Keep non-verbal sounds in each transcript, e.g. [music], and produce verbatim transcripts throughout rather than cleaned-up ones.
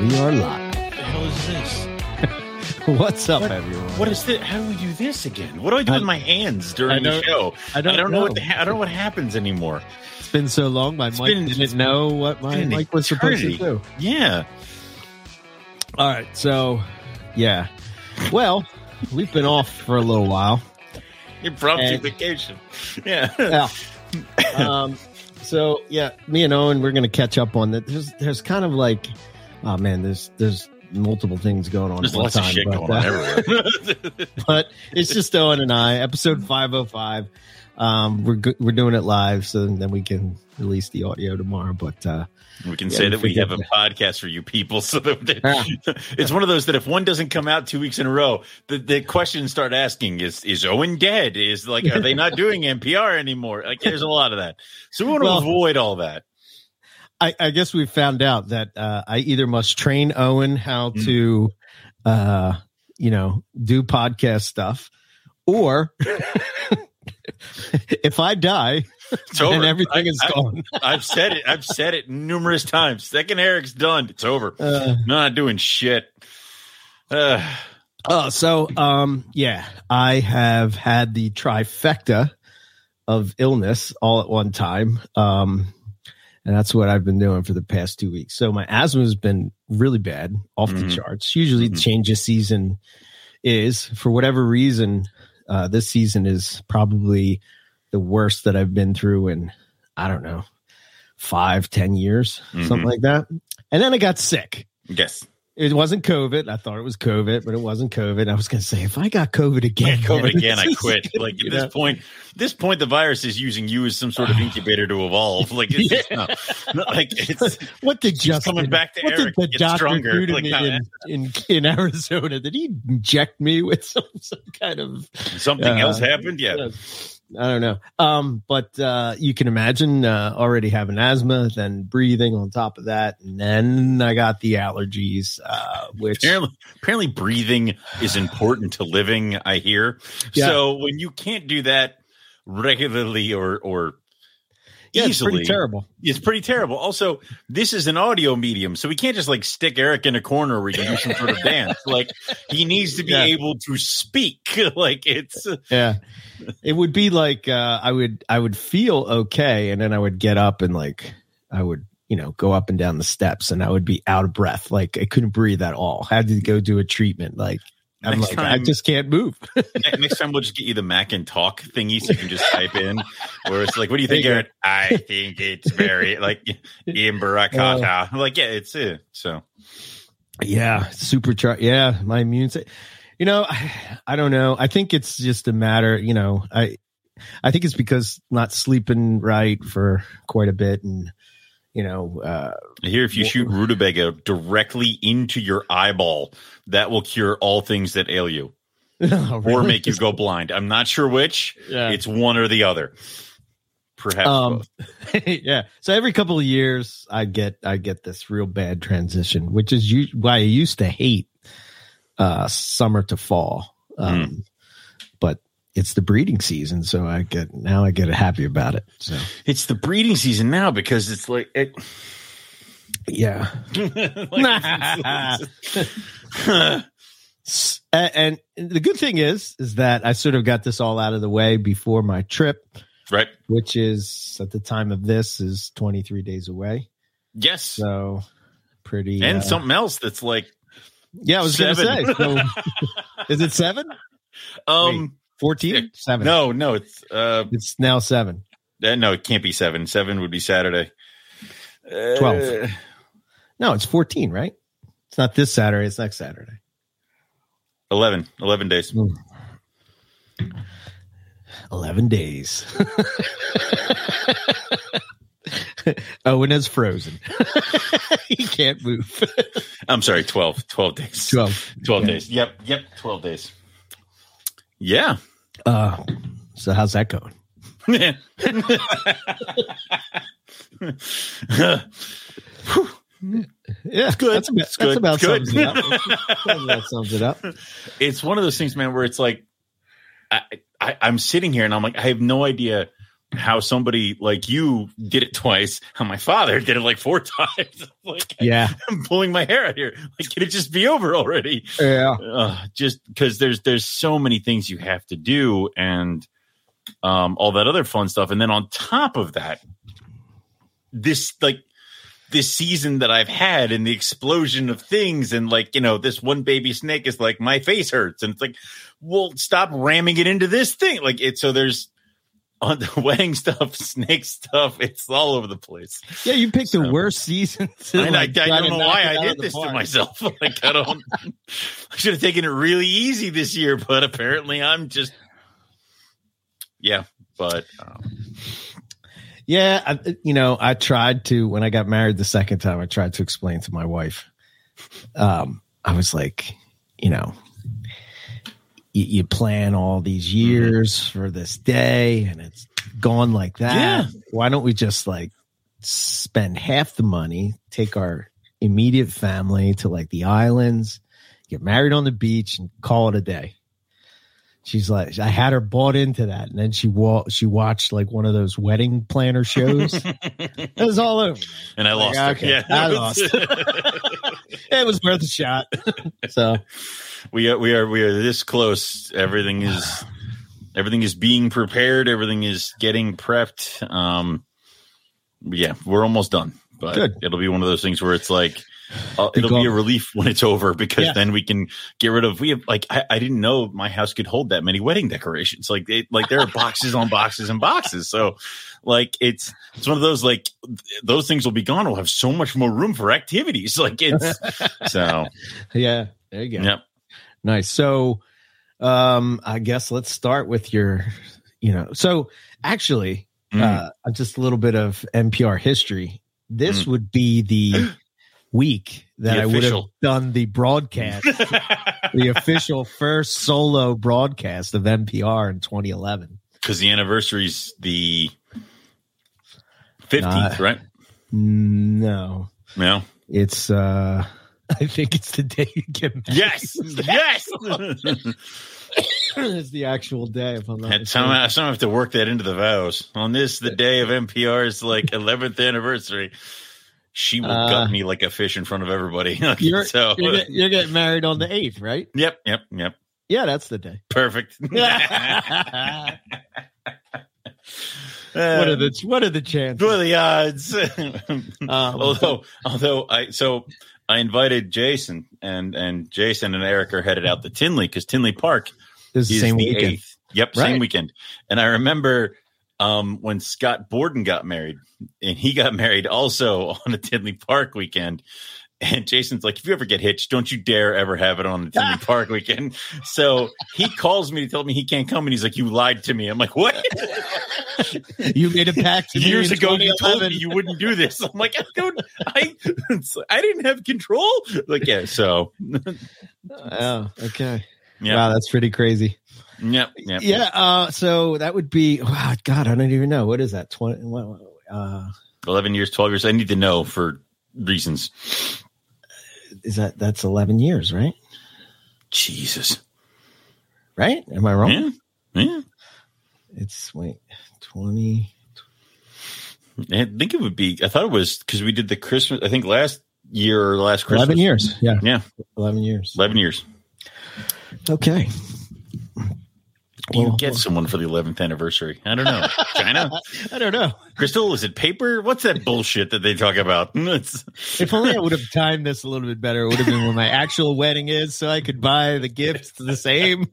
We are live. What the hell is this? What's up, what, everyone? What is this? How do we do this again? What do I do I, with my hands during the show? I don't, I don't know. know what the ha- I don't know what happens anymore. It's been so long. My it's mic been, didn't know what my mic was supposed to do. Yeah. All right. So, yeah. Well, we've been off for a little while. Impromptu vacation. Yeah. Yeah. Um. So yeah, me and Owen, we're gonna catch up on that. There's there's kind of like. Oh man, there's there's multiple things going on. There's lots time, of shit but, going on uh, everywhere. But it's just Owen and I. Episode five oh five. Um, we're go- we're doing it live, so then we can release the audio tomorrow. But uh, we can yeah, say we that we have that. a podcast for you people. So that they, it's one of those that if one doesn't come out two weeks in a row, the, the questions start asking: Is is Owen dead? Is like are they not doing N P R anymore? Like there's a lot of that. So we want to well, avoid all that. I, I guess we found out that uh, I either must train Owen how to, uh, you know, do podcast stuff, or if I die, it's then over. Everything I, is I, gone. I've said it. I've said it numerous times. Second Eric's done. It's over. Uh, Not doing shit. Uh. Oh, so um, yeah, I have had the trifecta of illness all at one time. Um. And that's what I've been doing for the past two weeks. So my asthma has been really bad, off mm-hmm. the charts. Usually mm-hmm. the change of season is, for whatever reason, uh, this season is probably the worst that I've been through in, I don't know, five, ten years, mm-hmm. something like that. And then I got sick. Yes. It wasn't COVID. I thought it was COVID, but it wasn't COVID. I was going to say, if I got COVID again, COVID man, again, I quit. Like at this know? point, this point, the virus is using you as some sort of incubator to evolve. Like, it's yeah. just, no, no, like it's what did Justin coming back to what Eric? Did the doctor stronger, do to like, me in, in in Arizona? Did he inject me with some some kind of something uh, else happened? Yeah. Uh, I don't know. Um, but uh, you can imagine uh, already having asthma, then breathing on top of that. And then I got the allergies, uh, which apparently, apparently breathing is important to living, I hear. Yeah. So when you can't do that regularly or, or yeah, easily, it's pretty terrible. It's pretty terrible. Also, this is an audio medium, so we can't just like stick Eric in a corner where he can do some sort of dance. Like he needs to be yeah. able to speak. Like it's yeah. It would be like uh, I would I would feel okay, and then I would get up and like I would you know go up and down the steps, and I would be out of breath. Like I couldn't breathe at all. Had to go do a treatment. Like. I'm next like, time, I just can't move. Next time, we'll just get you the Mac and Talk thingy so you can just type in. Where it's like, what do you think, Eric? I think it's very, like, imbarakata. Uh, like, yeah, it's it. So. Yeah, super. Char- yeah, my immune system. You know, I, I don't know. I think it's just a matter, you know, I I think it's because not sleeping right for quite a bit and. You know, uh, here, if you well, shoot rutabaga directly into your eyeball, that will cure all things that ail you no, really? or make you go blind. I'm not sure which. Yeah. It's one or the other. Perhaps. Um, both. yeah. So every couple of years I get I get this real bad transition, which is u- why I used to hate uh, summer to fall. Um, mm. But. It's the breeding season, so I get now I get happy about it. So it's the breeding season now because it's like it, yeah. like, and, and the good thing is, is that I sort of got this all out of the way before my trip, right? Which is at the time of this is twenty-three days away. Yes, so pretty, and uh, something else that's like, yeah, I was going to say, so, is it seven? Um. Wait. fourteen? Seven. No, no, it's uh, it's now seven. Uh, no, it can't be seven. Seven would be Saturday. Uh, Twelve. No, it's fourteen, right? It's not this Saturday. It's next Saturday. Eleven. Eleven days. Mm. Eleven days. Owen is frozen. He can't move. I'm sorry. Twelve. Twelve days. Twelve. Twelve yeah. days. Yep. Yep. Twelve days. Yeah. Uh, so how's that going? yeah, it's good. That's, that's good. about good. sums it up. That's about sums it up. It's one of those things, man, where it's like I, I, I'm sitting here and I'm like, I have no idea how somebody like you did it twice, how my father did it like four times. Like, yeah, I'm pulling my hair out here. Like, can it just be over already? Yeah, uh, just because there's there's so many things you have to do and um, all that other fun stuff. And then on top of that, this like this season that I've had and the explosion of things and like, you know, this one baby snake is like, my face hurts. And it's like, well, stop ramming it into this thing. Like it's so there's on the wedding stuff, snake stuff, it's all over the place. Yeah, you picked so, the worst season. To, I, like, I, I don't know why I did this park. to myself. Like, I don't. I should have taken it really easy this year, but apparently I'm just. Yeah, but. Um... Yeah, I, you know, I tried to when I got married the second time. I tried to explain to my wife. Um, I was like, you know. You plan all these years for this day and it's gone like that. Yeah. Why don't we just like spend half the money, take our immediate family to like the islands, get married on the beach and call it a day. She's like, I had her bought into that. And then she wa- she watched like one of those wedding planner shows. It was all over. And I like, lost okay, it. Yeah. I lost It was worth a shot. So we are, we are, we are this close. Everything is, everything is being prepared. Everything is getting prepped. Um, yeah, we're almost done, but Good. It'll be one of those things where it's like, uh, it'll be a relief when it's over because yeah. then we can get rid of, we have like, I, I didn't know my house could hold that many wedding decorations. Like it, like there are boxes on boxes and boxes. So like, it's, it's one of those, like those things will be gone. We'll have so much more room for activities. Like it's so, yeah, there you go. Yep. Nice. So, um, I guess let's start with your, you know, so actually, mm. uh, just a little bit of N P R history. This mm. would be the week that the I would have done the broadcast, the official first solo broadcast of N P R in twenty eleven. Because the anniversary's the fifteenth, uh, right? No, no, it's uh. I think it's the day you get married. Yes, yes. It's the actual day. If I'm not some, I some have to work that into the vows. On this, the day of N P R's like eleventh anniversary, she will uh, gut me like a fish in front of everybody. Okay, you're, so you're, get, you're getting married on the eighth, right? Yep, yep, yep. Yeah, that's the day. Perfect. What are the what are the chances? What are the odds? um, although, although I so. I invited Jason, and and Jason and Eric are headed out to Tinley because Tinley Park is the same weekend. eighth. Yep, right. Same weekend. And I remember um, when Scott Borden got married, and he got married also on the Tinley Park weekend. And Jason's like, if you ever get hitched, don't you dare ever have it on the Tinley Park weekend. So he calls me to tell me he can't come, and he's like, you lied to me. I'm like, what? You made a pact years ago. You told me you wouldn't do this. I'm like, I don't, I, I didn't have control. Like, yeah. So, oh, okay. Yep. Wow, that's pretty crazy. Yep. Yep. Yeah. Uh, so that would be. Wow, God, I don't even know what is that. Twenty. Uh, Eleven years, twelve years. I need to know for reasons. Is that that's eleven years, right? Jesus. Right? Am I wrong? Yeah. Yeah. It's wait. twenty I think it would be, I thought it was because we did the Christmas, I think last year or last Christmas. eleven years. Yeah. Yeah. eleven years. eleven years. Okay. Do you well, get well. someone for the eleventh anniversary? I don't know. China? I don't know. Crystal, is it paper? What's that bullshit that they talk about? If only I would have timed this a little bit better, it would have been when my actual wedding is so I could buy the gifts the same.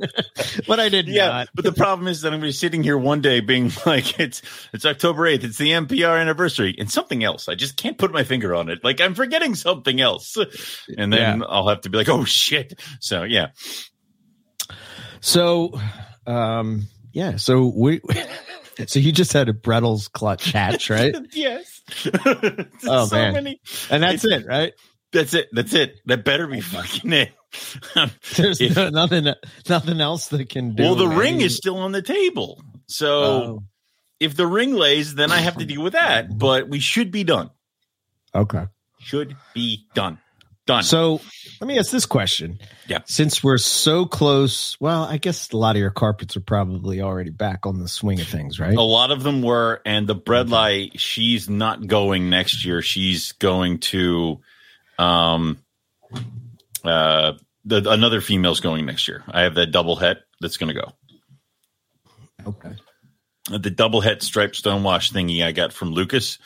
But I did yeah, not. But the problem is that I'm going to be sitting here one day being like, it's it's October eighth. It's the N P R anniversary and something else. I just can't put my finger on it. Like, I'm forgetting something else. And then yeah. I'll have to be like, oh, shit. So, yeah. So... Um. Yeah. So we. So you just had a Brettel's clutch hatch, right? Yes. Oh so man. Many. And that's it's, it, right? That's it. That's it. That better be fucking it. There's if, no, nothing. Nothing else that can do. Well, the right? ring is still on the table. So oh. if the ring lays, then I have to deal with that. But we should be done. Okay. Should be done. Done. So let me ask this question. Yeah. Since we're so close, well, I guess a lot of your carpets are probably already back on the swing of things, right? A lot of them were. And the Breadlight, okay. She's not going next year. She's going to um, uh, the, another female's going next year. I have that double head that's going to go. Okay. The double head striped stonewash thingy I got from Lucas.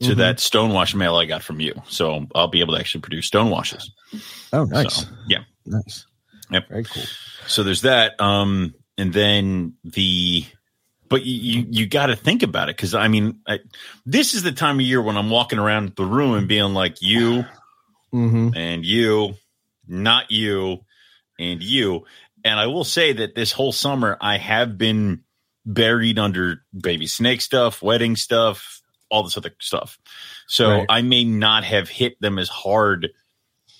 To mm-hmm. that stonewash mail I got from you. So I'll be able to actually produce stonewashes. Oh, nice. So, yeah. Nice. Yep. Very cool. So there's that. Um, and then the, but you, you got to think about it. Cause I mean, I, this is the time of year when I'm walking around the room and being like you mm-hmm. and you, not you and you. And I will say that this whole summer I have been buried under baby snake stuff, wedding stuff, all this other stuff. So right. I may not have hit them as hard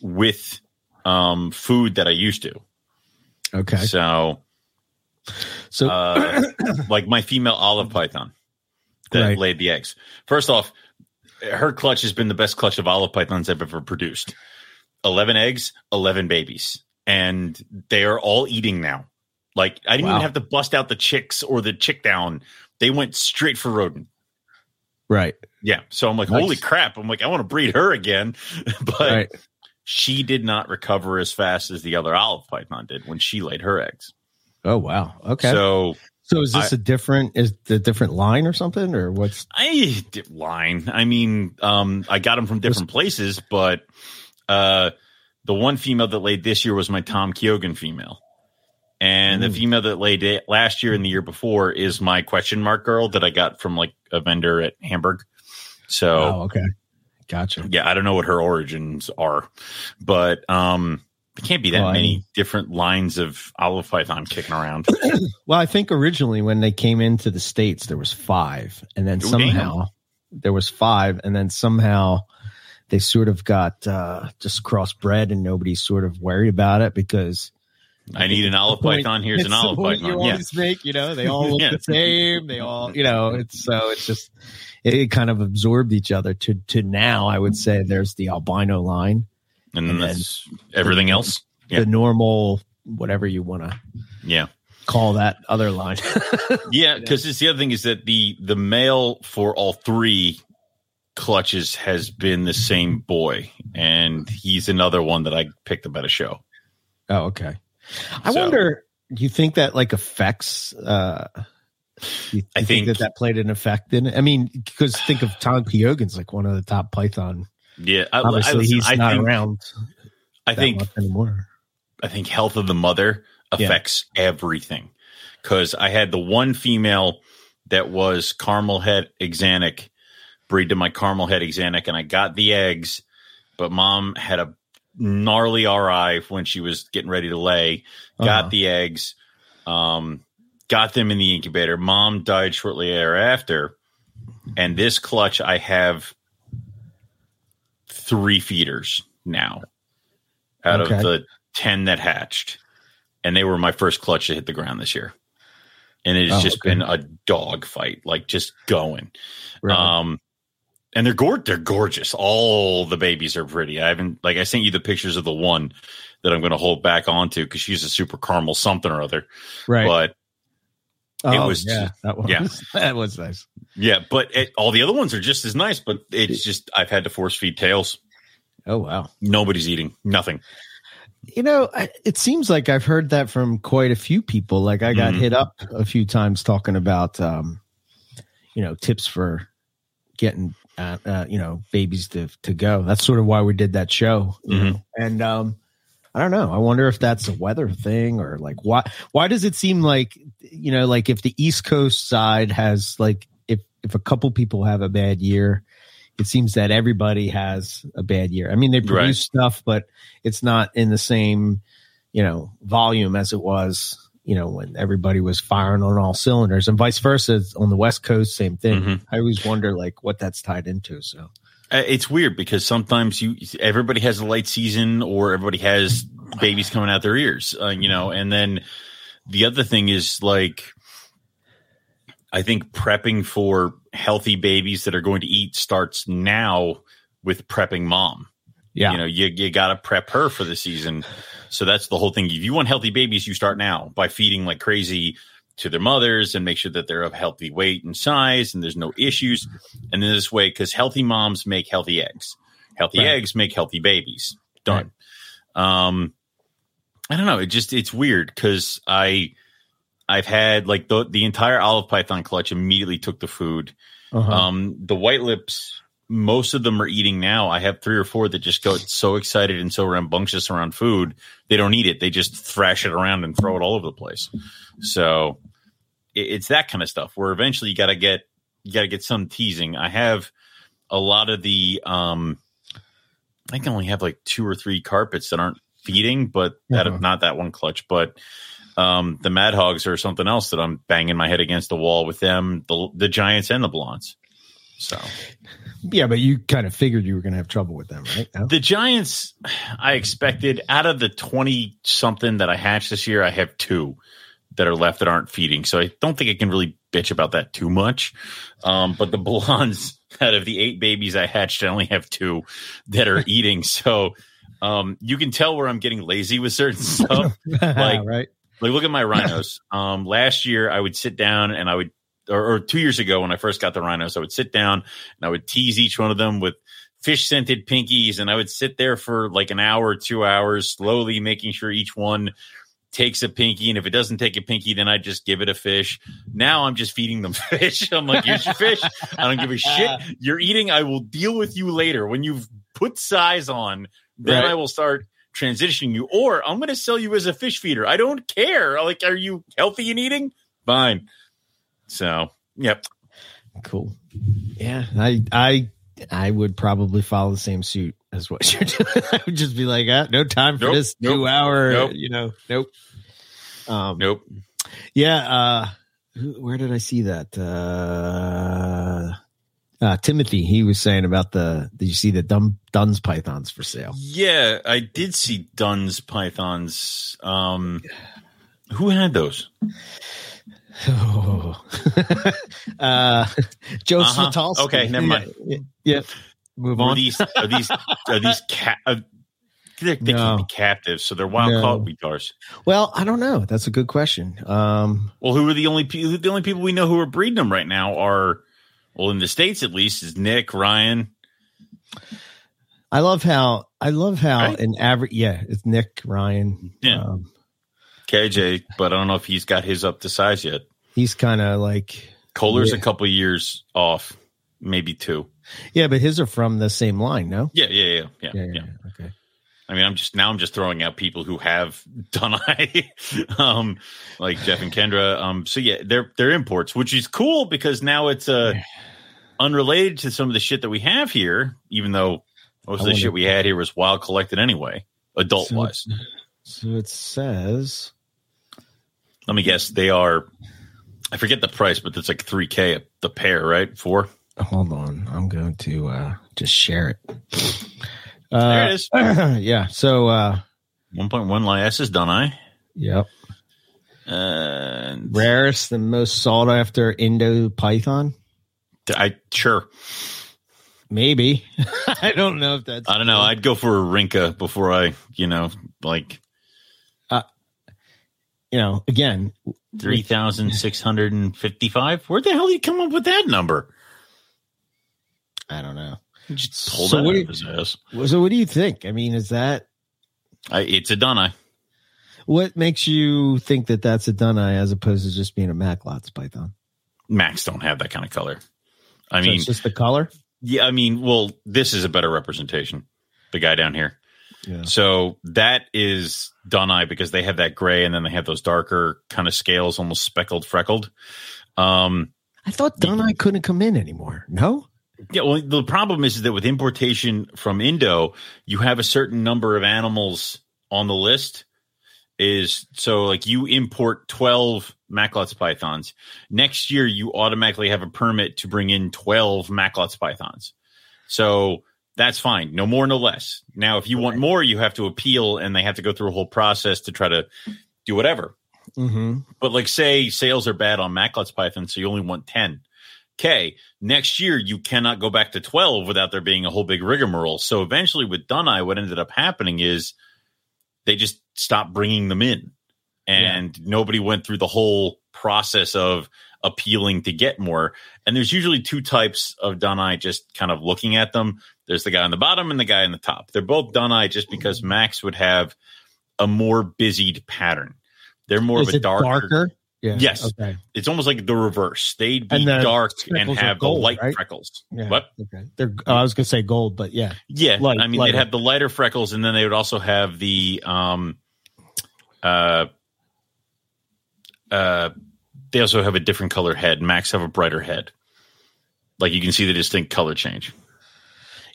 with um, food that I used to. Okay. So, so uh, like my female olive python that right. laid the eggs. First off, her clutch has been the best clutch of olive pythons I've ever produced. eleven eggs, eleven babies. And they are all eating now. Like I didn't wow. even have to bust out the chicks or the chick down. They went straight for rodent. Right. Yeah. So I'm like, nice. Holy crap. I'm like, I want to breed her again. But right. she did not recover as fast as the other olive python did when she laid her eggs. Oh, wow. Okay. So so is this I, a different is the different line or something or what's I line? I mean, um, I got them from different what's, places, but uh, the one female that laid this year was my Tom Keoghan female. And mm. the female that laid it last year and the year before is my question mark girl that I got from like a vendor at Hamburg. So, oh, okay. Gotcha. Yeah. I don't know what her origins are, but um, there can't be that well, many I, different lines of olive python kicking around. Well, I think originally when they came into the States, there was five and then Ooh, somehow damn. there was five and then somehow they sort of got uh, just crossbred and nobody sort of worried about it because I need an olive point, python. Here's an olive python. You yeah. make, you know, they all look yeah. the same. They all, you know, it's so it's just it, it kind of absorbed each other to to now. I would say there's the albino line, and then, and that's then everything the, else. Yeah. The normal, whatever you want to, yeah, call that other line. Yeah, because it's the other thing is that the the male for all three clutches has been the same boy, and he's another one that I picked up at a show. Oh, okay. I so, wonder, do you think that like affects, uh, you, I you think, think that that played an effect in it? I mean, because think of Tom Keoghan's like one of the top python. Yeah. I, Obviously I, listen, he's I not think, around I think, anymore. I think health of the mother affects yeah. everything. Cause I had the one female that was caramel head exanic breed to my caramel head exanic. And I got the eggs, but mom had a gnarly R I when she was getting ready to lay, got uh-huh. the eggs, um, got them in the incubator. Mom died shortly thereafter. And this clutch, I have three feeders now out okay. of the ten that hatched. And they were my first clutch to hit the ground this year. And it has oh, just okay. been a dog fight, like just going. Really? Um, And they're gorgeous. They're gorgeous. All the babies are pretty. I haven't like I sent you the pictures of the one that I'm going to hold back onto because she's a super caramel something or other. Right. But oh, it was yeah that was yeah. that was nice. Yeah, but it, all the other ones are just as nice. But it's just I've had to force feed tails. Oh wow! Nobody's eating nothing. You know, I, it seems like I've heard that from quite a few people. Like I got mm-hmm. hit up a few times talking about um, you know, tips for getting. Uh, uh, you know, babies to to go. That's sort of why we did that show. You mm-hmm. know? And um, I don't know. I wonder if that's a weather thing or like why. Why does it seem like, you know, like if the East Coast side has like if if a couple people have a bad year, it seems that everybody has a bad year. I mean, they produce right. stuff, but it's not in the same, you know, volume as it was, you know, when everybody was firing on all cylinders and vice versa on the West Coast, same thing. Mm-hmm. I always wonder like what that's tied into. So it's weird because sometimes you, everybody has a light season or everybody has babies coming out their ears, uh, you know, and then the other thing is like, I think prepping for healthy babies that are going to eat starts now with prepping mom. Yeah. You know, you, you got to prep her for the season. So that's the whole thing. If you want healthy babies, you start now by feeding like crazy to their mothers and make sure that they're of healthy weight and size and there's no issues. And in this way, because healthy moms make healthy eggs. Healthy right. eggs make healthy babies. Done. Right. Um, I don't know. It just, it's weird because I, I've had like the, the entire olive python clutch immediately took the food. Uh-huh. Um, the white lips, most of them are eating now. I have three or four that just got so excited and so rambunctious around food. They don't eat it. They just thrash it around and throw it all over the place. So it, it's that kind of stuff where eventually you got to get, you got to get some teasing. I have a lot of the, um, I think I only have like two or three carpets that aren't feeding, but that uh-huh. not that one clutch, but um, the Mad Hogs are something else that I'm banging my head against the wall with them, the, the Giants and the Blondes. So, yeah, but you kind of figured you were going to have trouble with them, right? No? The Giants, I expected out of the twenty something that I hatched this year, I have two that are left that aren't feeding. So I don't think I can really bitch about that too much. Um, but the Blondes, out of the eight babies I hatched, I only have two that are eating. So um, you can tell where I'm getting lazy with certain stuff. Like, right. Like, look at my rhinos. Um, last year, I would sit down and I would, or, or two years ago when I first got the rhinos, I would sit down and I would tease each one of them with fish scented pinkies. And I would sit there for like an hour, two hours, slowly making sure each one takes a pinky. And if it doesn't take a pinky, then I just give it a fish. Now I'm just feeding them fish. I'm like, here's your fish. I don't give a shit. You're eating. I will deal with you later. When you've put size on, then right. I will start transitioning you, or I'm going to sell you as a fish feeder. I don't care. Like, are you healthy and eating? Fine. So, yep. Cool. Yeah. I, I, I would probably follow the same suit as what you're doing. I would just be like, ah, no time for nope, this nope, two hour, nope. you know, nope. Um, nope. Yeah. Uh, where did I see that? Uh, Uh, Timothy, he was saying about the, did you see the dumb Dunn's pythons for sale? Yeah, I did see Dunn's pythons. Um, who had those? Oh, uh, Joe uh-huh. Smitals. Okay, never mind. Yeah, yeah. Move on. Are these, are these, are these cat? They no. can't be captives, so they're wild caught no. weedars. Well, I don't know. That's a good question. Um, well, who are the only people? The only people we know who are breeding them right now are. Well, in the States, at least, is Nick Ryan. I love how I love how right? an average. Yeah, it's Nick Ryan. Yeah, um, K J, but I don't know if he's got his up to size yet. He's kind of like Kohler's yeah. a couple years off, maybe two. Yeah, but his are from the same line, no? Yeah, yeah, yeah, yeah. yeah, yeah. yeah. Okay. I mean, I'm just now. I'm just throwing out people who have done I, um, like Jeff and Kendra. Um, so yeah, they're they're imports, which is cool because now it's uh, unrelated to some of the shit that we have here. Even though most of the shit we had here was wild collected anyway, adult wise. So, so it says. Let me guess. They are. I forget the price, but it's like three k the pair, right? Four. Hold on, I'm going to uh, just share it. Uh, there it is. Yeah. So uh, one point one liasses, don't I? Yep. And rarest and most sought after Indo python. I sure. Maybe. I don't know if that's. I don't know. Cool. I'd go for a Rinca before I, you know, like. Uh, you know, again, three thousand six hundred and fifty-five. Where the hell did you come up with that number? I don't know. So what, you, so what do you think? I mean, is that I, it's a Dunai? What makes you think that that's a Dunai as opposed to just being a Maclots python? Macs don't have that kind of color. I so mean, it's just the color. Yeah, I mean, well, this is a better representation. The guy down here. Yeah. So that is Dunai because they have that gray and then they have those darker kind of scales, almost speckled, freckled. Um, I thought Dunai couldn't come in anymore. No. Yeah, well, the problem is that with importation from Indo, you have a certain number of animals on the list. Is so like you import twelve Maclots pythons. Next year, you automatically have a permit to bring in twelve Maclots pythons. So that's fine. No more, no less. Now, if you want more, you have to appeal and they have to go through a whole process to try to do whatever. Mm-hmm. But like say sales are bad on Maclots pythons, so you only want ten. okay, next year you cannot go back to twelve without there being a whole big rigmarole. So eventually with Dunai, what ended up happening is they just stopped bringing them in. And yeah. nobody went through the whole process of appealing to get more. And there's usually two types of Dunai just kind of looking at them. There's the guy on the bottom and the guy on the top. They're both Dunai just because Max would have a more busied pattern. They're more Is of a darker. darker? Yeah. Yes. Okay. It's almost like the reverse. They'd be and dark and have gold, the light right? freckles. Yeah. What? Okay. They're, oh, I was going to say gold, but yeah. Yeah. Light, I mean, lighter. They'd have the lighter freckles, and then they would also have the um, uh, Uh, they also have a different color head. Max have a brighter head. Like you can see the distinct color change.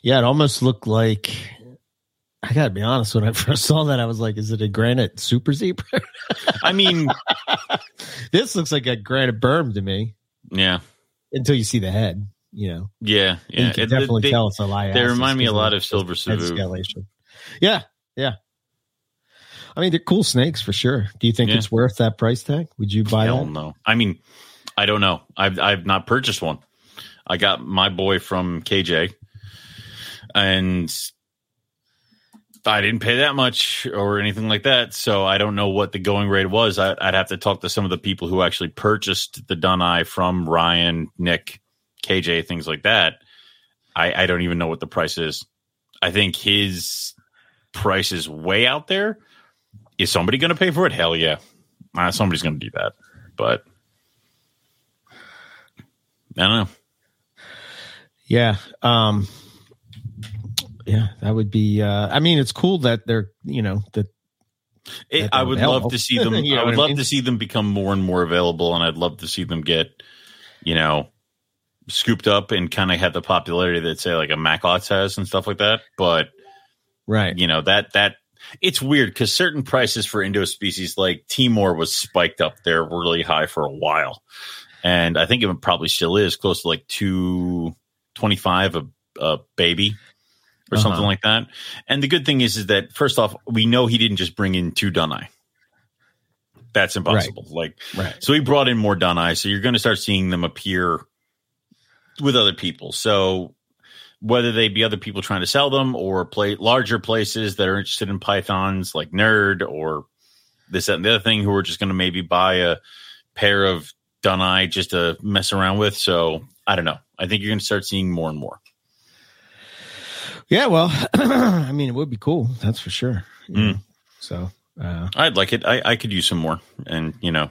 Yeah, it almost looked like, I got to be honest, when I first saw that, I was like, is it a Granite Super Zebra? I mean, this looks like a Granite Berm to me. Yeah. Until you see the head, you know. Yeah. yeah. You can it, definitely they, tell it's a lie. They remind me a lot of Silver Savu. Yeah. Yeah. I mean, they're cool snakes for sure. Do you think yeah. it's worth that price tag? Would you buy Hell that? No. I mean, I don't know. I've I've not purchased one. I got my boy from K J, and I didn't pay that much or anything like that. So I don't know what the going rate was. I, I'd have to talk to some of the people who actually purchased the Dunai from Ryan, Nick, K J, things like that. I, I don't even know what the price is. I think his price is way out there. Is somebody going to pay for it? Hell yeah. Uh, somebody's going to do that. But I don't know. Yeah. Um, yeah, that would be, uh, I mean, it's cool that they're, you know, that. It, that I would available. love to see them. you know I would love I mean? to see them become more and more available. And I'd love to see them get, you know, scooped up and kind of have the popularity that say like a MacLotz has and stuff like that. But right. You know, that, that, it's weird because certain prices for Indo species like Timor was spiked up there really high for a while. And I think it probably still is close to like two twenty-five a, a baby or uh-huh. something like that. And the good thing is, is that first off, we know he didn't just bring in two Dunai. That's impossible. Right. Like, right. So he brought in more Dunai. So you're going to start seeing them appear with other people. So whether they be other people trying to sell them or play larger places that are interested in pythons like Nerd or this, that, and the other thing, who are just going to maybe buy a pair of Dunai just to mess around with. So I don't know. I think you're going to start seeing more and more. Yeah, well, I mean, it would be cool. That's for sure. Mm. So uh, I'd like it. I, I could use some more. And, you know,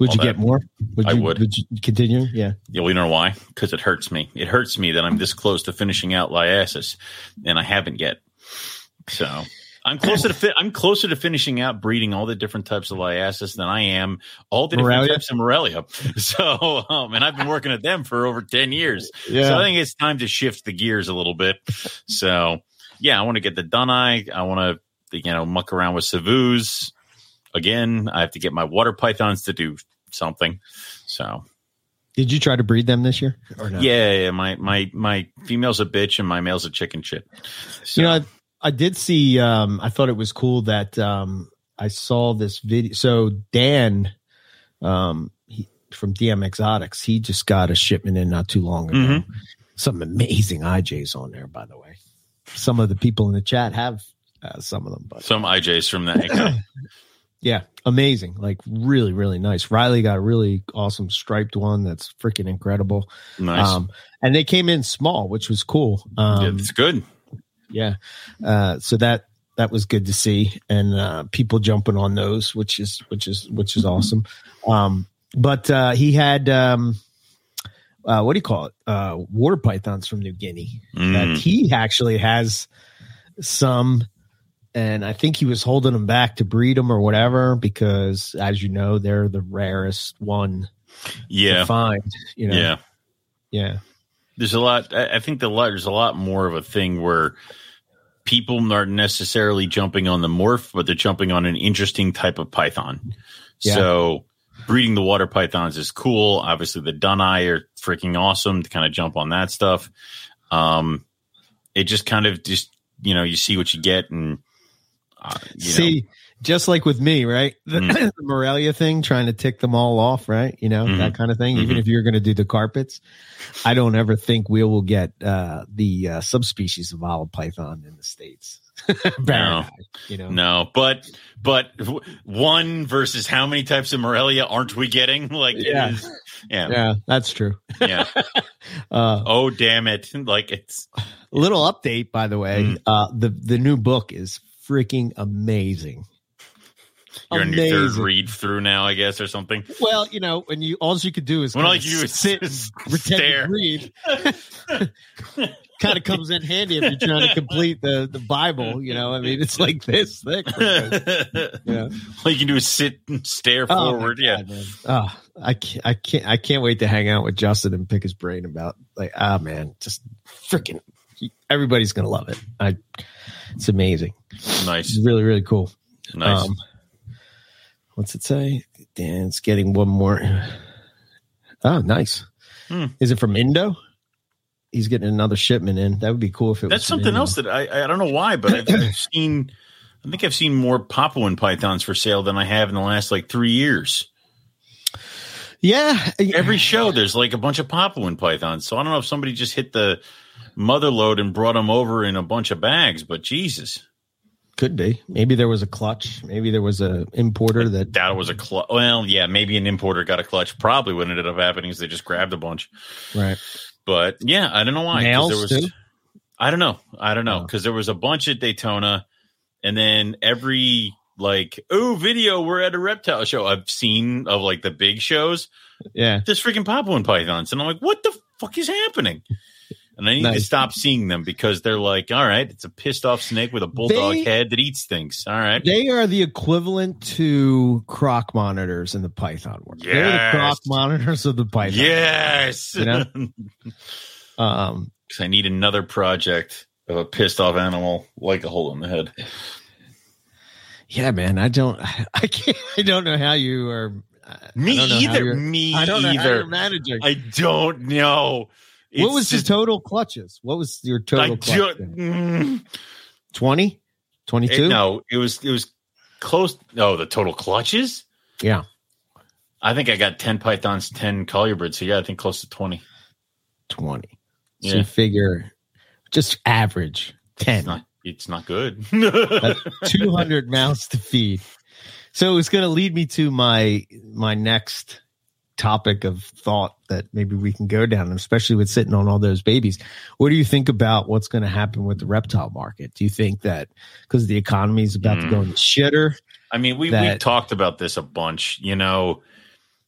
Would All you that. get more? Would I you, would. Would you continue? Yeah. Yeah. Well, you know why? Because it hurts me. It hurts me that I'm this close to finishing out Lyasis, and I haven't yet. So I'm closer to fi- I'm closer to finishing out breeding all the different types of Lyasis than I am all the Morelia? different types of Morelia. So, um, and I've been working at them for over ten years. Yeah. So I think it's time to shift the gears a little bit. So yeah, I want to get the Dunai. I want to, you know, muck around with Savus. Again, I have to get my water pythons to do something. So, did you try to breed them this year? Or no? Yeah, yeah. My my my female's a bitch and my male's a chicken shit. So. You know, I, I did see. Um, I thought it was cool that um, I saw this video. So Dan, um, he, from D M Exotics, he just got a shipment in not too long ago. Mm-hmm. Some amazing I Js on there, by the way. Some of the people in the chat have uh, some of them, but some I Js from that. Yeah, amazing. Like, really, really nice. Riley got a really awesome striped one that's freaking incredible. Nice. Um, and they came in small, which was cool. Um, yeah, that's good. Yeah. Uh, so that that was good to see, and uh, people jumping on those, which is which is which is awesome. Um, but uh, he had um, uh, what do you call it? Uh, water pythons from New Guinea mm. that he actually has some. And I think he was holding them back to breed them or whatever because, as you know, they're the rarest one yeah. to find. You know? Yeah. Yeah. There's a lot. I think the lot, there's a lot more of a thing where people aren't necessarily jumping on the morph, but they're jumping on an interesting type of python. Yeah. So breeding the water pythons is cool. Obviously, the Dunai are freaking awesome to kind of jump on that stuff. Um, it just kind of just, you know, you see what you get and – Uh, you see, know. just like with me, right? The, mm. the Morelia thing, trying to tick them all off, right? You know, mm-hmm. that kind of thing. Mm-hmm. Even if you're going to do the carpets, I don't ever think we will get uh, the uh, subspecies of olive python in the States. No, you know? No, but but one versus how many types of Morelia aren't we getting? Like, yeah, it is, yeah. yeah, that's true. Yeah. uh, oh, damn it! Like it's a little update, by the way. Mm. Uh, the the new book is freaking amazing. You're on your third read through now, I guess, or something. Well, you know, and you all you could do is well, like you sit and pretend to read. Kind of comes in handy if you're trying to complete the, the Bible, you know. I mean, it's like this thick. Yeah, all you can do is sit and stare oh, forward. God, yeah, man. Oh, I can't, I can't, I can't wait to hang out with Justin and pick his brain about like, ah, oh, man, just freaking everybody's gonna love it. I, it's amazing. Nice, it's really, really cool. Nice. Um, What's it say? Dan's getting one more. Oh, nice. Hmm. Is it from Indo? He's getting another shipment in. That would be cool if it That's was. That's something Indo. Else that I I don't know why, but I've, I've seen. I think I've seen more Papuan pythons for sale than I have in the last like three years. Yeah, every show there's like a bunch of Papuan pythons. So I don't know if somebody just hit the mother load and brought them over in a bunch of bags, but Jesus. Could be. Maybe there was a clutch. Maybe there was an importer that... That was a clutch. Well, yeah, maybe an importer got a clutch. Probably what ended up happening is they just grabbed a bunch. Right. But, yeah, I don't know why. Nails, there was, too? I don't know. I don't know. Because oh. there was a bunch at Daytona, and then every, like, oh, video, we're at a reptile show I've seen of, like, the big shows. Yeah. There's freaking Papuan pythons. And I'm like, what the fuck is happening? And I need nice. to stop seeing them because they're like, all right, it's a pissed off snake with a bulldog they, head that eats things. All right. They are the equivalent to croc monitors in the python world. Yes. They're the croc monitors of the python. Yes. You know? um, because I need another project of a pissed off animal like a hole in the head. Yeah, man. I don't I can't I don't know how you are. Me I either. Me I don't either. Know managing. I don't know. It's what was just, the total clutches? What was your total clutch? Mm, twenty? twenty-two? It, no, it was it was close. No, the total clutches? Yeah. I think I got ten pythons, ten colubrids. So, yeah, I think close to twenty. twenty. Yeah. So, you figure just average ten. It's not, it's not good. two hundred mouths to feed. So, it's going to lead me to my my next topic of thought that maybe we can go down, especially with sitting on all those babies. What do you think about what's going to happen with the reptile market? Do you think that because the economy is about mm. to go in the shitter? I mean, we, that, we talked about this a bunch, you know,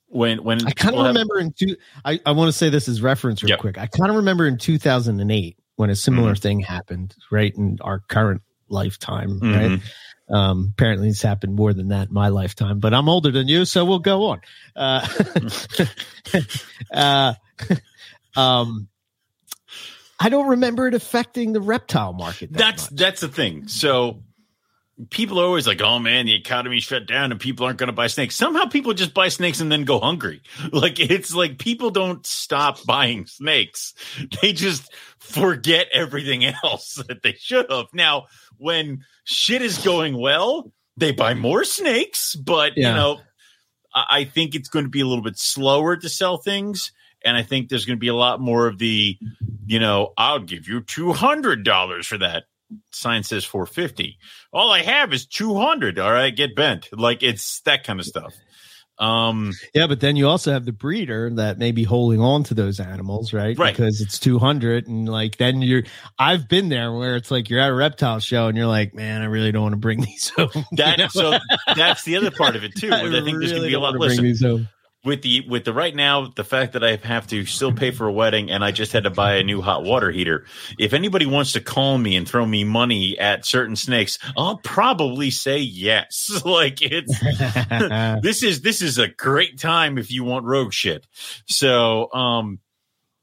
when, when I kind of remember have, in two, I, I want to say this as reference real yep. quick. I kind of remember in two thousand eight when a similar mm. thing happened right in our current lifetime, mm-hmm. right? Um, apparently it's happened more than that in my lifetime, but I'm older than you, so we'll go on. Uh, uh, um, I don't remember it affecting the reptile market. That that's much. That's the thing. So people are always like, oh man, the economy shut down and people aren't going to buy snakes. Somehow people just buy snakes and then go hungry. Like it's like people don't stop buying snakes. They just forget everything else that they should have. Now, when shit is going well, they buy more snakes, but yeah. you know, I, I think it's going to be a little bit slower to sell things. And I think there's going to be a lot more of the, you know, I'll give you two hundred dollars for that. Sign says four fifty. All I have is two hundred. All right, get bent. Like it's that kind of stuff. Um, yeah, but then you also have the breeder that may be holding on to those animals, right? Right. Because it's two hundred, and like then you're. I've been there where it's like you're at a reptile show, and you're like, man, I really don't want to bring these home. That, you know? So that's the other part of it too. I, I think really there's going to be a lot less. With the with the right now, the fact that I have to still pay for a wedding and I just had to buy a new hot water heater. If anybody wants to call me and throw me money at certain snakes, I'll probably say yes. Like it's this is this is a great time if you want rogue shit. So, um,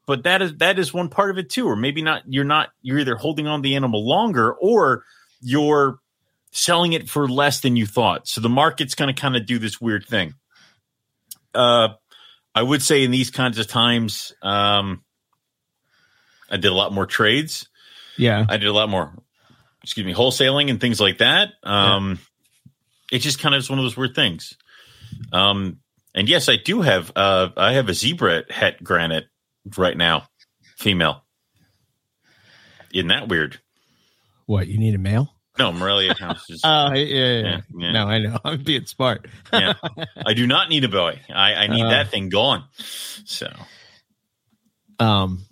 but that is that is one part of it too. Or maybe not. You're not. You're either holding on to the animal longer or you're selling it for less than you thought. So the market's going to kind of do this weird thing. Uh, I would say in these kinds of times, um, I did a lot more trades. Yeah. I did a lot more, excuse me, wholesaling and things like that. Um, yeah. It's just kind of one of those weird things. Um, and yes, I do have, uh, I have a zebra het granite right now, female. Isn't that weird? What, you need a male? No, Morelia House is. Oh, uh, yeah, yeah, yeah. yeah. No, I know. I'm being smart. yeah. I do not need a boy. I, I need uh, that thing gone. So. Um,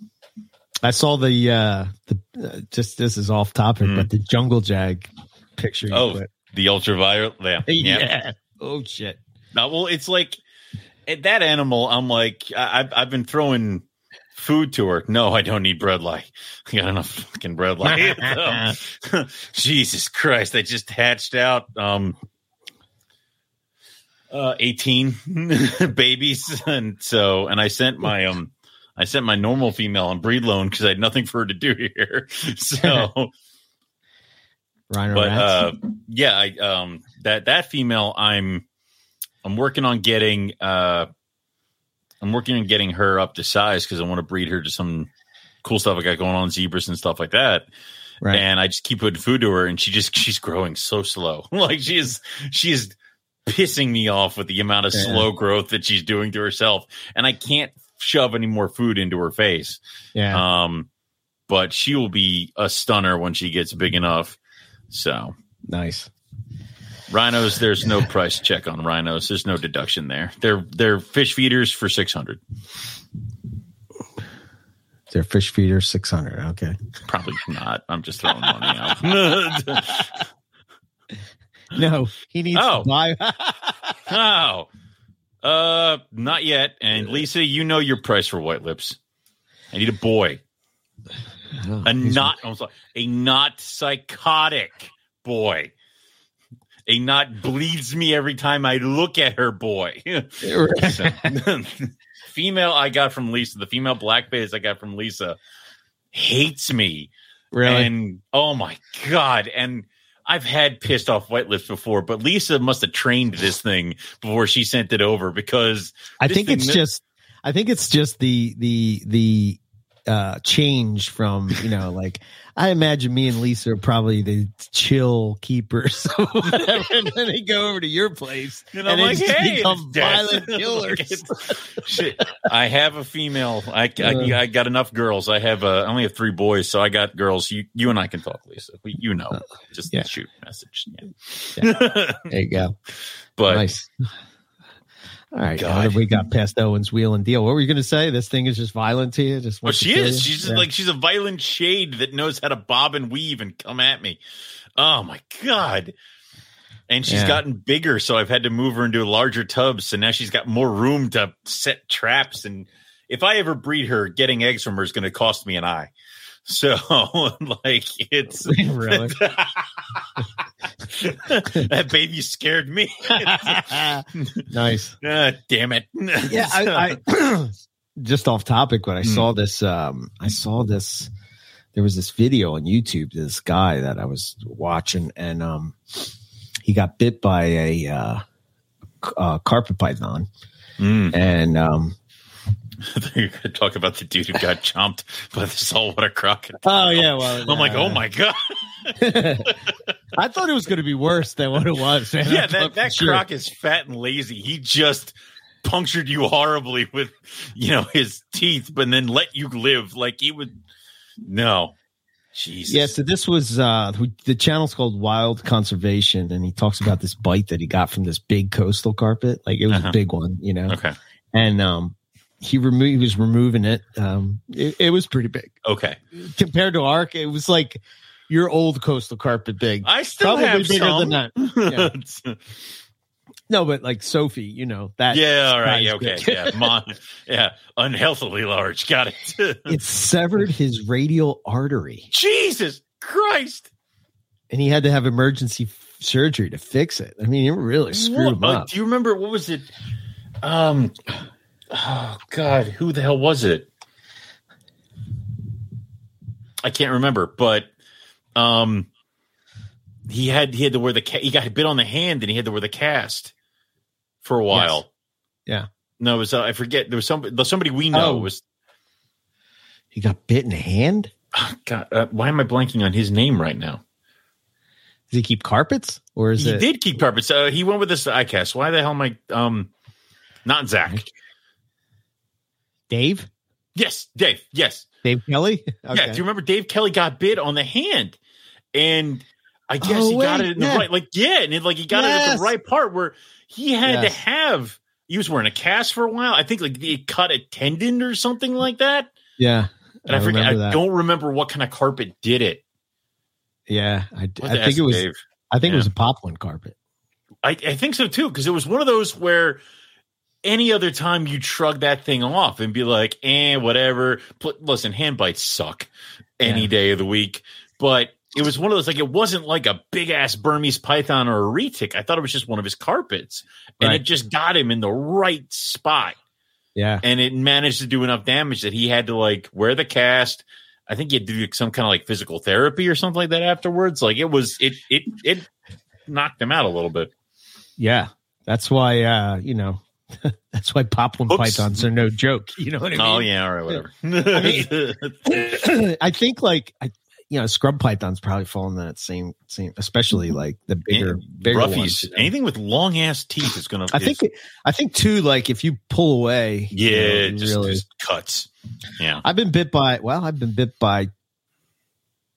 I saw the, uh, the uh, just this is off topic, mm. but the jungle jag picture. You oh, put. The ultraviolet. Yeah. yeah. yeah. Oh, shit. No, well, it's like that animal. I'm like, I, I've, I've been throwing food to her. No, I don't need bread lie. I got enough fucking bread lie. So, Jesus Christ. I just hatched out um, uh, eighteen babies. And so, and I sent my, um, I sent my normal female on breed loan because I had nothing for her to do here. So, Rhino but uh, yeah, I, um, that, that female, I'm, I'm working on getting, uh, I'm working on getting her up to size because I want to breed her to some cool stuff I got going on, zebras and stuff like that. Right. And I just keep putting food to her, and she just she's growing so slow. Like she is she is pissing me off with the amount of yeah. slow growth that she's doing to herself, and I can't shove any more food into her face. Yeah. Um, but she will be a stunner when she gets big enough. So nice. Rhinos, there's no price check on rhinos. There's no deduction there. They're they're fish feeders for six hundred dollars. They're fish feeders six hundred dollars. Okay. Probably not. I'm just throwing money out. No, he needs oh. to buy. oh. Uh, not yet. And Lisa, you know your price for white lips. I need a boy. Oh, a not I'm sorry, a not psychotic boy. A knot bleeds me every time I look at her boy. So, female I got from Lisa, the female black bass I got from Lisa hates me. Really? And oh my God. And I've had pissed off white lips before, but Lisa must have trained this thing before she sent it over because I think it's that- just I think it's just the the the uh change from, you know, like I imagine me and Lisa are probably the chill keepers or whatever, and then they go over to your place and, and I'm like, hey, become violent killers. Shit. I have a female. I, I I got enough girls. I have uh, I only have three boys, so I got girls. You you and I can talk, Lisa. We, you know, just yeah. shoot a message. Yeah. yeah. There you go. But nice. All right, now that we got past Owen's wheel and deal. What were you going to say? This thing is just violent to you? Just well, she is. She's yeah. like she's a violent shade that knows how to bob and weave and come at me. Oh my God! And she's yeah. gotten bigger, so I've had to move her into larger tubs. So now she's got more room to set traps. And if I ever breed her, getting eggs from her is going to cost me an eye. So like it's really that baby scared me. Nice. Uh, damn it. Yeah. I, I just off topic, but I mm. saw this, um, I saw this, there was this video on YouTube, this guy that I was watching and, um, he got bit by a, uh, uh carpet python mm. and, um, I thought you were going to talk about the dude who got chomped by the saltwater crocodile. Oh, yeah. Well, I'm uh, like, oh, my God. I thought it was going to be worse than what it was. Man. Yeah, I'm that, that croc sure. is fat and lazy. He just punctured you horribly with, you know, his teeth, but then let you live like he would. No. Jesus. Yeah, so this was uh, the channel's called Wild Conservation, and he talks about this bite that he got from this big coastal carpet. Like, it was uh-huh. a big one, you know. Okay. And, um. He removed. He was removing it. Um, it, it was pretty big. Okay, compared to Ark, it was like your old coastal carpet big. I still Probably have bigger some. Than that. Yeah. No, but like Sophie, you know that. Yeah, all right. Yeah, okay. yeah, Mon- yeah, unhealthily large. Got it. It severed his radial artery. Jesus Christ! And he had to have emergency f- surgery to fix it. I mean, it really screwed what? him up. Do you remember what was it? Um. Oh, God, who the hell was it? I can't remember, but um, he had he had to wear the ca- he got bit on the hand and he had to wear the cast for a while. Yes. Yeah, no, it was uh, I forget there was somebody somebody we know oh. was he got bit in the hand. Oh, God, uh, why am I blanking on his name right now? Does he keep carpets, or is he it? He did keep carpets. Uh, he went with this iCast. Why the hell am I um, not Zach? Dave? Yes, Dave. Yes, Dave Kelly. Okay. Yeah, do you remember Dave Kelly got bid on the hand, and I guess oh, he wait, got it in yeah. the right, like yeah, and it, like he got yes. it at the right part where he had yes. to have. He was wearing a cast for a while. I think like he cut a tendon or something like that. Yeah, and I, I forget. I that. don't remember what kind of carpet did it. Yeah, I, I think it was. Dave. I think yeah. it was a Poplin carpet. I, I think so too, because it was one of those where any other time you shrug that thing off and be like, "Eh, whatever." P- listen, hand bites suck any yeah. day of the week, but it was one of those like it wasn't like a big ass Burmese python or a retic. I thought it was just one of his carpets, right. and it just got him in the right spot. Yeah, and it managed to do enough damage that he had to like wear the cast. I think you had to do some kind of like physical therapy or something like that afterwards. Like it was, it, it, it knocked him out a little bit. Yeah. That's why, uh, you know, that's why Poplin Oops. pythons are no joke. You know what I mean? Oh yeah. All right. Whatever. I, mean, I think like, I, you know, scrub pythons probably fall in that same, same, especially like the bigger, and bigger roughies. Ones, you know? Anything with long ass teeth is going to, I is, think, I think too, like if you pull away, yeah, you know, just, really, just cuts. Yeah, I've been bit by well, I've been bit by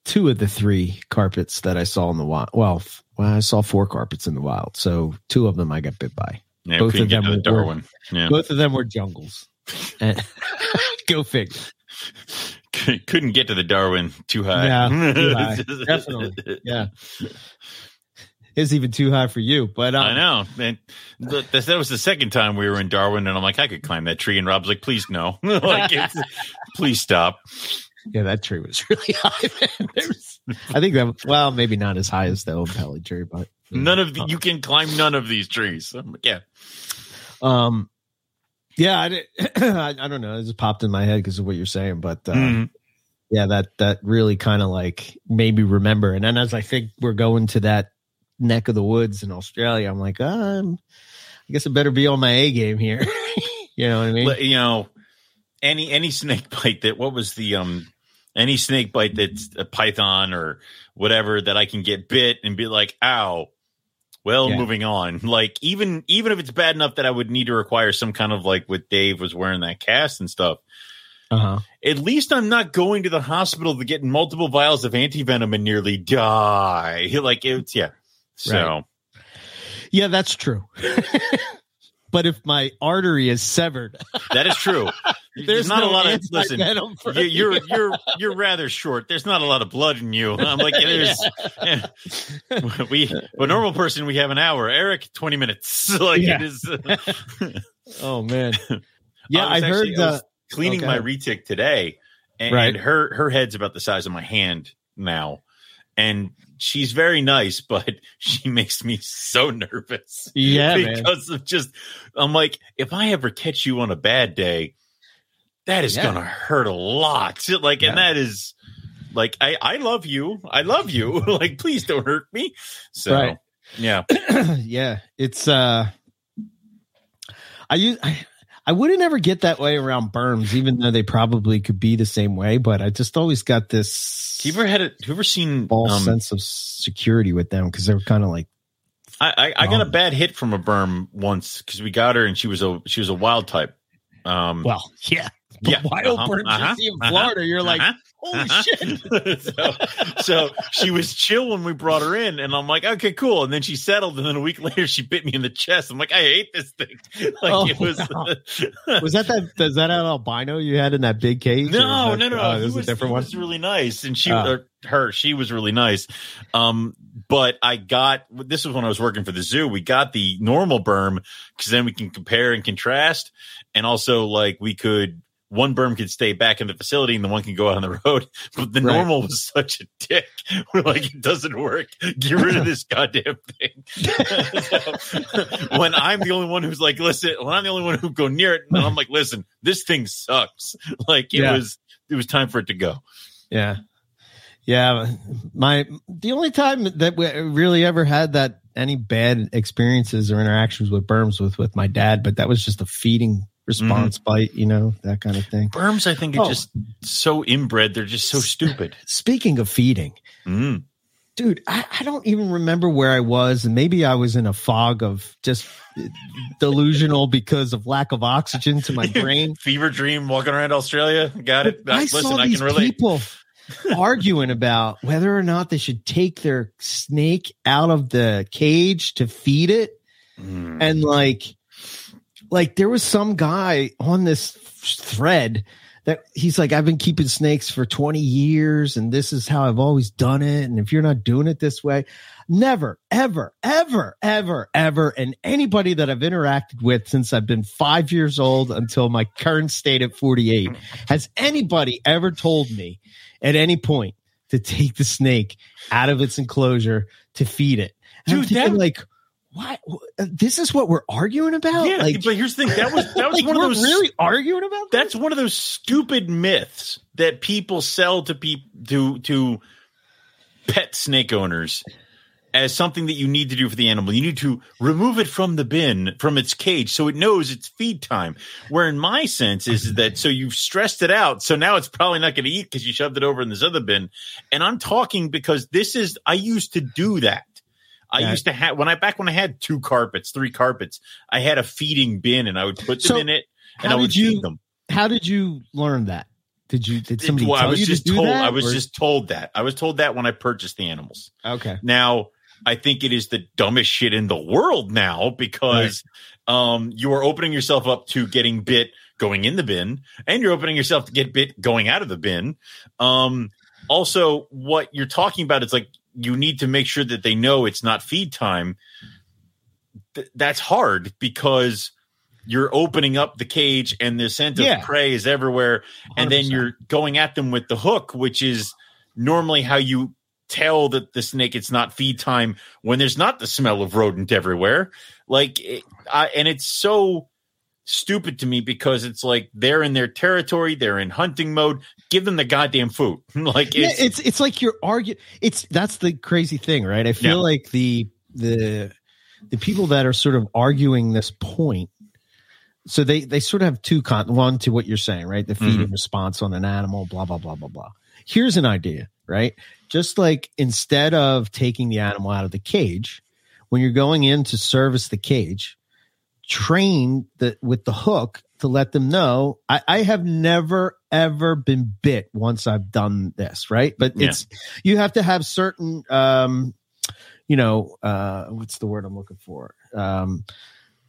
two of the three carpets that I saw in the wild. Well, f- well I saw four carpets in the wild, so two of them I got bit by. Yeah, both of them were Darwin. Yeah. Both of them were jungles. Go figure. Couldn't get to the Darwin too high. Yeah, too high. Definitely. Yeah. It's even too high for you, but um, I know. And th- that was the second time we were in Darwin, and I'm like, I could climb that tree, and Rob's like, please no, like, it's, [laughs] please stop. Yeah, that tree was really high, man. Was, I think that, well, maybe not as high as the old Pele tree, but you none know, of the, um, you can climb none of these trees. I'm like, yeah, um, yeah, I, did, I, I don't know. It just popped in my head because of what you're saying, but. Uh, mm-hmm. Yeah, that that really kind of like made me remember, and then as I think we're going to that neck of the woods in Australia, I'm like, um, I guess I better be on my A game here. You know what I mean? You know, any any snake bite that what was the um any snake bite that's a python or whatever that I can get bit and be like, ow. Well, yeah. Moving on. Like even even if it's bad enough that I would need to require some kind of like what Dave was wearing that cast and stuff. Uh-huh. At least I'm not going to the hospital to get multiple vials of anti-venom and nearly die. Like it's yeah. So, right. Yeah, that's true. But if my artery is severed, that is true. There's, There's not no a lot of listen. You, you're you're you're rather short. There's not a lot of blood in you. I'm like, there's yeah. Yeah. we a normal person we have an hour. Eric, twenty minutes. Like yeah. it is. Uh, oh man, yeah. I, I heard actually, the I was cleaning okay. my retic today, and, right. and her her head's about the size of my hand now, and. She's very nice, but she makes me so nervous. Yeah, because man. of just, I'm like, if I ever catch you on a bad day, that is yeah. gonna hurt a lot. Like, yeah. and that is like, I, I love you, I love you. Like, please don't hurt me. So, right. yeah, yeah. It's uh, I use I, I wouldn't ever get that way around berms, even though they probably could be the same way. But I just always got this. You ever had a, you ever seen false um, sense of security with them because they were kind of like. I, I, I got um, a bad hit from a berm once because we got her and she was a she was a wild type. Um, well, yeah, the yeah, wild uh-huh, berms uh-huh, you see in uh-huh, Florida, you're uh-huh, like, holy uh-huh. shit! so, so she was chill when we brought her in, and I'm like, okay, cool. And then she settled, and then a week later, she bit me in the chest. I'm like, I hate this thing. Like oh, it was. No. was that that? Is that an albino you had in that big cage? No, no, no. Oh, it was, was a different one. Was really nice, and she. Uh, her she was really nice um but I got this was when I was working for the zoo. We got the normal berm because then we can compare and contrast, and also like we could one berm could stay back in the facility and the one can go out on the road, but the right. normal was such a dick. We're like, it doesn't work, get rid of this goddamn thing. So, when I'm the only one who's like listen when I'm the only one who go near it, and I'm like listen this thing sucks, like it yeah. was it was time for it to go. yeah Yeah, my the only time that we really ever had that any bad experiences or interactions with berms with with my dad, but that was just a feeding response mm. bite, you know, that kind of thing. Berms, I think, are oh. just so inbred; they're just so stupid. Speaking of feeding, mm. dude, I, I don't even remember where I was. And maybe I was in a fog of just delusional because of lack of oxygen to my brain. Fever dream walking around Australia. Got it. I Listen, saw these I can relate. People arguing about whether or not they should take their snake out of the cage to feed it. Mm. And like, like there was some guy on this thread that he's like, I've been keeping snakes for twenty years and this is how I've always done it. And if you're not doing it this way, never, ever, ever, ever, ever. And anybody that I've interacted with since I've been five years old until my current state at forty-eight, has anybody ever told me at any point to take the snake out of its enclosure to feed it? And Dude, I'm thinking that- like, Why? This is what we're arguing about? Yeah, like, but here's the thing. That was that was like one of those really arguing about. That's this? One of those stupid myths that people sell to people to to pet snake owners as something that you need to do for the animal. You need to remove it from the bin, from its cage, so it knows it's feed time. Where in my sense is that so you've stressed it out, so now it's probably not going to eat because you shoved it over in this other bin. And I'm talking because this is I used to do that. I yeah. used to have when I back when I had two carpets, three carpets, I had a feeding bin and I would put so them in it and I would you, feed them. How did you learn that? Did you did somebody well, tell I was you just to do told that, I was or? just told that. I was told that when I purchased the animals. Okay. Now I think it is the dumbest shit in the world now because right. um, you are opening yourself up to getting bit going in the bin and you're opening yourself to get bit going out of the bin. Um, also, what you're talking about is like you need to make sure that they know it's not feed time. Th- that's hard because you're opening up the cage and the scent of yeah. prey is everywhere. And one hundred percent then you're going at them with the hook, which is normally how you tell that the snake it's not feed time when there's not the smell of rodent everywhere. Like, it, I, and it's so stupid to me because it's like they're in their territory, they're in hunting mode. Give them the goddamn food. Like it's yeah, it's, it's like you're arguing. It's that's the crazy thing, right? I feel yeah. like the the the people that are sort of arguing this point. So they they sort of have two con one to what you're saying, right? The feeding mm-hmm. response on an animal, blah blah blah blah blah. Here's an idea, right? Just like instead of taking the animal out of the cage, when you're going in to service the cage, train the, with the hook to let them know. I, I have never, ever been bit once I've done this, right? But yeah. it's you have to have certain, um, you know, uh, what's the word I'm looking for? Um,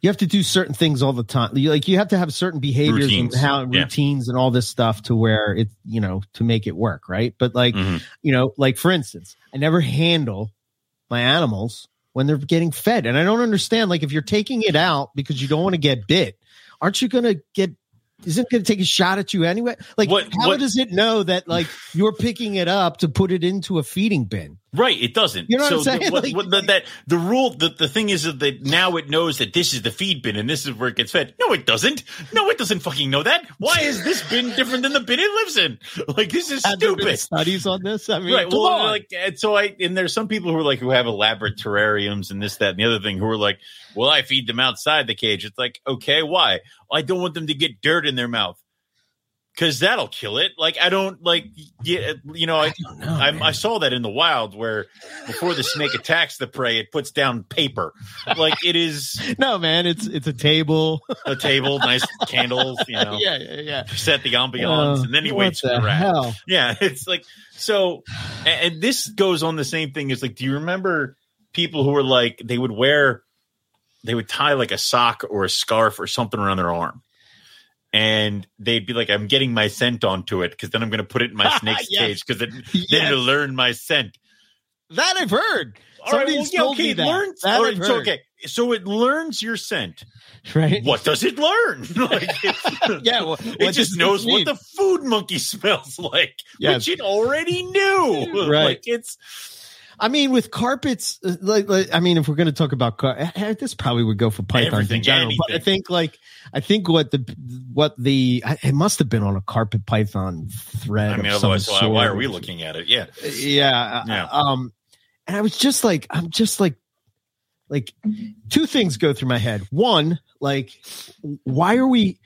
you have to do certain things all the time. You, like you have to have certain behaviors routines. and how yeah. routines and all this stuff to where it, you know, to make it work, right? But like, mm-hmm. you know, like for instance, I never handle my animals when they're getting fed. And I don't understand, like if you're taking it out because you don't want to get bit, aren't you going to get, is it going to take a shot at you anyway? Like what, how what? does it know that like you're picking it up to put it into a feeding bin? Right. It doesn't. You know so what I'm saying? The, what, like, what, the, that, the rule, the, the thing is that now it knows that this is the feed bin and this is where it gets fed. No, it doesn't. No, it doesn't fucking know that. Why is this bin different than the bin it lives in? Like this is have stupid. There been studies on this. I mean, right. Well, on. like and so I and there's some people who are like who have elaborate terrariums and this, that, and the other thing who are like, well, I feed them outside the cage. It's like, okay, why? I don't want them to get dirt in their mouth because that'll kill it. Like, I don't like, yeah, you know, I I, don't know, I, I saw that in the wild where before the snake attacks the prey, it puts down paper. Like it is. No, man, it's, it's a table, a table, nice candles, you know, yeah, yeah, yeah. set the ambiance uh, and then he waits for the rat. Hell? Yeah. It's like, so, and, and this goes on the same thing as like, do you remember people who were like, they would wear, they would tie like a sock or a scarf or something around their arm. And they'd be like, I'm getting my scent onto it because then I'm going to put it in my snake's yes. cage because it, yes. then it'll learn my scent. That I've heard. All right, well, yeah, okay, it that. learns. That right, so, okay, so it learns your scent. Right. What does it learn? Like, it, yeah, well, it just knows what the food monkey smells like, yes. which it already knew. Right. Like it's. I mean, with carpets, like, like I mean, if we're going to talk about car- this, probably would go for pythons Everything, in general. Anything. But I think, like, I think what the what the it must have been on a carpet python thread. I mean, of some sort. Why are we looking at it? Yeah, yeah. yeah. Um, and I was just like, I'm just like, like, two things go through my head. One, like, why are we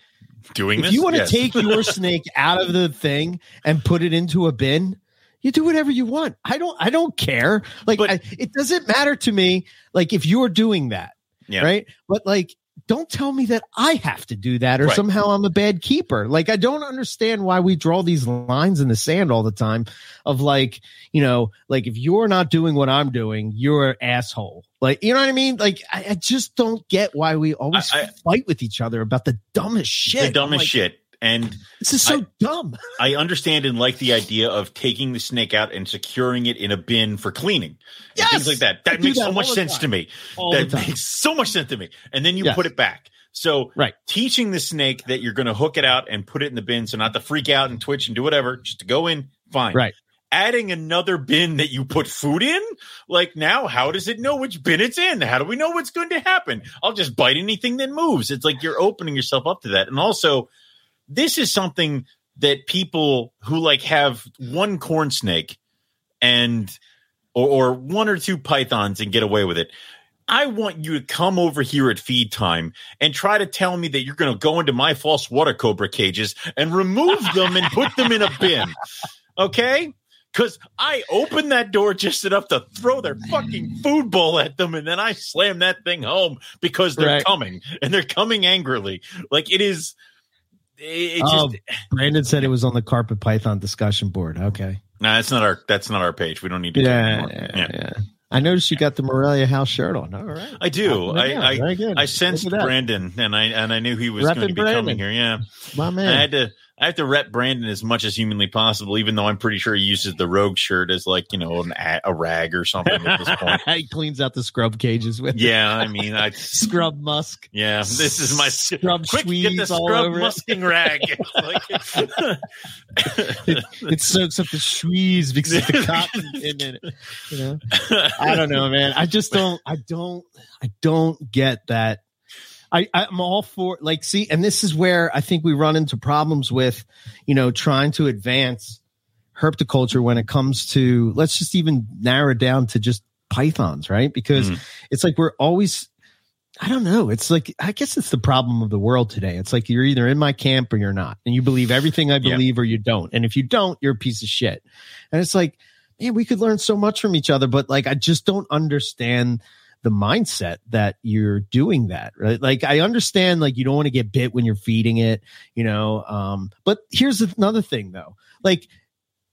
doing if this? If you want to yes. take your snake out of the thing and put it into a bin. You do whatever you want. I don't, I don't care. Like, but, I, it doesn't matter to me. Like, if you're doing that, yeah. right. But like, don't tell me that I have to do that or right. somehow I'm a bad keeper. Like, I don't understand why we draw these lines in the sand all the time of like, you know, like if you're not doing what I'm doing, you're an asshole. Like, you know what I mean? Like, I, I just don't get why we always I, I, fight with each other about the dumbest shit. The dumbest like, shit. And this is so I, dumb. I understand and like the idea of taking the snake out and securing it in a bin for cleaning. Yes! Things like that. That I makes that so much sense time. to me. All that makes so much sense to me. And then you yes. put it back. So right. teaching the snake that you're going to hook it out and put it in the bin so not to freak out and twitch and do whatever, just to go in, fine. Right. Adding another bin that you put food in? Like, now how does it know which bin it's in? How do we know what's going to happen? I'll just bite anything that moves. It's like you're opening yourself up to that. And also, this is something that people who like have one corn snake and or, or one or two pythons and get away with it. I want you to come over here at feed time and try to tell me that you're going to go into my false water cobra cages and remove them and put them in a bin. Okay? Because I open that door just enough to throw their fucking food bowl at them, and then I slam that thing home because they're right. coming, and they're coming angrily. Like, it is – it just oh, – Brandon said it was on the carpet python discussion board. Okay. No, nah, that's not our that's not our page. We don't need to yeah, do that anymore. Yeah, yeah. yeah. I noticed you got the Morelia House shirt on. All right. I do. I I, I, I sensed Brandon, and I and I knew he was Repping going to be Brandon. coming here. Yeah. My man. I had to – I have to rep Brandon as much as humanly possible, even though I'm pretty sure he uses the rogue shirt as like, you know, an, a rag or something at this point. He cleans out the scrub cages with Yeah, it. I mean, I scrub musk. Yeah, this is my scrub quick, get the scrub musking it. rag. It's like, it, it soaks up the squeeze because of the cotton in it. You know? I don't know, man. I just don't I don't I don't get that. I, I'm all for like, see, and this is where I think we run into problems with, you know, trying to advance herpetoculture when it comes to, let's just even narrow down to just pythons, right? Because mm. it's like, we're always, I don't know. It's like, I guess it's the problem of the world today. It's like, you're either in my camp or you're not. And you believe everything I believe yeah. or you don't. And if you don't, you're a piece of shit. And it's like, man, we could learn so much from each other, but like, I just don't understand the mindset that you're doing that, right? Like, I understand, like, you don't want to get bit when you're feeding it, you know. Um, but here's another thing, though. Like,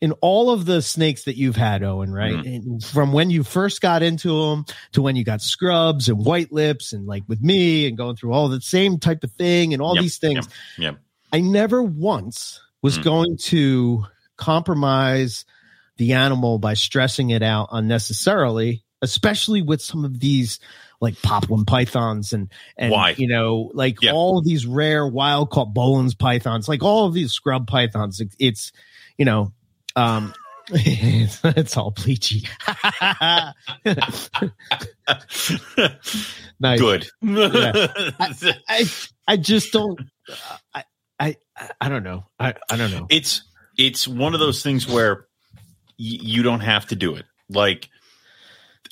in all of the snakes that you've had, Owen, right? Mm. And from when you first got into them to when you got scrubs and white lips and like with me and going through all the same type of thing and all yep, these things. Yep, yep. I never once was mm. going to compromise the animal by stressing it out unnecessarily, especially with some of these like Poplin pythons and, and Why? you know, like yep. all of these rare wild caught Bolin's pythons, like all of these scrub pythons. It, it's, you know, um, it's, it's all bleachy. nice. Good. yeah. I, I, I just don't, I, I, I don't know. I, I don't know. It's, it's one of those things where y- you don't have to do it. Like,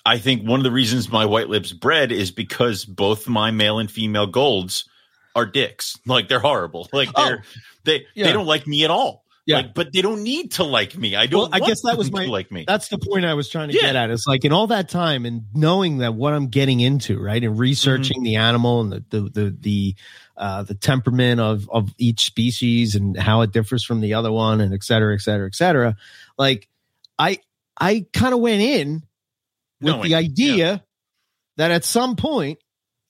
I think one of the reasons my white lips bred is because both my male and female golds are dicks. Like, they're horrible. Like, they're oh, they yeah. they don't like me at all. Yeah. Like, but they don't need to like me. I don't. Well, I guess that was my like me. That's the point I was trying to yeah. get at. It's like, in all that time and knowing that what I'm getting into, right, and researching mm-hmm. the animal and the the the the, uh, the temperament of of each species and how it differs from the other one, and et cetera, et cetera, et cetera. Like, I I kind of went in. With no, the idea yeah. that at some point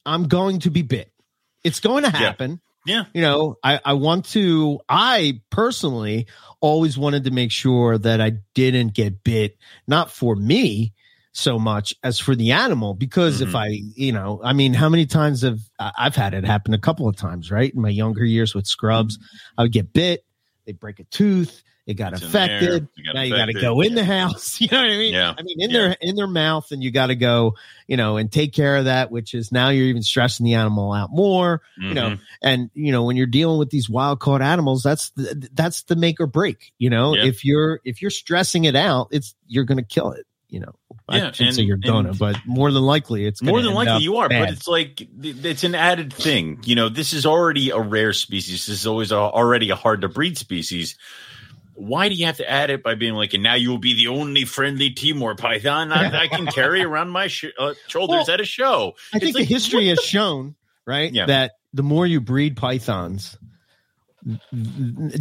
I'm going to be bit. It's going to happen. Yeah. yeah. You know, I, I want to, I personally always wanted to make sure that I didn't get bit, not for me so much as for the animal, because mm-hmm. if I, you know, I mean, how many times have I've had it happen a couple of times, right? In my younger years with scrubs, mm-hmm. I would get bit. They break a tooth. It got it's affected. You got now affected. You got to go in yeah. the house. You know what I mean? Yeah. I mean, in yeah. their in their mouth, and you got to go, you know, and take care of that, which is now you're even stressing the animal out more, mm-hmm. you know. And, you know, when you're dealing with these wild caught animals, that's the, that's the make or break. You know, yeah. if you're if you're stressing it out, it's you're going to kill it. You know, I yeah, shouldn't say you're gonna, but more than likely it's gonna more than likely you are. Bad. But it's like it's an added thing. You know, this is already a rare species. This is always a, already a hard to breed species. why do you have to add it by being like, and now you will be the only friendly Timor Python I, I can carry around my sh- uh, shoulders well, at a show? I it's think like, the history has the- shown, right, yeah. that the more you breed pythons,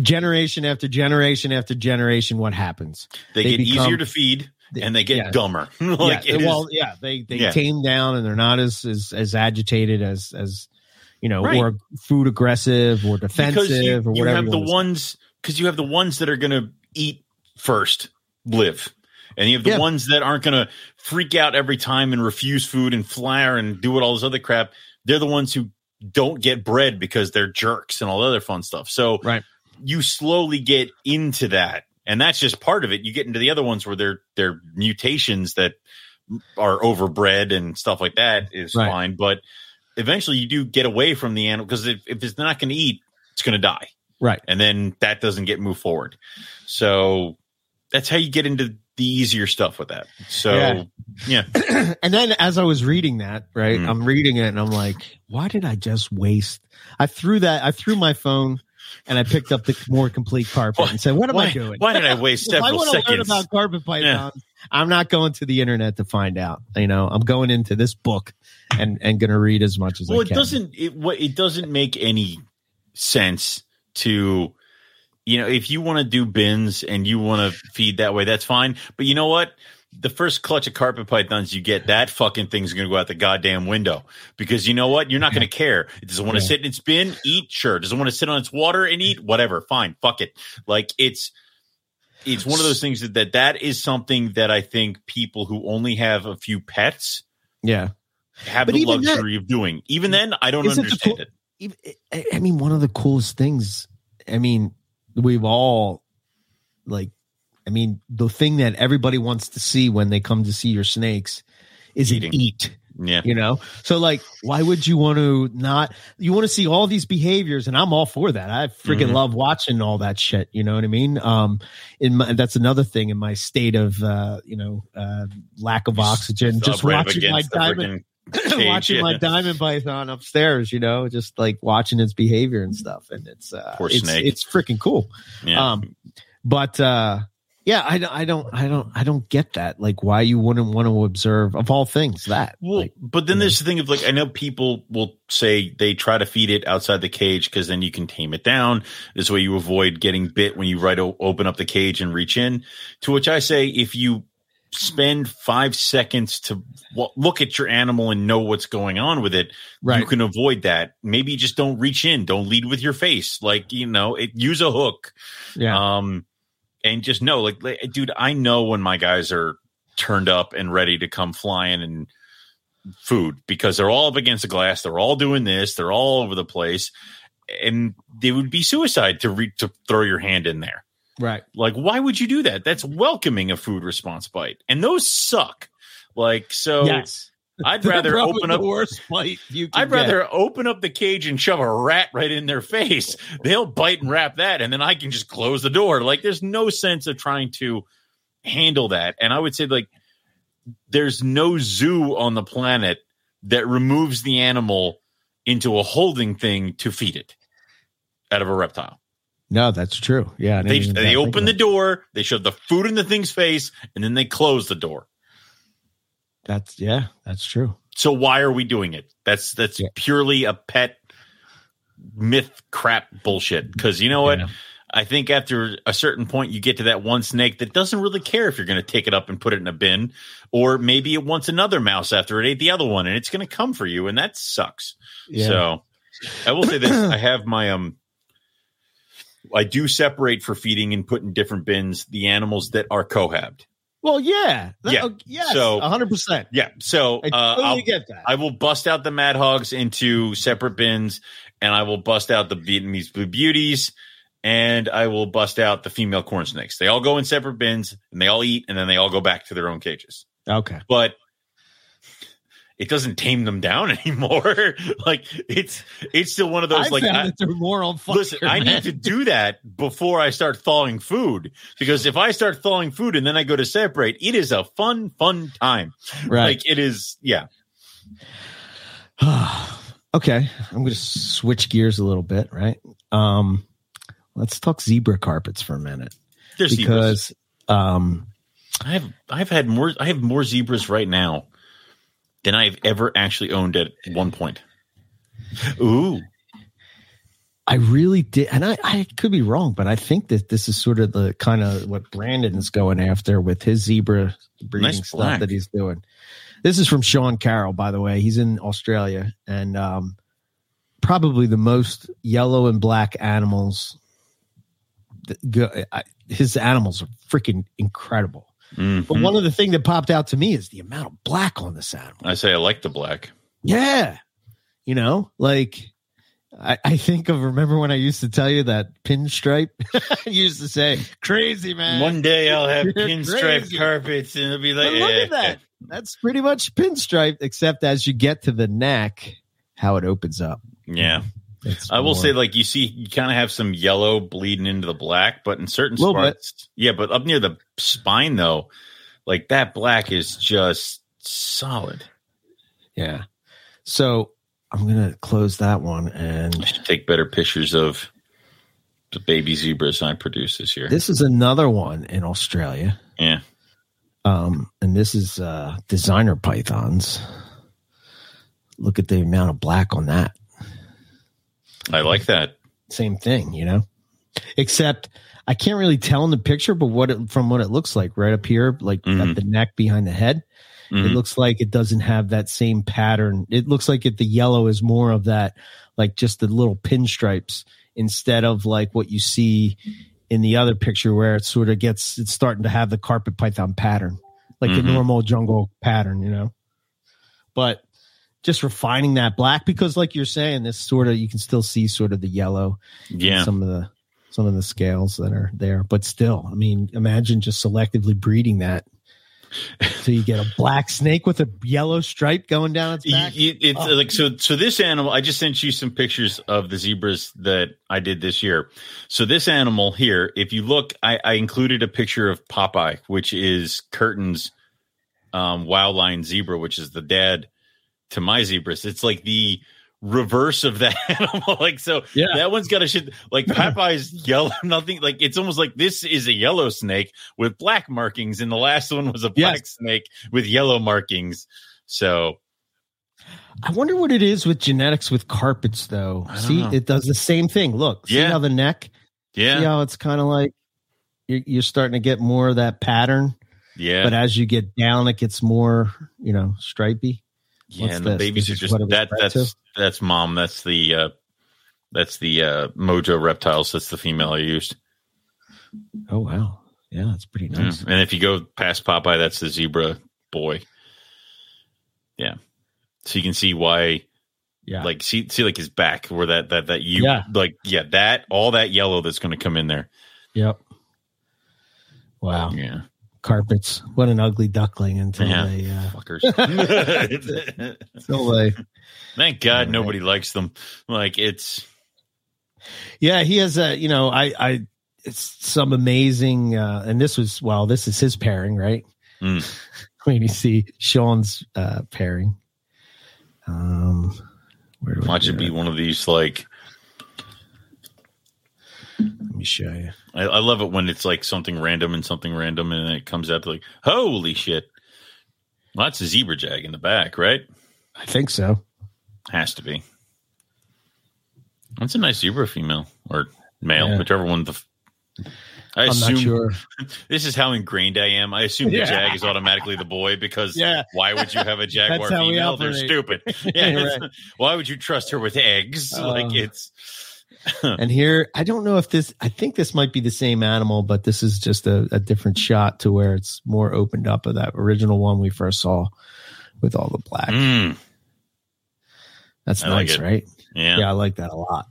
generation after generation after generation, what happens? They, they get become, easier to feed and they get yeah. dumber. like yeah. It well, is, yeah, they they yeah. tame down and they're not as as, as agitated as as you know, right. or food aggressive or defensive you, or whatever. You have you the ones because you have the ones that are going to eat first, live, and you have the yeah. ones that aren't going to freak out every time and refuse food and flyer and do what all this other crap. They're the ones who don't get bred because they're jerks and all the other fun stuff. So right. you slowly get into that. And that's just part of it. You get into the other ones where they're, they're mutations that are overbred and stuff like that is right. fine. But eventually you do get away from the animal because if, if it's not going to eat, it's going to die. Right. And then that doesn't get moved forward. So that's how you get into the easier stuff with that. So, yeah. yeah. And then as I was reading that, right, mm. I'm reading it and I'm like, why did I just waste? I threw that. I threw my phone and I picked up the more complete carpet why, and said, what am why, I doing? Why did I waste several seconds? I want to learn about carpet pythons. Yeah. I'm not going to the internet to find out. You know, I'm going into this book and, and going to read as much as well, I can. Well, it doesn't, it, what, it doesn't make any sense to... You know, if you want to do bins and you want to feed that way, that's fine. But you know what? The first clutch of carpet pythons you get, that fucking thing's going to go out the goddamn window. Because you know what? You're not going to care. It doesn't want to yeah. sit in its bin, eat, sure. It doesn't want to sit on its water and eat, whatever. Fine, fuck it. Like, it's it's one of those things that that, that is something that I think people who only have a few pets yeah, have but the luxury that, of doing. Even then, I don't understand it. The cool, it. Even, I mean, one of the coolest things, I mean, we've all like, I mean, the thing that everybody wants to see when they come to see your snakes is eating. Eat, yeah, you know? So like, why would you want to not, you want to see all these behaviors and I'm all for that. I freaking mm-hmm. love watching all that shit. You know what I mean? Um, in my, that's another thing in my state of, uh, you know, uh, lack of oxygen, just, just watching my diamond, cage, watching yeah. my diamond python upstairs, you know, just like watching its behavior and stuff, and it's uh, Poor it's, snake. It's freaking cool. Yeah. Um, but uh, yeah, I, I don't, I don't, I don't get that. Like, why you wouldn't want to observe of all things that? Well, like, but then there's know. the thing of like, I know people will say they try to feed it outside the cage because then you can tame it down. This way, you avoid getting bit when you right o- open up the cage and reach in. To which I say, if you spend five seconds to w- look at your animal and know what's going on with it, right. you can avoid that. Maybe just don't reach in, don't lead with your face. Like, you know, it, use a hook. Yeah. Um, and just know, like, like, dude, I know when my guys are turned up and ready to come flying and food because they're all up against the glass. They're all doing this. They're all over the place. And it would be suicide to re- to throw your hand in there. Right. Like, why would you do that? That's welcoming a food response bite. And those suck. Like, so yes. I'd rather open up the worst bite you can I'd rather get. open up the cage and shove a rat right in their face. They'll bite and wrap that. And then I can just close the door. Like, there's no sense of trying to handle that. And I would say, like, there's no zoo on the planet that removes the animal into a holding thing to feed it out of a reptile. No, that's true. Yeah. They they open the door, they shove the food in the thing's face, and then they close the door. That's yeah, that's true. So why are we doing it? That's that's yeah. purely a pet myth crap bullshit. Because you know what? Yeah. I think after a certain point, you get to that one snake that doesn't really care if you're going to take it up and put it in a bin, or maybe it wants another mouse after it ate the other one, and it's going to come for you, and that sucks. Yeah. So I will say this. I have my um. I do separate for feeding and put in different bins the animals that are cohabbed. Well, yeah. That, yeah. Yes, so, one hundred percent. Yeah. So I totally uh, get that. I will bust out the mad hogs into separate bins, and I will bust out the Vietnamese blue beauties, and I will bust out the female corn snakes. They all go in separate bins, and they all eat, and then they all go back to their own cages. Okay. But it doesn't tame them down anymore. Like it's it's still one of those I like found I, that they're more on fire, listen, man. I need to do that before I start thawing food, because if I start thawing food and then I go to separate, it is a fun fun time. Right. Like it is, yeah. Okay, I'm going to switch gears a little bit, right? Um, let's talk zebra carpets for a minute. They're because um, I've I've had more I have more zebras right now than I've ever actually owned at one point. Ooh. I really did, and I, I could be wrong, but I think that this is sort of the kind of what Brandon is going after with his zebra breeding nice stuff black. That he's doing. This is from Sean Carroll, by the way. He's in Australia, and um, probably the most yellow and black animals. Go, I, his animals are freaking incredible. Mm-hmm. But one of the things that popped out to me is the amount of black on this animal. I say I like the black. Yeah. You know, like... I, I think of remember when I used to tell you that pinstripe. I used to say, "Crazy man, one day I'll have pinstripe carpets," and it'll be like, but "Look eh, at that! Eh. That's pretty much pinstripe, except as you get to the neck, how it opens up." Yeah, it's I more... will say, like you see, you kind of have some yellow bleeding into the black, but in certain spots, bit. yeah. But up near the spine, though, like that black is just solid. Yeah. So. I'm going to close that one and I should take better pictures of the baby zebras I produced this year. This is another one in Australia. Yeah. Um, and this is uh, designer pythons. Look at the amount of black on that. I like that. Same thing, you know, except I can't really tell in the picture, but what it, from what it looks like right up here, like mm-hmm. at the neck behind the head. Mm-hmm. It looks like it doesn't have that same pattern. It looks like it, the yellow is more of that, like just the little pinstripes instead of like what you see in the other picture where it sort of gets, it's starting to have the carpet python pattern, like mm-hmm. the normal jungle pattern, you know, but just refining that black, because like you're saying, this sort of, you can still see sort of the yellow. Yeah. Some of the, some of the scales that are there, but still, I mean, imagine just selectively breeding that. So you get a black snake with a yellow stripe going down its back. It, it's oh. like so. So this animal, I just sent you some pictures of the zebras that I did this year. So this animal here, if you look, I, I included a picture of Popeye, which is Curtin's um, wildline zebra, which is the dad to my zebras. It's like the reverse of that animal. Like so, yeah. That one's got a shit like Popeye's yellow. Nothing like it's almost like this is a yellow snake with black markings, and the last one was a black yes. snake with yellow markings. So, I wonder what it is with genetics with carpets, though. See, know. It does the same thing. Look, see yeah. how the neck, yeah, see how it's kind of like you're, you're starting to get more of that pattern. Yeah, but as you get down, it gets more, you know, stripey. Yeah, What's and this? The babies this are just that. That's to? That's mom. That's the uh, that's the uh, Mojo reptiles. That's the female I used. Oh wow, yeah, that's pretty nice. Yeah. And if you go past Popeye, that's the zebra boy. Yeah, so you can see why. Yeah, like see see like his back where that that that you yeah. like yeah that all that yellow that's going to come in there. Yep. Wow. Yeah. Carpets. What an ugly duckling until yeah, they uh... fuckers. Until they... Thank God anyway. Nobody likes them. Like it's yeah, he has a you know I I it's some amazing uh, and this was well this is his pairing right. Mm. When you see Sean's uh, pairing, um, where do watch it be one of these like. Let me show you. I, I love it when it's like something random and something random, and it comes out to like, holy shit! Lots of zebra jag in the back, right? I think so. Has to be. That's a nice zebra female or male, yeah. Whichever one. The I assume I'm not sure. This is how ingrained I am. I assume yeah. the jag is automatically the boy because yeah. why would you have a jaguar female? They're stupid. Yeah, right. Why would you trust her with eggs? Uh, like it's. And here, I don't know if this, I think this might be the same animal, but this is just a, a different shot to where it's more opened up of that original one we first saw with all the black. Mm. That's I nice, like right? Yeah. yeah, I like that a lot.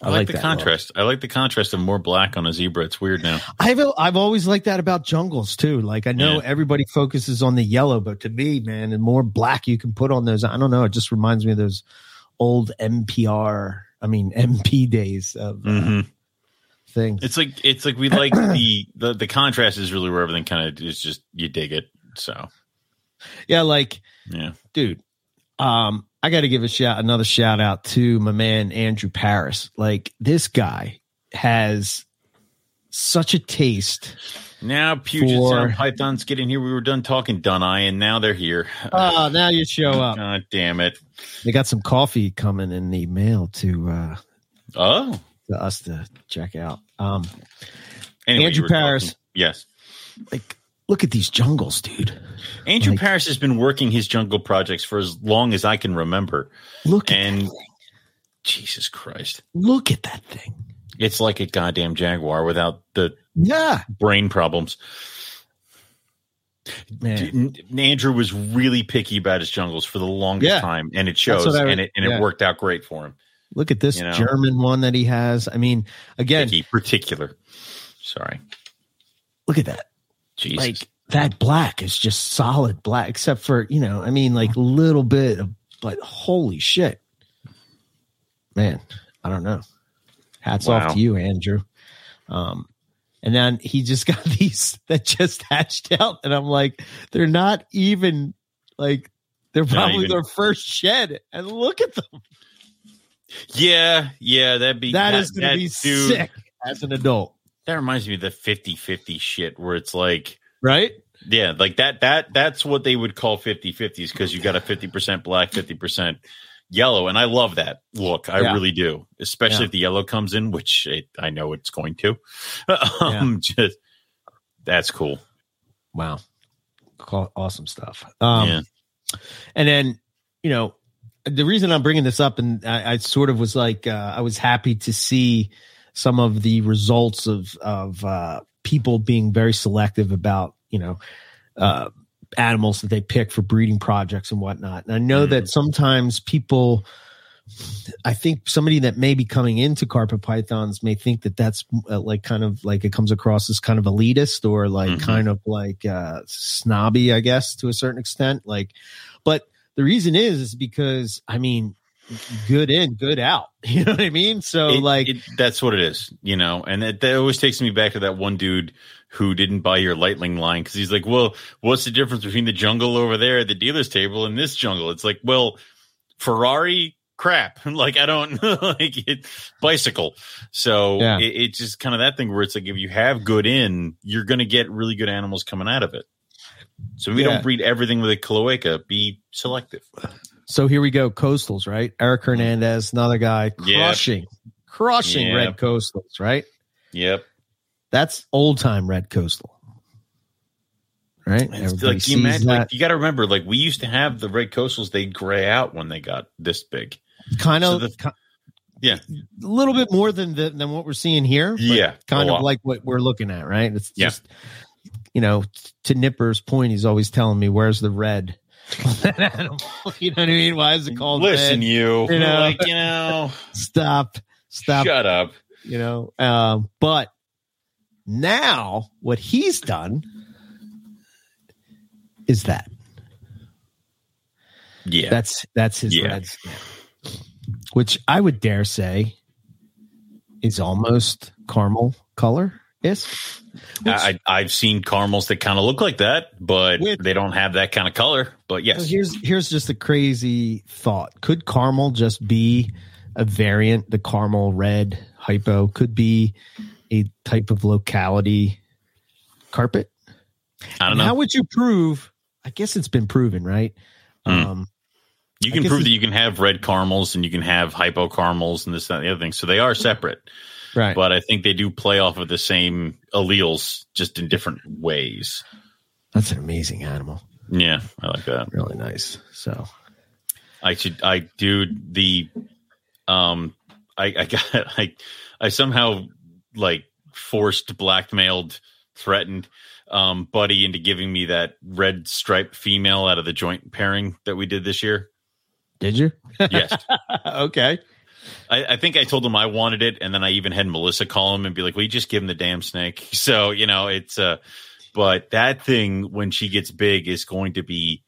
I, I like, like the contrast. I like the contrast of more black on a zebra. It's weird now. I've I've always liked that about jungles too. Like I know yeah. everybody focuses on the yellow, but to me, man, the more black you can put on those, I don't know. It just reminds me of those old N P R. I mean, M P days of uh, mm-hmm. things. It's like it's like we like the, the the contrast is really where everything kind of is just you dig it. So yeah, like yeah, dude. Um, I got to give a shout another shout out to my man Andrew Parris. Like this guy has such a taste. Now Puget for, Sound Python's getting here. We were done talking Duneye, and now they're here. Oh, now you show up. God damn it. They got some coffee coming in the mail to uh, oh. to us to check out. Um, anyway, Andrew Parris. Talking, yes. Like, look at these jungles, dude. Andrew like, Parris has been working his jungle projects for as long as I can remember. Look at and, that thing. Jesus Christ. Look at that thing. It's like a goddamn Jaguar without the yeah. brain problems. Man. Andrew was really picky about his jungles for the longest yeah. time, and it shows, I, and, it, and yeah. it worked out great for him. Look at this you know? German one that he has. I mean, again. Picky, particular. Sorry. Look at that. Jesus. Like, that black is just solid black, except for, you know, I mean, like, little bit of, but holy shit. Man, I don't know. Hats wow. off to you, Andrew. Um, and then he just got these that just hatched out. And I'm like, they're not even like they're probably even. Their first shed. And look at them. Yeah. Yeah. That'd be that, that is going to be dude, sick as an adult. That reminds me of the fifty fifty shit where it's like, right. Yeah. Like that, that, that's what they would call fifty fifties because you got a fifty percent black, fifty percent. Yellow, and I love that look. I yeah. really do, especially yeah. if the yellow comes in, which it, I know it's going to. um, yeah. Just that's cool. Wow, awesome stuff. Um, yeah. And then you know the reason I'm bringing this up, and I, I sort of was like, uh, I was happy to see some of the results of of uh, people being very selective about you know. Uh, animals that they pick for breeding projects and whatnot. And I know mm. that sometimes people, I think somebody that may be coming into carpet pythons may think that that's like kind of like it comes across as kind of elitist or like mm-hmm. kind of like uh, snobby, I guess, to a certain extent. Like, but the reason is, is because, I mean, good in, good out. You know what I mean? So it, like it, that's what it is, you know, and it, that always takes me back to that one dude who didn't buy your Lightling line because he's like, well, what's the difference between the jungle over there at the dealer's table and this jungle? It's like, well, Ferrari crap. Like, I don't like it. Bicycle. So yeah. it, it's just kind of that thing where it's like if you have good in, you're going to get really good animals coming out of it. So we yeah. don't breed everything with a cloaca. Be selective. So here we go. Coastals, right? Eric Hernandez, another guy crushing, yep. crushing yep. red coastals, right? Yep. That's old time red coastal, right? Like you, imagine, like, you got to remember, like we used to have the red coastals, they gray out when they got this big. Kind so of, the, kind, yeah. A little bit more than the, than what we're seeing here. But yeah. Kind of like what we're looking at, right? It's yeah. just, you know, to Nipper's point, he's always telling me, where's the red? That animal, you know what I mean? Why is it called listen red? You you know, like, you know stop stop shut up you know um but now what he's done is that yeah that's that's his yeah. red stamp, which I would dare say is almost caramel color. Yes, which, I, I've seen caramels that kind of look like that, but with, they don't have that kind of color. But yes, here's here's just a crazy thought. Could caramel just be a variant? The caramel red hypo could be a type of locality carpet. I don't and know. How would you prove? I guess it's been proven, right? Mm. Um, you can prove that you can have red caramels and you can have hypo caramels and this and the other thing. So they are separate. Right. But I think they do play off of the same alleles, just in different ways. That's an amazing animal. Yeah, I like that. Really nice. So, I should, I dude, the, um, I, I got, I, I somehow like forced, blackmailed, threatened, um, Buddy into giving me that red striped female out of the joint pairing that we did this year. Did you? Yes. Okay. I, I think I told him I wanted it, and then I even had Melissa call him and be like, "Will you just give him the damn snake?" So you know, it's uh, but that thing when she gets big is going to be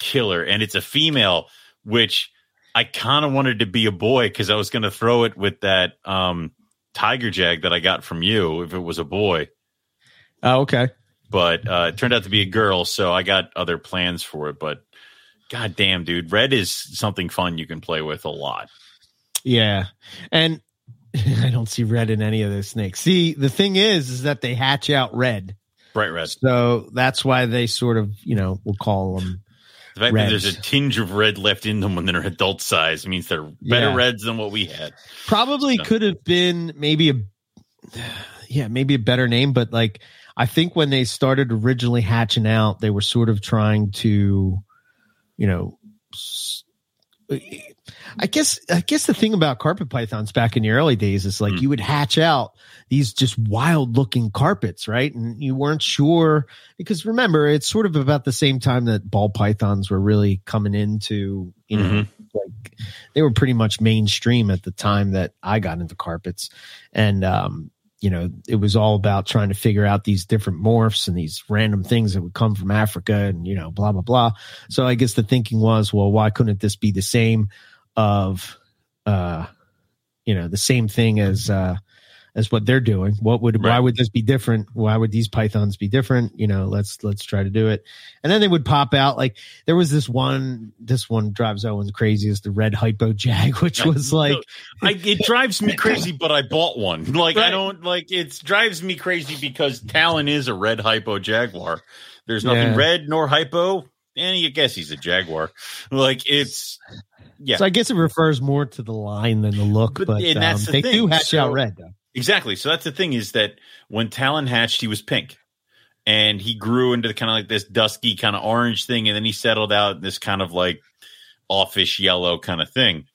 killer, and it's a female, which I kind of wanted to be a boy because I was going to throw it with that um tiger jag that I got from you if it was a boy. Oh, okay. But uh, it turned out to be a girl, so I got other plans for it. But god damn, dude, red is something fun you can play with a lot. Yeah. And I don't see red in any of those snakes. See, the thing is, is that they hatch out red. Bright red. So that's why they sort of, you know, we'll call them the fact reds. That there's a tinge of red left in them when they're adult size means they're better yeah. reds than what we had. Probably so. Could have been maybe a, yeah, maybe a better name. But like, I think when they started originally hatching out, they were sort of trying to, you know, I guess, I guess the thing about carpet pythons back in the early days is like mm. you would hatch out these just wild looking carpets, right? And you weren't sure because remember, it's sort of about the same time that ball pythons were really coming into, you know, mm-hmm. like they were pretty much mainstream at the time that I got into carpets. And, um, you know, it was all about trying to figure out these different morphs and these random things that would come from Africa and, you know, blah, blah, blah. So I guess the thinking was, well, why couldn't this be the same of, uh, you know, the same thing as, uh, as what they're doing? What would, right. why would this be different? Why would these pythons be different? You know, let's, let's try to do it. And then they would pop out. Like there was this one, this one drives Owen crazy is the red hypo jag, which was like, I, it drives me crazy, but I bought one. Like right. I don't like, it drives me crazy because Talon is a red hypo jaguar. There's nothing yeah. red nor hypo. And you guess he's a jaguar. Like it's, yeah. So I guess it refers more to the line than the look, but, but um, the they thing. do hatch so, out red though. Exactly. So that's the thing is that when Talon hatched, he was pink and he grew into the kind of like this dusky kind of orange thing. And then he settled out this kind of like offish yellow kind of thing.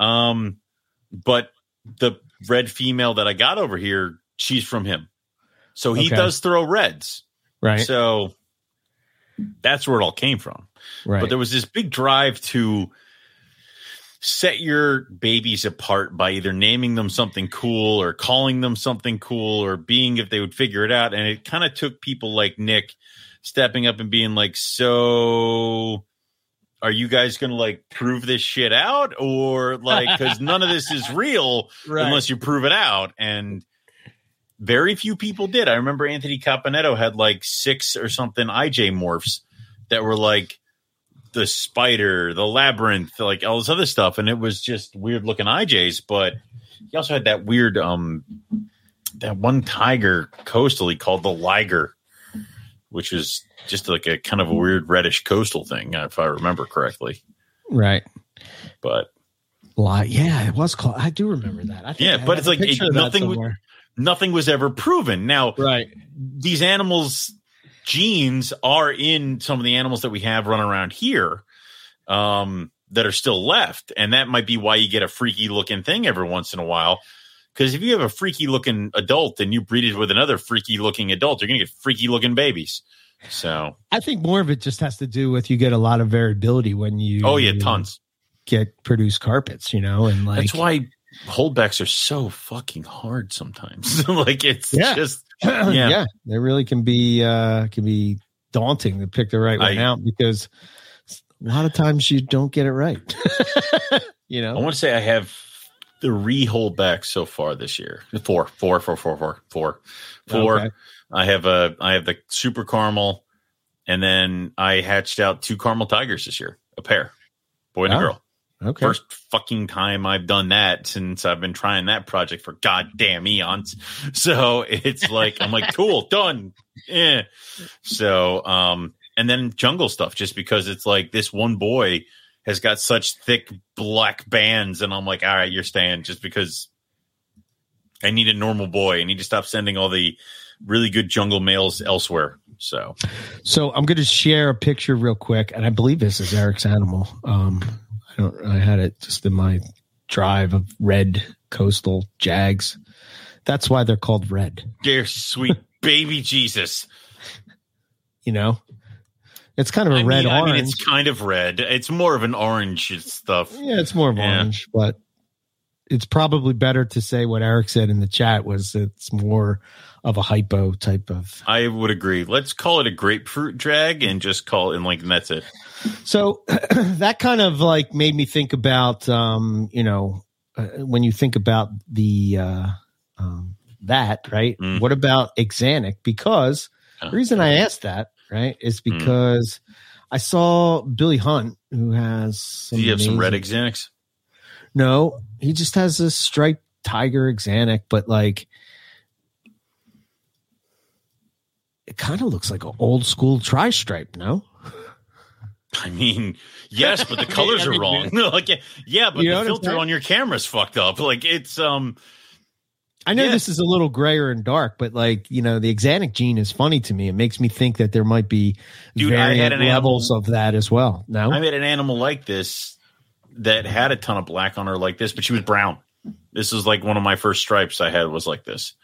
Um, but the red female that I got over here, she's from him. So he okay. does throw reds. Right. So that's where it all came from. Right. But there was this big drive to set your babies apart by either naming them something cool or calling them something cool or being if they would figure it out. And it kind of took people like Nick stepping up and being like, so are you guys going to like prove this shit out or like, cause none of this is real right. unless you prove it out. And very few people did. I remember Anthony Caponetto had like six or something I J morphs that were like, the spider, the labyrinth, like all this other stuff. And it was just weird looking I Js, but he also had that weird, um, that one tiger coastally called the liger, which is just like a kind of a weird reddish coastal thing. If I remember correctly. Right. But like, yeah, it was called, I do remember that. I think yeah. I but it's like it, nothing, was, nothing was ever proven. Now, right. These animals, genes are in some of the animals that we have run around here um, that are still left. And that might be why you get a freaky looking thing every once in a while. Because if you have a freaky looking adult and you breed it with another freaky looking adult, you're going to get freaky looking babies. So I think more of it just has to do with you get a lot of variability when you. Oh, yeah. Tons. Get produce carpets, you know, and like that's why holdbacks are so fucking hard sometimes. Like it's yeah. just. Yeah. yeah, they really can be uh, can be daunting to pick the right one I, out because a lot of times you don't get it right. You know, I want to say I have three holdbacks so far this year. Four, four, four, four, four, four, four. Okay. I have a I have the super caramel, and then I hatched out two caramel tigers this year, a pair, boy and oh, a girl. Okay, first fucking time I've done that since I've been trying that project for goddamn eons. So it's like I'm like cool, done. Eh. So um, and then jungle stuff just because it's like this one boy has got such thick black bands, and I'm like, all right, you're staying just because I need a normal boy. I need to stop sending all the really good jungle males elsewhere. So, so I'm going to share a picture real quick, and I believe this is Eric's animal. Um. I, don't, I had it just in my drive of red coastal jags. That's why they're called red. Dear sweet baby Jesus. You know, it's kind of a I red mean, orange. I mean, it's kind of red. It's more of an orange stuff. Yeah, it's more of yeah. orange, but it's probably better to say what Eric said in the chat was it's more of a hypo type of. I would agree. Let's call it a grapefruit drag and just call it and like, and that's it. So that kind of like made me think about, um, you know, uh, when you think about the, uh, um, that, right. Mm. What about Exanic? Because the reason I asked that, right, is because mm. I saw Billy Hunt who has some. Do you have amazing, some red Exanics? No, he just has a striped Tiger, Xanac, but like it kind of looks like an old school tri-stripe, no? I mean, yes, but the colors I mean, are wrong. like, yeah, but you the filter on your camera's fucked up. Like it's um I know yeah. this is a little grayer and dark, but like, you know, the Xanac gene is funny to me. It makes me think that there might be Dude, variant an levels animal, of that as well. No, I had an animal like this that had a ton of black on her like this, but she was brown. This is like one of my first stripes I had was like this.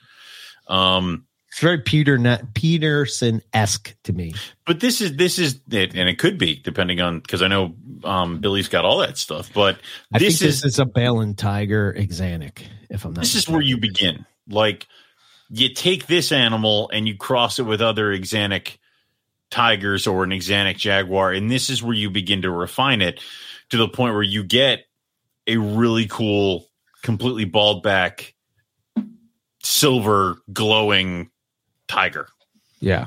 Um, it's very Peter Peterson-esque to me. But this is this is it, and it could be depending on because I know um, Billy's got all that stuff. But I this think is this is a Balin Tiger Xanac. If I'm not this mistaken. Is where you begin. Like you take this animal and you cross it with other Xanac tigers or an Xanac jaguar, and this is where you begin to refine it to the point where you get a really cool, completely bald back, silver glowing tiger. Yeah,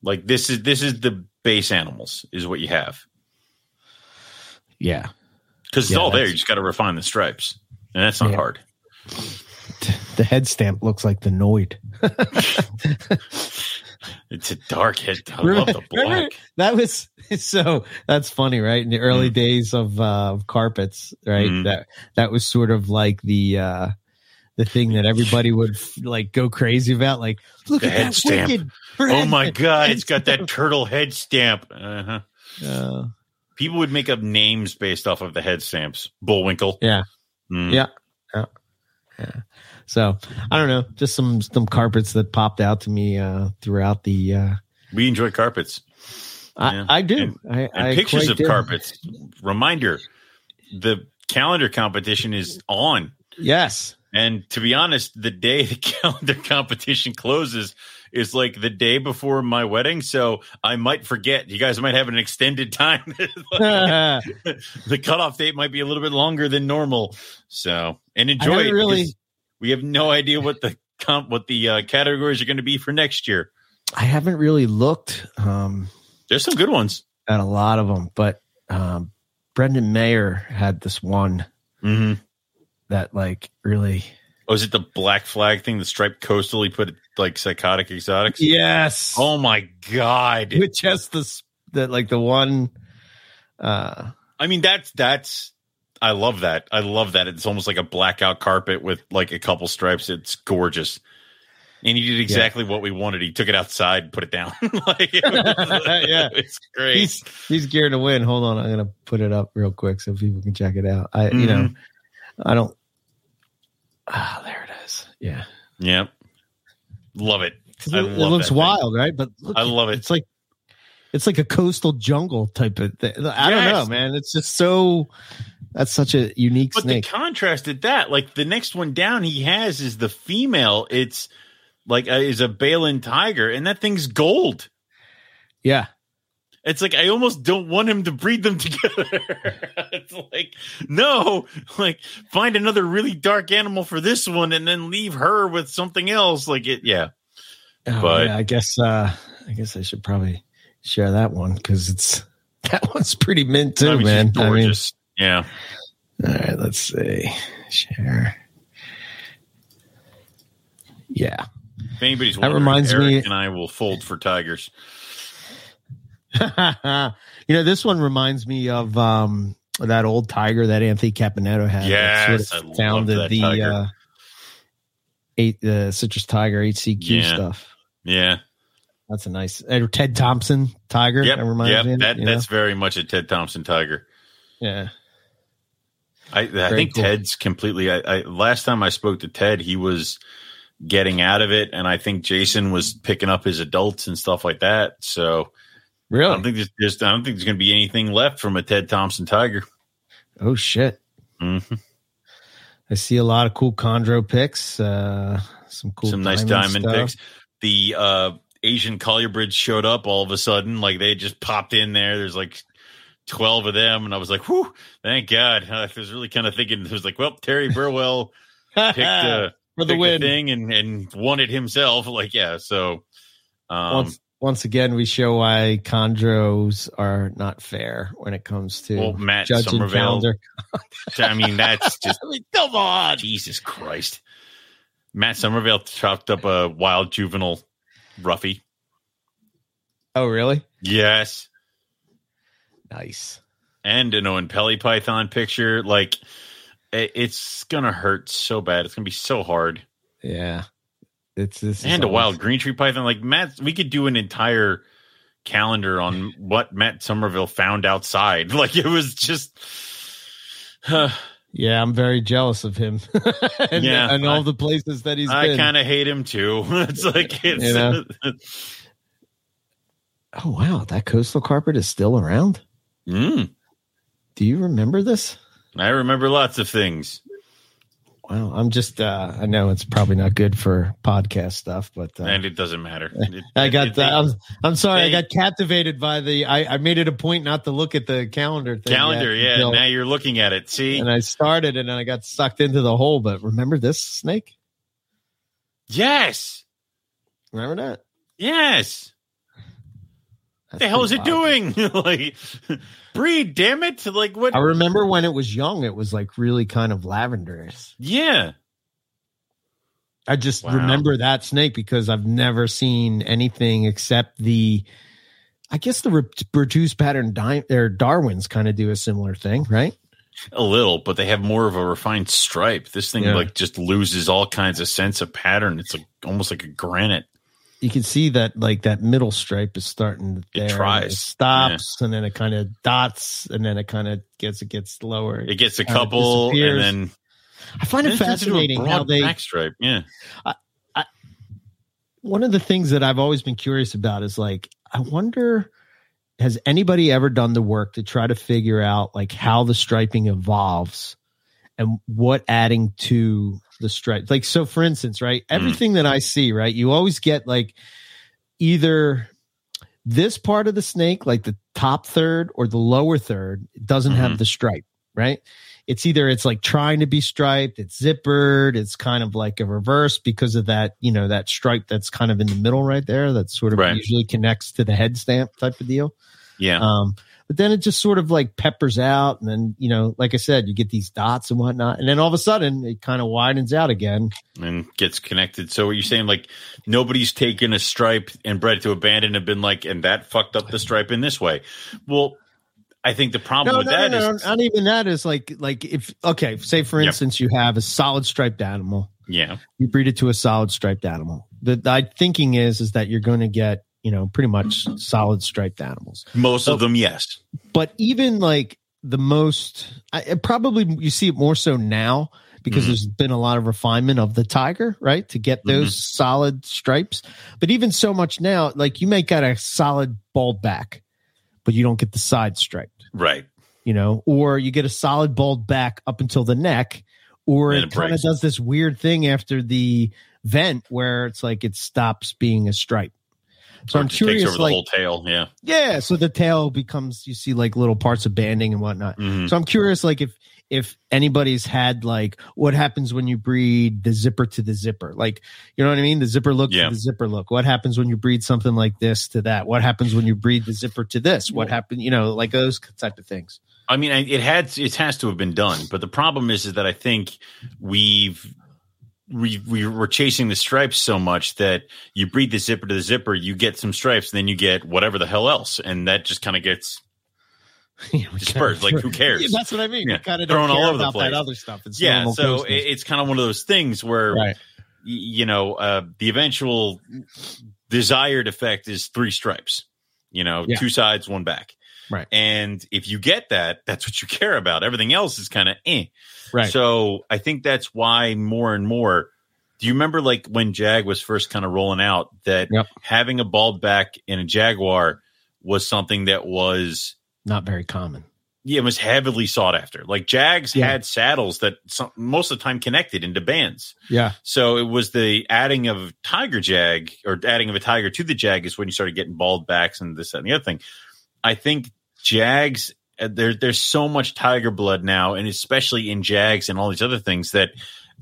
like this is this is the base animals is what you have. Yeah, because it's yeah, all there. You just got to refine the stripes, and that's not yeah. hard. The head stamp looks like the Noid. It's a dark head. I love the black. That was so. That's funny, right? In the early mm. days of uh, carpets, right? Mm. That that was sort of like the uh, the thing that everybody would like go crazy about. Like, look the at head that stamp. Wicked oh my god, it's got that turtle head stamp. Uh-huh. Uh, People would make up names based off of the head stamps. Bullwinkle. Yeah. Mm. Yeah. Yeah. Yeah. So I don't know, just some some carpets that popped out to me uh, throughout the. Uh, we enjoy carpets. I, yeah. I do. And, I, and I pictures of do. Carpets. Reminder: the calendar competition is on. Yes. And to be honest, the day the calendar competition closes is like the day before my wedding, so I might forget. You guys might have an extended time. The cutoff date might be a little bit longer than normal. So and enjoy it. Really, we have no idea what the comp, what the uh, categories are going to be for next year. I haven't really looked. Um, There's some good ones at a lot of them, but um, Brendan Mayer had this one mm-hmm. that like really. Oh, is it the black flag thing? The striped coastal? He put like psychotic exotics. Yes. Oh my god! With just the that like the one. Uh, I mean that's that's. I love that. I love that. It's almost like a blackout carpet with like a couple stripes. It's gorgeous. And he did exactly yeah. what we wanted. He took it outside, and put it down. like, it was, yeah, it's great. He's he's geared to win. Hold on, I'm gonna put it up real quick so people can check it out. I mm-hmm. you know, I don't. Ah, oh, there it is. Yeah. Yep. Love it. I it, love it looks wild, thing. Right? But look, I love it. It's like it's like a coastal jungle type of thing. I yes. don't know, man. It's just so that's such a unique but snake. But the contrast at that, like the next one down he has is the female. It's like a, is a Balin tiger, and that thing's gold. Yeah. It's like I almost don't want him to breed them together. It's like, no, like find another really dark animal for this one and then leave her with something else. Like it, yeah. Oh, but yeah, I guess uh, I guess I should probably share that one because it's that one's pretty mint too, I mean, man. I mean, yeah. All right, let's see. Share. Yeah. If anybody's wondering, that reminds Eric me, and I will fold for tigers. You know, this one reminds me of um, that old tiger that Anthony Caponetto had. Yes, sort of founded the uh, eight the uh, Citrus Tiger H C Q yeah. stuff. Yeah, that's a nice uh, Ted Thompson tiger. Yep, that reminds yep. me. Of that, it, that's know? Very much a Ted Thompson tiger. Yeah, I, I think cool. Ted's completely. I, I last time I spoke to Ted, he was getting out of it, and I think Jason was picking up his adults and stuff like that. So. Really? I don't think there's just I don't think there's going to be anything left from a Ted Thompson tiger. Oh shit! Mm-hmm. I see a lot of cool chondro picks. Uh, some cool, some diamond nice diamond stuff. Picks. The uh, Asian colubrids showed up all of a sudden, like they just popped in there. There's like twelve of them, and I was like, "Whew! Thank God!" I was really kind of thinking, "It was like, well, Terry Burwell picked uh, for the picked win the thing and and won it himself." Like, yeah, so. Um, well, Once again, we show why chondros are not fair when it comes to well, Matt Somerville. I mean, that's just I mean, come on, Jesus Christ! Matt Somerville chopped up a wild juvenile roughie. Oh, really? Yes. Nice. And an Owen Pelly Python picture. Like, it's gonna hurt so bad. It's gonna be so hard. Yeah. It's, it's and a wild green tree python. Like Matt, we could do an entire calendar on what Matt Somerville found outside. Like it was just, huh. Yeah, I'm very jealous of him. and, yeah, and all I, the places that he's. I kind of hate him too. It's like it's. You know? Oh wow, that coastal carpet is still around. Mm. Do you remember this? I remember lots of things. Well, I'm just, uh, I know it's probably not good for podcast stuff, but. Uh, and it doesn't matter. It, I got, it, the, I'm, I'm sorry, they, I got captivated by the, I, I made it a point not to look at the calendar thing. Calendar, yet, yeah. Until, now you're looking at it, see? And I started and I got sucked into the hole, but remember this snake? Yes. Remember that? Yes. What the hell is wild. It doing? Like, breed, damn it. Like, what? I remember when it was young, it was like really kind of lavenderish. Yeah. I just wow. remember that snake because I've never seen anything except the, I guess the reduced pattern, di- or Darwin's kind of do a similar thing, right? A little, but they have more of a refined stripe. This thing yeah. like just loses all kinds of sense of pattern. It's like almost like a granite. You can see that like that middle stripe is starting there. It tries. It stops yeah. and then it kind of dots and then it kind of gets it gets lower. It gets a couple and then I find it fascinating how they back stripe. Yeah. I, I, one of the things that I've always been curious about is like I wonder has anybody ever done the work to try to figure out like how the striping evolves and what adding to the stripe, like, so for instance, right, everything mm. that I see, right, you always get like either this part of the snake, like the top third or the lower third doesn't mm. have the stripe, right? It's either it's like trying to be striped, it's zippered, it's kind of like a reverse because of that, you know, that stripe that's kind of in the middle right there that sort of right. usually connects to the head stamp type of deal. Yeah. Um, but then it just sort of like peppers out. And then, you know, like I said, you get these dots and whatnot. And then all of a sudden it kind of widens out again and gets connected. So what you're saying, like nobody's taken a stripe and bred it to abandon and been like, and that fucked up the stripe in this way. Well, I think the problem no, with no, that no, no, is not even that is like, like if, okay, say for instance, yep. you have a solid striped animal. Yeah. You breed it to a solid striped animal. The, the thinking is, is that you're going to get, you know, pretty much solid striped animals. Most so, of them, yes. But even like the most, I, probably you see it more so now because mm-hmm. there's been a lot of refinement of the tiger, right? To get those mm-hmm. solid stripes. But even so much now, like you may get a solid bald back, but you don't get the side striped. Right. You know, or you get a solid bald back up until the neck, or and it, it kind of does this weird thing after the vent where it's like it stops being a stripe. So I'm curious, takes over like, the whole tail, yeah, yeah. So the tail becomes, you see, like little parts of banding and whatnot. Mm-hmm. So I'm curious, like if if anybody's had like what happens when you breed the zipper to the zipper, like you know what I mean, the zipper look yeah. to the zipper look. What happens when you breed something like this to that? What happens when you breed the zipper to this? What happened? You know, like those type of things. I mean, it had it has to have been done, but the problem is, is that I think we've. We, we were chasing the stripes so much that you breed the zipper to the zipper, you get some stripes, and then you get whatever the hell else, and that just kind of gets yeah, dispersed. Like, who cares? Yeah, that's what I mean. Yeah. Kind of thrown all over the place. That other stuff. It's yeah, so it, it's kind of one of those things where right. you know uh, the eventual desired effect is three stripes. You know, yeah. two sides, one back. Right. And if you get that, that's what you care about. Everything else is kind of eh. Right. So I think that's why more and more. Do you remember like when Jag was first kind of rolling out that yep. having a bald back in a Jaguar was something that was not very common. Yeah. It was heavily sought after. Like Jags yeah. had saddles that some, most of the time connected into bands. Yeah. So it was the adding of Tiger Jag or adding of a Tiger to the Jag is when you started getting bald backs and this, that, and the other thing. I think Jags, there, there's so much tiger blood now, and especially in Jags and all these other things that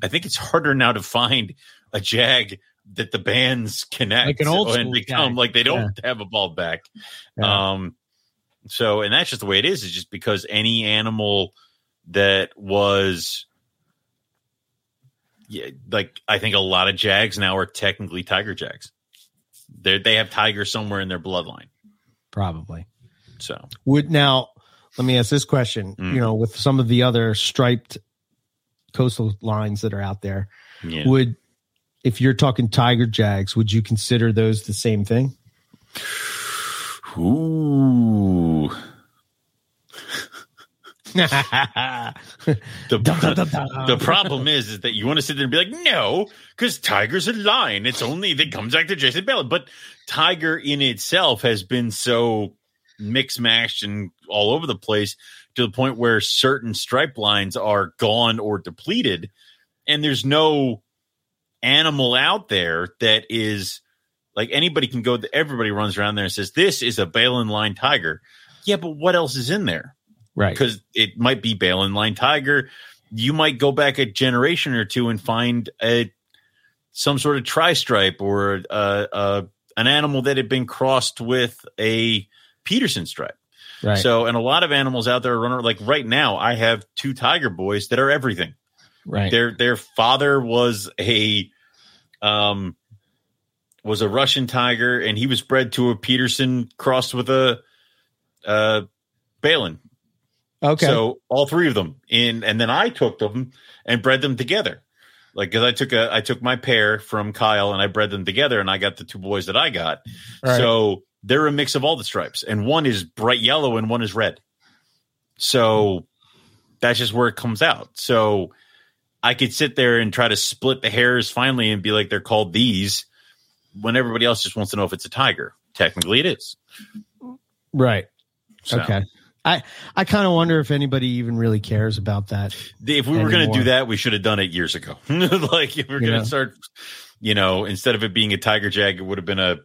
I think it's harder now to find a Jag that the bands connect like an old school and become guy. Like they don't yeah. have a bald back. Yeah. Um, so, and that's just the way it is. It's just because any animal that was, yeah, like I think a lot of Jags now are technically Tiger Jags. They they have Tiger somewhere in their bloodline, probably. So would now let me ask this question. Mm. You know, with some of the other striped coastal lines that are out there, yeah. would if you're talking Tiger Jags, would you consider those the same thing? Ooh. the, the problem is, is that you want to sit there and be like, no, because Tiger's a line. It's only that comes back to Jason Bell. But Tiger in itself has been so mixed mashed and all over the place to the point where certain stripe lines are gone or depleted. And there's no animal out there that is like anybody can go. Everybody runs around there and says, this is a Balen line Tiger. Yeah, but what else is in there? Right. Because it might be Balen line Tiger. You might go back a generation or two and find a some sort of tri-stripe or uh, uh, an animal that had been crossed with a Peterson stripe. Right. So, and a lot of animals out there are running, like right now, I have two Tiger boys that are everything. Right. Their their father was a um was a Russian Tiger, and he was bred to a Peterson crossed with a uh Balen. Okay. So all three of them in, and then I took them and bred them together. Like, cause I took a, I took my pair from Kyle and I bred them together and I got the two boys that I got. Right. So they're a mix of all the stripes and one is bright yellow and one is red. So that's just where it comes out. So I could sit there and try to split the hairs finally and be like, they're called these when everybody else just wants to know if it's a tiger. Technically it is. Right. So. Okay. I, I kind of wonder if anybody even really cares about that. If we were going to do that, we should have done it years ago. Like if we're going to start, you know, instead of it being a Tiger Jag, it would have been a,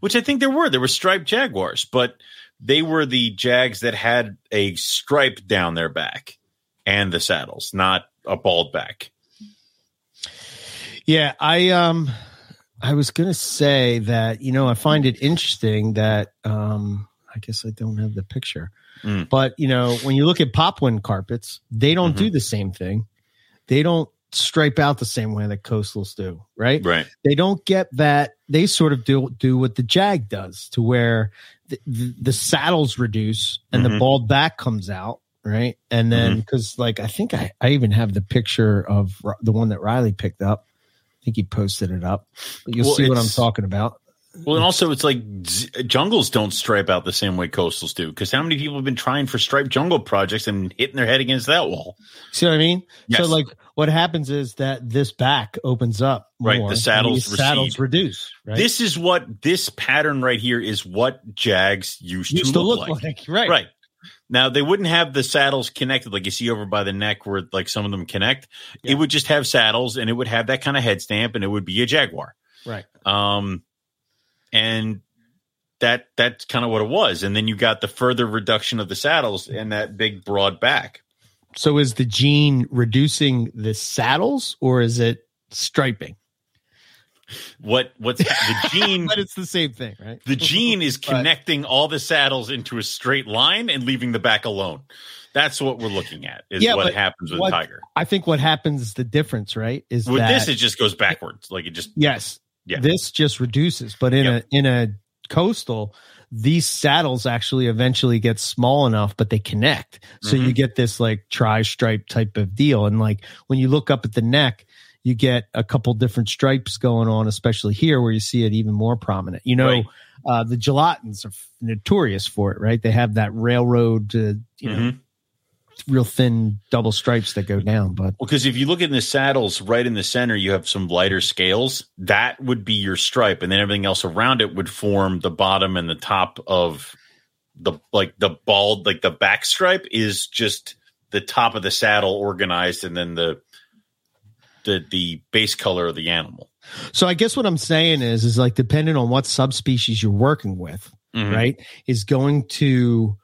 which I think there were, there were striped Jaguars, but they were the Jags that had a stripe down their back and the saddles, not a bald back. Yeah. I, um, I was going to say that, you know, I find it interesting that, um, I guess I don't have the picture, mm. but you know, when you look at Poplin carpets, they don't mm-hmm. do the same thing. They don't stripe out the same way that coastals do. Right. Right. They don't get that. They sort of do, do what the Jag does to where the, the, the saddles reduce and mm-hmm. the bald back comes out. Right. And then, mm-hmm. cause like, I think I, I even have the picture of the one that Riley picked up. I think he posted it up, but you'll well, see what I'm talking about. Well, and also it's like z- jungles don't stripe out the same way coastals do, because how many people have been trying for striped jungle projects and hitting their head against that wall? See what I mean? Yes. So like what happens is that this back opens up more, right? The saddles, the saddles reduce. Right? This is what this pattern right here is what Jags used, used to, to look, look like. like. Right. Right. Now they wouldn't have the saddles connected like you see over by the neck where like some of them connect. Yeah. It would just have saddles and it would have that kind of head stamp and it would be a Jaguar. Right. Um, And that that's kind of what it was. And then you got the further reduction of the saddles and that big broad back. So is the gene reducing the saddles or is it striping? What what's the gene? But it's the same thing, right? The gene is connecting but, all the saddles into a straight line and leaving the back alone. That's what we're looking at is yeah, what happens with what, Tiger. I think what happens, the difference, right, is with that, this, it just goes backwards. Like it just yes. Yeah. This just reduces, but in yep. a in a coastal, these saddles actually eventually get small enough, but they connect. So mm-hmm. you get this like tri-stripe type of deal. And like when you look up at the neck, you get a couple different stripes going on, especially here where you see it even more prominent. You know, right. uh, the gelatins are f- notorious for it, right? They have that railroad, uh, you mm-hmm. know, real thin double stripes that go down. But because well, if you look in the saddles right in the center, you have some lighter scales. That would be your stripe. And then everything else around it would form the bottom and the top of the, like the bald, like the back stripe is just the top of the saddle organized. And then the, the, the base color of the animal. So I guess what I'm saying is, is like, depending on what subspecies you're working with, mm-hmm. right, is going to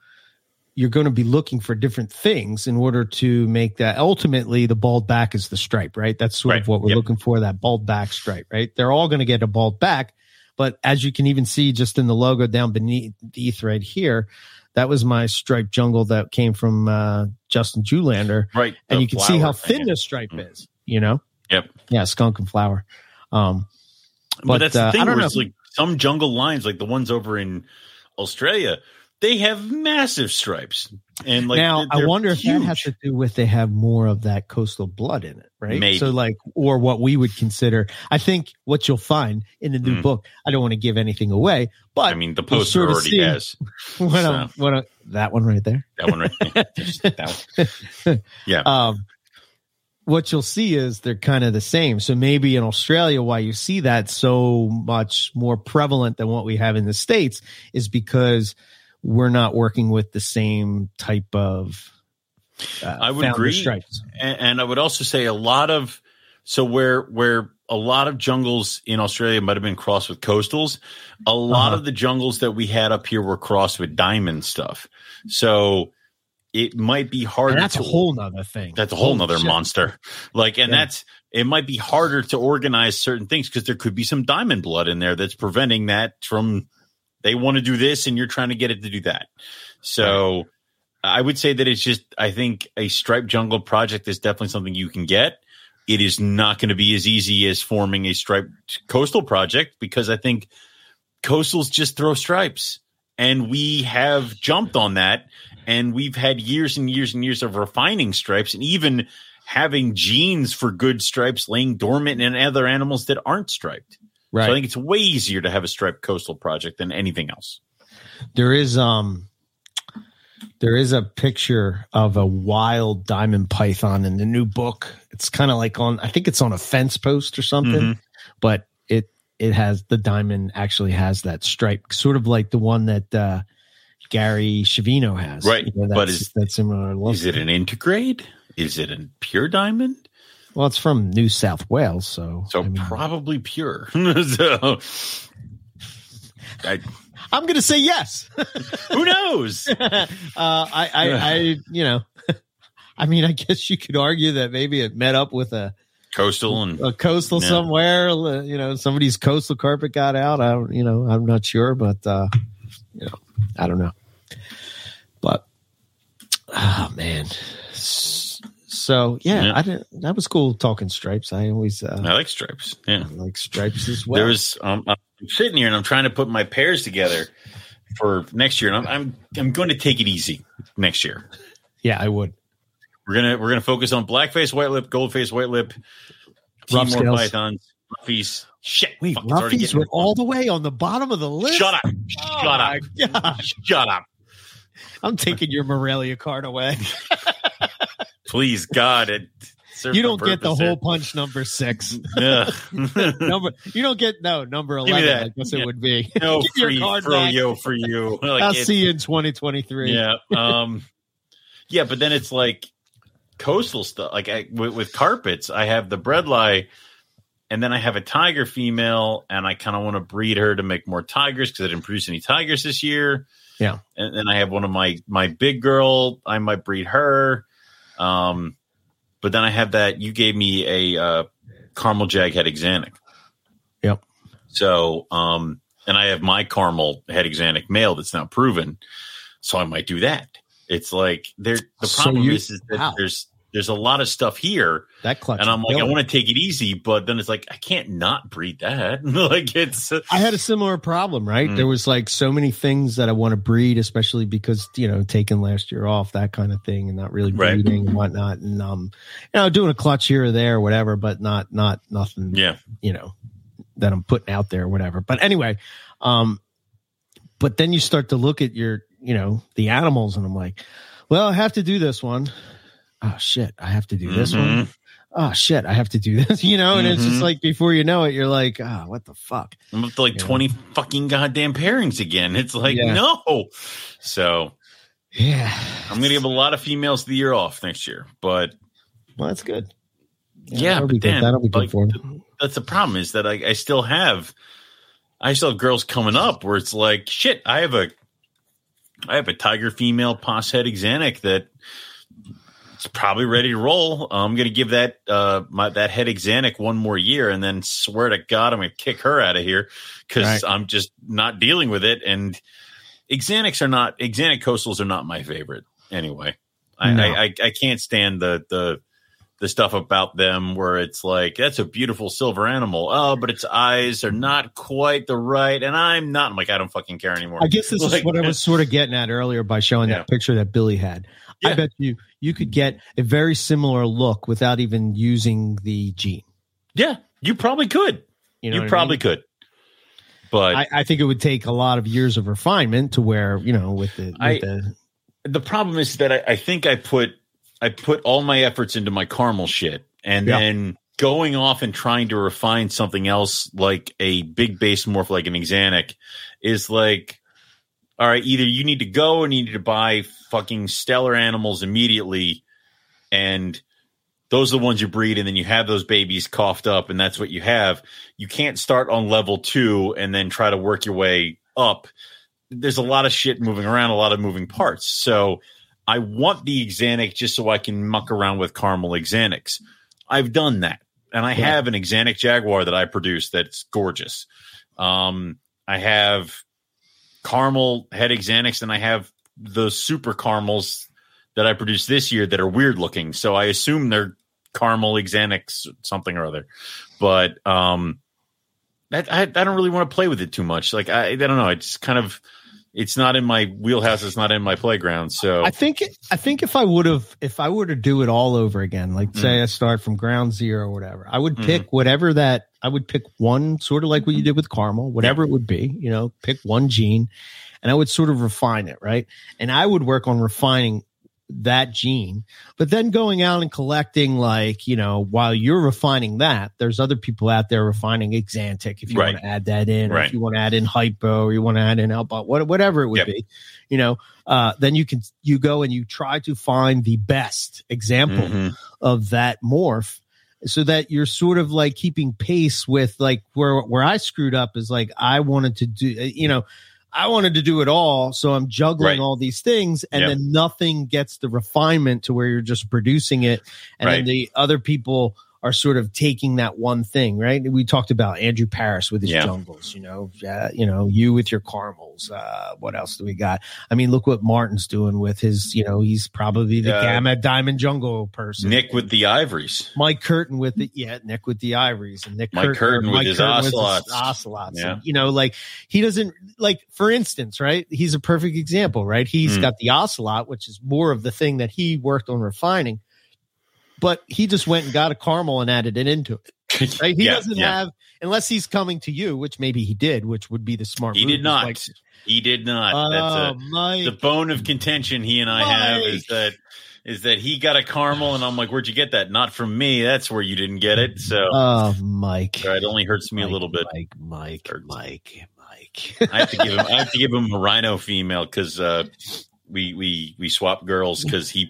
you're going to be looking for different things in order to make that. Ultimately, the bald back is the stripe, right? That's sort right. of what we're yep. looking for, that bald back stripe, right? They're all going to get a bald back. But as you can even see just in the logo down beneath right here, that was my striped jungle that came from uh, Justin Julander. Right. And you can see how thin the stripe mm-hmm. is, you know? Yep. Yeah, skunk and flower. Um, but, but that's the thing uh, where it's like some jungle lines, like the ones over in Australia, they have massive stripes. And like now, I wonder huge. if that has to do with they have more of that coastal blood in it, right? Maybe. So like, or what we would consider, I think what you'll find in the new mm. book, I don't want to give anything away, but I mean, the poster sort of already has. What so. a, what a, that one right there. That one right there. that one. Yeah. Um, what you'll see is they're kind of the same. So maybe in Australia, why you see that so much more prevalent than what we have in the States is because we're not working with the same type of uh, I would agree. Stripes. And, and I would also say a lot of so where where a lot of jungles in Australia might have been crossed with coastals, a lot uh-huh. of the jungles that we had up here were crossed with diamond stuff. So it might be harder. And that's to, a whole nother thing. That's a whole Holy nother shit. monster. Like, and yeah. that's it might be harder to organize certain things because there could be some diamond blood in there that's preventing that from. They want to do this, and you're trying to get it to do that. So I would say that it's just, I think a striped jungle project is definitely something you can get. It is not going to be as easy as forming a striped coastal project because I think coastals just throw stripes. And we have jumped on that, and we've had years and years and years of refining stripes and even having genes for good stripes laying dormant in other animals that aren't striped. Right. So I think it's way easier to have a striped coastal project than anything else. There is um, there is a picture of a wild diamond python in the new book. It's kind of like on, I think it's on a fence post or something, mm-hmm. but it it has the diamond actually has that stripe, sort of like the one that uh, Gary Shavino has, right? You know, that's, but is that similar? Is it an integrate? Is it a pure diamond? Well, it's from New South Wales, so so I mean, probably pure. so, I, I'm going to say yes. Who knows? uh, I, I, I, you know, I mean, I guess you could argue that maybe it met up with a coastal and a coastal yeah. somewhere. You know, somebody's coastal carpet got out. I don't, you know, I'm not sure, but uh, you know, I don't know. But oh man. So, So yeah, yeah, I didn't. That was cool talking stripes. I always uh, I like stripes. Yeah, I like stripes as well. There's um, I'm sitting here and I'm trying to put my pairs together for next year, and I'm I'm I'm going to take it easy next year. Yeah, I would. We're gonna we're gonna focus on blackface, white lip, goldface, white lip, Seymour pythons, ruffies. Shit, wait, ruffies were all the way on the bottom of the list. Shut up! Oh Shut up! God. Shut up! I'm taking your Morelia card away. Please, God, it you don't get the here. Hole punch number six. Yeah. number you don't get no number eleven. I guess yeah. it would be no Give free for you for you. Like, I'll see you in twenty twenty-three. Yeah, um, yeah, but then it's like coastal stuff. Like I, with, with carpets, I have the breadlie, and then I have a tiger female, and I kind of want to breed her to make more tigers because I didn't produce any tigers this year. Yeah, and then I have one of my my big girl. I might breed her. Um, but then I have that, you gave me a, uh, caramel jag-head exanic. Yep. So, um, and I have my caramel head exanic male that's not proven. So I might do that. It's like there, the so problem you, is, is that wow. there's, there's a lot of stuff here that clutch and I'm like, building. I want to take it easy, but then it's like, I can't not breed that. like it's, I had a similar problem, right? Mm-hmm. There was like so many things that I want to breed, especially because, you know, taking last year off, that kind of thing and not really breeding right. and whatnot. And, um, you know, doing a clutch here or there, or whatever, but not, not nothing, yeah. you know, that I'm putting out there or whatever. But anyway, um, but then you start to look at your, you know, the animals and I'm like, well, I have to do this one. Oh shit, I have to do this mm-hmm. one. Oh shit, I have to do this, you know? And mm-hmm. it's just like, before you know it, you're like, ah, oh, what the fuck? I'm up to like you twenty know? fucking goddamn pairings again. It's like, yeah. no. So yeah, I'm going to give a lot of females the year off next year, but. Well, that's good. Yeah, yeah but good. then that'll be good like, for them. That's the problem is that I, I still have, I still have girls coming up where it's like, shit, I have a I have a Tiger female pos head exanic that it's probably ready to roll. I'm going to give that uh, my, that head exanic one more year, and then swear to God, I'm going to kick her out of here because right. I'm just not dealing with it. And exanics are not exanic coastals are not my favorite anyway. I, no. I, I, I can't stand the the. The stuff about them where it's like, that's a beautiful silver animal. Oh, but its eyes are not quite the right. And I'm not I'm like, I don't fucking care anymore. I guess this like, is what I was sort of getting at earlier by showing yeah. that picture that Billy had. Yeah. I bet you, you could get a very similar look without even using the gene. Yeah, you probably could. You, know you probably I mean? could. But I, I think it would take a lot of years of refinement to where, you know, with the, with I, the, the problem is that I, I think I put, I put all my efforts into my caramel shit and yeah. then going off and trying to refine something else like a big base morph, like an exanic, is like, all right, either you need to go or you need to buy fucking stellar animals immediately. And those are the ones you breed. And then you have those babies coughed up and that's what you have. You can't start on level two and then try to work your way up. There's a lot of shit moving around, a lot of moving parts. So I want the exanic just so I can muck around with caramel exanics. I've done that. And I yeah. have an exanic Jaguar that I produced that's gorgeous. Um, I have caramel head exanics, and I have the super caramels that I produced this year that are weird looking. So I assume they're caramel exanics, something or other. But um, that, I, I don't really want to play with it too much. Like, I, I don't know. It's kind of... It's not in my wheelhouse. It's not in my playground. So I think I think if I would have, if I were to do it all over again, like mm. say I start from ground zero or whatever, I would pick mm. whatever that I would pick one sort of like what you did with caramel, whatever yeah. it would be, you know, pick one gene, and I would sort of refine it, right? And I would work on refining that gene, but then going out and collecting, like, you know, while you're refining that, there's other people out there refining exantic if you right. want to add that in, right. or if you want to add in hypo, or you want to add in alpha, whatever it would yep. be, you know, uh then you can you go and you try to find the best example mm-hmm. of that morph so that you're sort of like keeping pace with, like, where where I screwed up is, like, I wanted to do, you know, I wanted to do it all, so I'm juggling right. all these things, and yep. then nothing gets the refinement to where you're just producing it, and right. then the other people are sort of taking that one thing, right? We talked about Andrew Parris with his yeah. jungles, you know, uh, you know, you with your caramels. Uh, what else do we got? I mean, look what Martin's doing with his, you know, he's probably the uh, gamma diamond jungle person. Nick with the ivories. Mike Curtin with the, yeah, Nick with the ivories. And Nick Mike Curtin, Curtin with Mike his Curtin ocelots. With his ocelots. Yeah. And, you know, like he doesn't, like, for instance, right? He's a perfect example, right? He's mm. got the ocelot, which is more of the thing that he worked on refining. But he just went and got a caramel and added it into it. Right? He yeah, doesn't yeah. have, unless he's coming to you, which maybe he did, which would be the smart move. He did not. Like, he did not. Uh, That's a, Mike, the bone of contention he and I Mike. have is that is that he got a caramel, and I'm like, where'd you get that? Not from me. That's where you didn't get it. So, oh, Mike. Right, it only hurts me Mike, a little bit. Mike, Mike, Mike, Mike. I have to give him. I have to give him a rhino female because uh, we we we swap girls because he.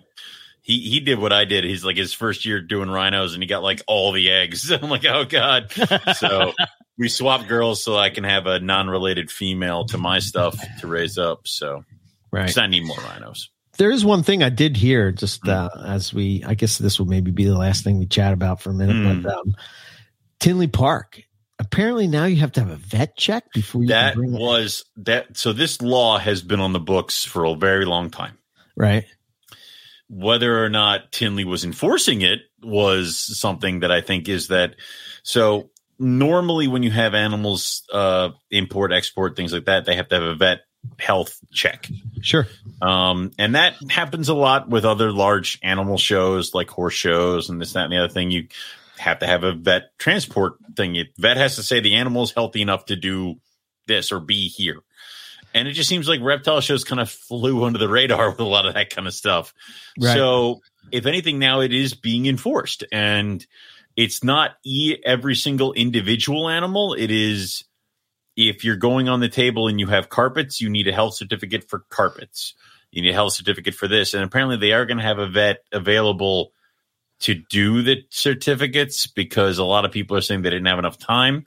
He he did what I did. He's like his first year doing rhinos, and he got like all the eggs. I'm like, oh God. So we swap girls so I can have a non-related female to my stuff to raise up. So right, because I need more rhinos. There is one thing I did hear just uh, as we, I guess this will maybe be the last thing we chat about for a minute. Mm. But um, Tinley Park. Apparently now you have to have a vet check before you that can bring was it. that. So this law has been on the books for a very long time, right? Whether or not Tinley was enforcing it was something that I think is that. So normally when you have animals, uh, import, export, things like that, they have to have a vet health check. Sure. Um, and that happens a lot with other large animal shows like horse shows and this, that, and the other thing. You have to have a vet transport thing. It, vet has to say the animal is healthy enough to do this or be here. And it just seems like reptile shows kind of flew under the radar with a lot of that kind of stuff. Right. So if anything, now it is being enforced, and it's not e- every single individual animal. It is, if you're going on the table and you have carpets, you need a health certificate for carpets. You need a health certificate for this. And apparently they are going to have a vet available to do the certificates because a lot of people are saying they didn't have enough time.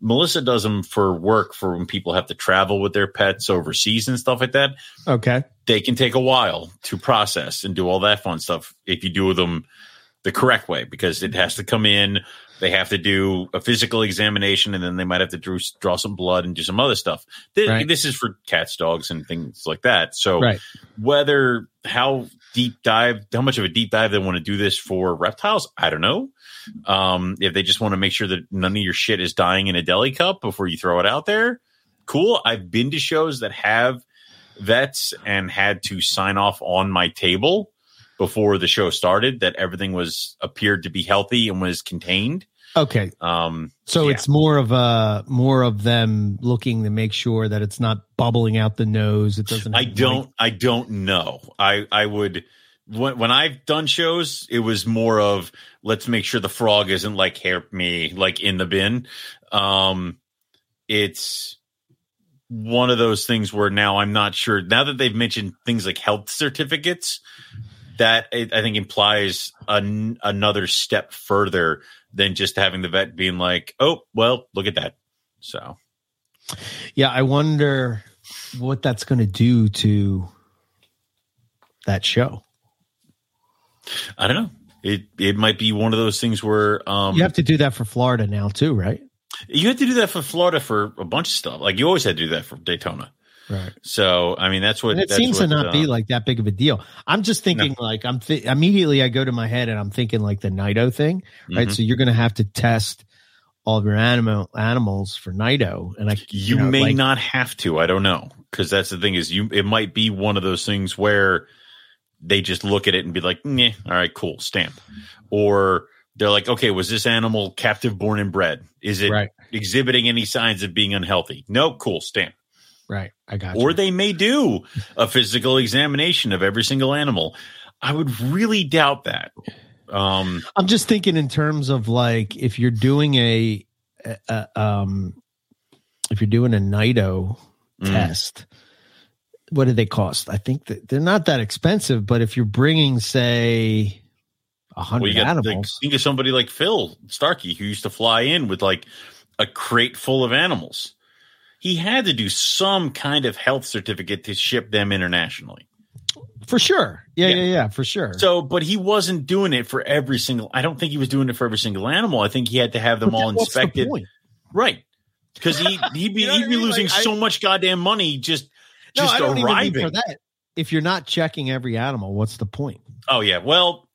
Melissa does them for work for when people have to travel with their pets overseas and stuff like that. Okay. They can take a while to process and do all that fun stuff if you do them the correct way, because it has to come in. They have to do a physical examination, and then they might have to drew, draw some blood and do some other stuff. This, right. this is for cats, dogs, and things like that. So right. whether how deep dive, how much of a deep dive they want to do this for reptiles, I don't know. Um, if they just want to make sure that none of your shit is dying in a deli cup before you throw it out there, cool. I've been to shows that have vets and had to sign off on my table before the show started that everything was appeared to be healthy and was contained. Okay. Um, so yeah. it's more of a, more of them looking to make sure that it's not bubbling out the nose. It doesn't, I don't, light. I don't know. I, I would, when, when I've done shows, it was more of let's make sure the frog isn't like hair me, like in the bin. Um, it's one of those things where now I'm not sure now that they've mentioned things like health certificates, that I think implies an, another step further than just having the vet being like, oh, well, look at that. So, yeah, I wonder what that's going to do to that show. I don't know. It it might be one of those things where um, you have to do that for Florida now too, right? You have to do that for Florida for a bunch of stuff. Like you always had to do that for Daytona. Right. So, I mean, that's what and it that's seems what, to not uh, be like that big of a deal. I'm just thinking no. like I'm th- immediately I go to my head and I'm thinking like the Nido thing. Right. Mm-hmm. So you're going to have to test all of your animal animals for Nido. And I, you, you know, may like, not have to. I don't know. Because that's the thing is you it might be one of those things where they just look at it and be like, nah, all right, cool. Stamp. Or they're like, okay, was this animal captive born and bred? Is it right. exhibiting any signs of being unhealthy? No. Cool. Stamp. Right. I got you. Or they may do a physical examination of every single animal. I would really doubt that. Um, I'm just thinking in terms of like, if you're doing a, a um, if you're doing a Nido mm. test, what do they cost? I think that they're not that expensive, but if you're bringing say a hundred well, animals, like, think of somebody like Phil Starkey, who used to fly in with like a crate full of animals. He had to do some kind of health certificate to ship them internationally. For sure. Yeah, yeah, yeah, yeah, for sure. So, but he wasn't doing it for every single, I don't think he was doing it for every single animal. I think he had to have them but all inspected. The right. Because he, he'd be, you know he'd be mean? losing like, so I, much goddamn money just, no, just I don't arriving. Even for that. If you're not checking every animal, what's the point? Oh yeah. Well,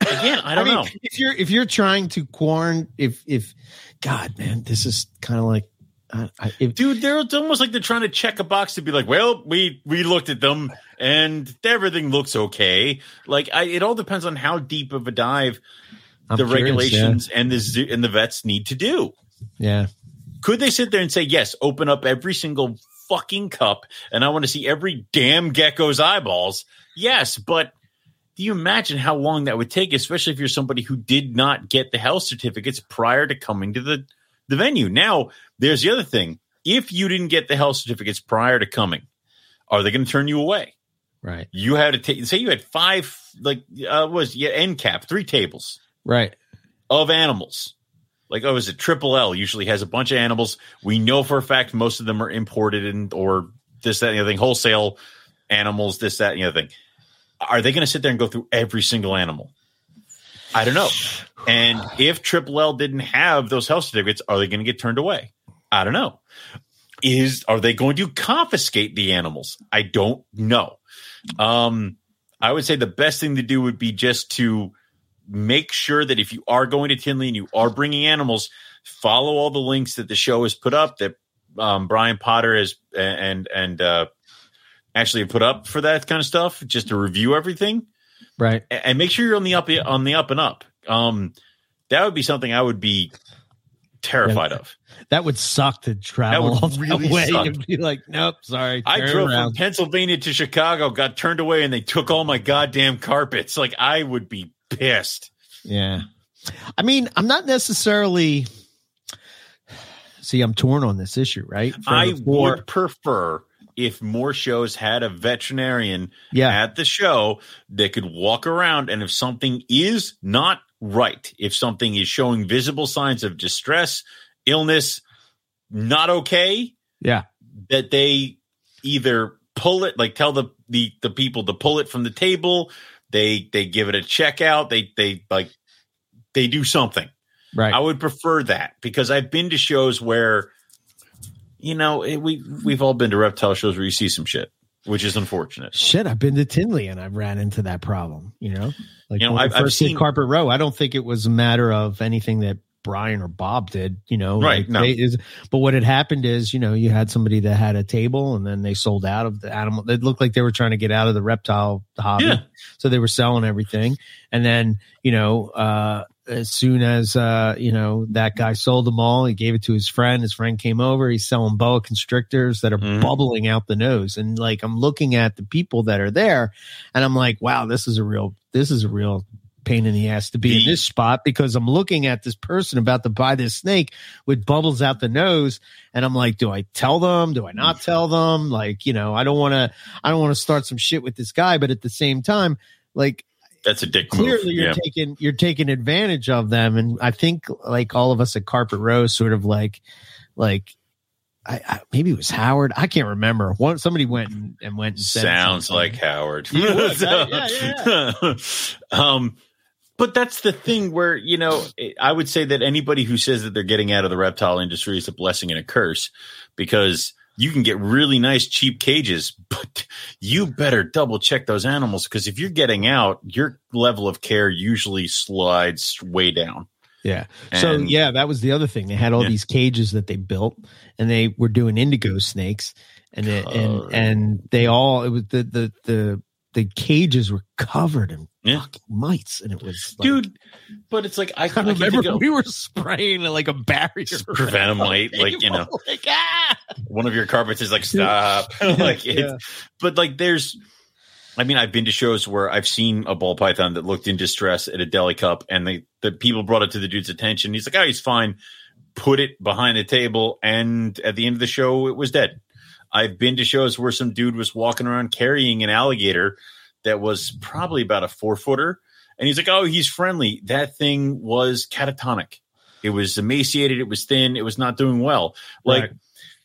again, I don't I mean, know. If you're, if you're trying to quarantine, if, if God, man, this is kind of like, I, I, if, dude, they're it's almost like they're trying to check a box to be like, well, we we looked at them and everything looks okay. Like, I, it all depends on how deep of a dive I'm the curious, regulations yeah. and the zoo, and the vets need to do. Yeah, could they sit there and say, yes, open up every single fucking cup, and I want to see every damn gecko's eyeballs? Yes, but do you imagine how long that would take, especially if you're somebody who did not get the health certificates prior to coming to the the venue? Now, there's the other thing. If you didn't get the health certificates prior to coming, are they going to turn you away? Right. You had to take, say you had five, like, uh, what was yeah, end cap, three tables. Right. Of animals. Like, oh, is it Triple L usually has a bunch of animals. We know for a fact most of them are imported and or this, that, and the other thing, wholesale animals, this, that, and the other thing. Are they going to sit there and go through every single animal? I don't know. And if Triple L didn't have those health certificates, are they going to get turned away? I don't know. Is are they going to confiscate the animals? I don't know. Um, I would say the best thing to do would be just to make sure that if you are going to Tinley and you are bringing animals, follow all the links that the show has put up, that um, Brian Potter has and and uh, actually put up for that kind of stuff, just to review everything. Right. And make sure you're on the up on the up and up. Um, that would be something I would be terrified yeah, of. That would suck to travel that would really away and be like, nope, sorry. I drove around. From Pennsylvania to Chicago, got turned away, and they took all my goddamn carpets. Like, I would be pissed. Yeah. I mean, I'm not necessarily – see, I'm torn on this issue, right? For I before- would prefer – if more shows had a veterinarian yeah. at the show, they could walk around, and if something is not right, if something is showing visible signs of distress, illness, not okay. Yeah. That they either pull it, like tell the, the, the people to pull it from the table. They, they give it a checkout. They, they like, they do something. Right. I would prefer that, because I've been to shows where, you know, it, we, we've all been to reptile shows where you see some shit, which is unfortunate. Shit, I've been to Tinley and I've ran into that problem, you know? Like, you know, I've, I've seen Carpet Row. I don't think it was a matter of anything that Brian or Bob did, you know? Right. Like, no. they, is, but what had happened is, you know, you had somebody that had a table and then they sold out of the animal. It looked like they were trying to get out of the reptile hobby. Yeah. So they were selling everything. And then, you know, uh, as soon as, uh, you know, that guy sold them all, he gave it to his friend. His friend came over. He's selling boa constrictors that are mm. bubbling out the nose. And like, I'm looking at the people that are there and I'm like, wow, this is a real, this is a real pain in the ass to be in this spot, because I'm looking at this person about to buy this snake with bubbles out the nose. And I'm like, do I tell them? Do I not tell them? Like, you know, I don't want to, I don't want to start some shit with this guy, but at the same time, like, that's a dick move. Clearly, you're yeah. taking you're taking advantage of them, and I think like all of us at Carpet Row, sort of like, like, I, I maybe it was Howard. I can't remember. One somebody went and, and went and said sounds something. Like Howard. Was, right? yeah, yeah, yeah. um, but that's the thing where, you know, I would say that anybody who says that they're getting out of the reptile industry is a blessing and a curse, because you can get really nice, cheap cages, but you better double check those animals, because if you're getting out, your level of care usually slides way down. Yeah. And, so, yeah, that was the other thing. They had all yeah. these cages that they built, and they were doing indigo snakes, and it, and and they all it was the the the, the cages were covered in yeah. fucking mites, and it was like, dude. But it's like I, I remember I we were spraying like a barrier venom mite, like, you know. Like, ah! One of your carpets is like, stop. Like, it's, yeah. But like, there's, I mean, I've been to shows where I've seen a ball python that looked in distress at a deli cup, and they, the people brought it to the dude's attention. He's like, oh, he's fine. Put it behind the table. And at the end of the show, it was dead. I've been to shows where some dude was walking around carrying an alligator that was probably about a four footer. And he's like, oh, he's friendly. That thing was catatonic. It was emaciated. It was thin. It was not doing well. Like, right.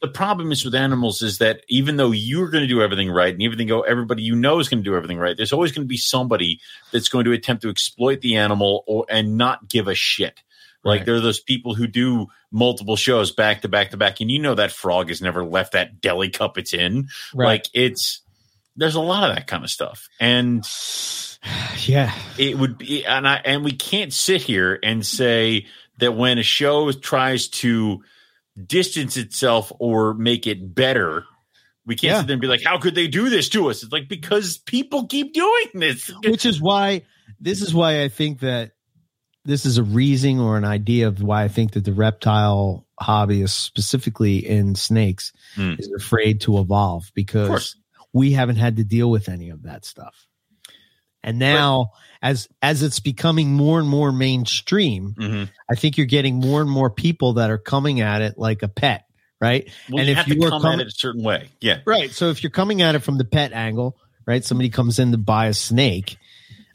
The problem is with animals is that even though you're going to do everything right and everything go, everybody you know is going to do everything right, there's always going to be somebody that's going to attempt to exploit the animal or and not give a shit. Like, right. There are those people who do multiple shows back to back to back, and you know that frog has never left that deli cup it's in. Right. Like, it's there's a lot of that kind of stuff, and yeah, it would be, and I and we can't sit here and say that when a show tries to distance itself or make it better, we can't yeah. sit there and be like, how could they do this to us? It's like, because people keep doing this, which is why this is why I think that this is a reason or an idea of why I think that the reptile hobbyist, specifically in snakes, mm. is afraid to evolve, because we haven't had to deal with any of that stuff. And now, right. as as it's becoming more and more mainstream, mm-hmm. I think you're getting more and more people that are coming at it like a pet, right? Well, and you if have you to come com- at it a certain way, yeah, right. So if you're coming at it from the pet angle, right? Somebody comes in to buy a snake,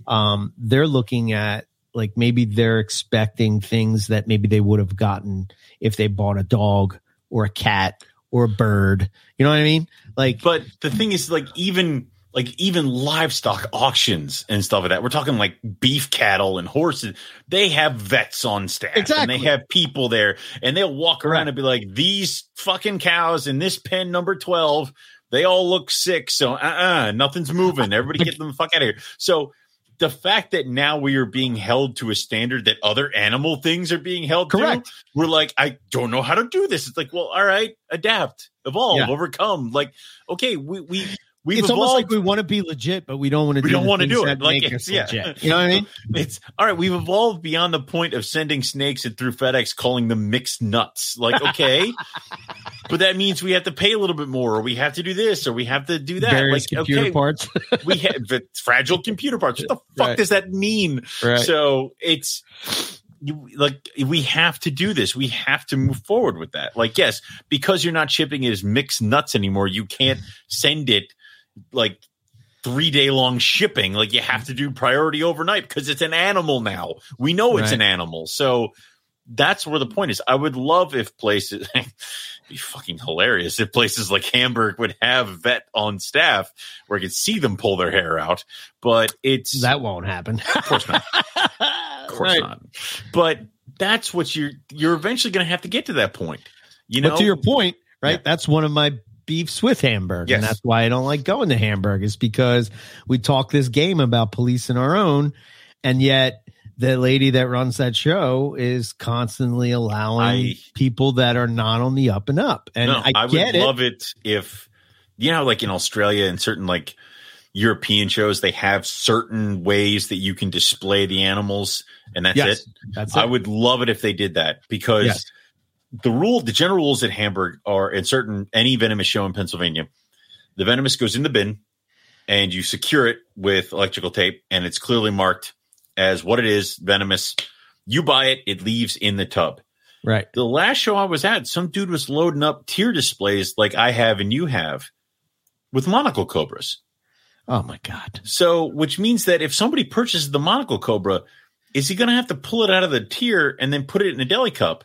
um, they're looking at like maybe they're expecting things that maybe they would have gotten if they bought a dog or a cat or a bird. You know what I mean? Like, but the thing is, like even. Like even livestock auctions and stuff like that. We're talking like beef cattle and horses. They have vets on staff. Exactly. And they have people there, and they'll walk around right. and be like, these fucking cows in this pen number twelve, they all look sick. So uh-uh, nothing's moving. Everybody get them the fuck out of here. So the fact that now we are being held to a standard that other animal things are being held Correct. to, we're like, I don't know how to do this. It's like, well, all right, adapt, evolve, yeah. overcome. Like, okay, we, we, We've it's evolved. Almost like we want to be legit, but we don't want to. We do don't want to do it. Like, yeah. legit. You know what I mean? It's all right. We've evolved beyond the point of sending snakes and through FedEx calling them mixed nuts. Like, okay, but that means we have to pay a little bit more, or we have to do this, or we have to do that. Various like, computer okay, parts. we have the fragile computer parts. What the fuck right. does that mean? Right. So it's like we have to do this. We have to move forward with that. Like, yes, because you're not shipping it as mixed nuts anymore. You can't send it. Like three day long shipping, like you have to do priority overnight because it's an animal now. We know it's right. an animal, so that's where the point is. I would love if places be fucking hilarious if places like Hamburg would have a vet on staff where I could see them pull their hair out, but it's that won't happen. Of course not. Of course right. not. But that's what you're you're eventually going to have to get to that point. You know, but to your point, right? Yeah. That's one of my beefs with Hamburg, yes. and that's why I don't like going to Hamburg, is because we talk this game about policing our own, and yet the lady that runs that show is constantly allowing I, people that are not on the up and up. And no, I, I get would it. love it if, you know, like in Australia and certain like European shows, they have certain ways that you can display the animals, and that's yes, it. That's it. I would love it if they did that, because yes. the rule, the general rules at Hamburg are in certain, any venomous show in Pennsylvania, the venomous goes in the bin and you secure it with electrical tape, and it's clearly marked as what it is, venomous. You buy it, it leaves in the tub. Right. The last show I was at, some dude was loading up tear displays like I have and you have with monocle cobras. Oh my God. So, which means that if somebody purchases the monocle cobra, is he going to have to pull it out of the tear and then put it in a deli cup?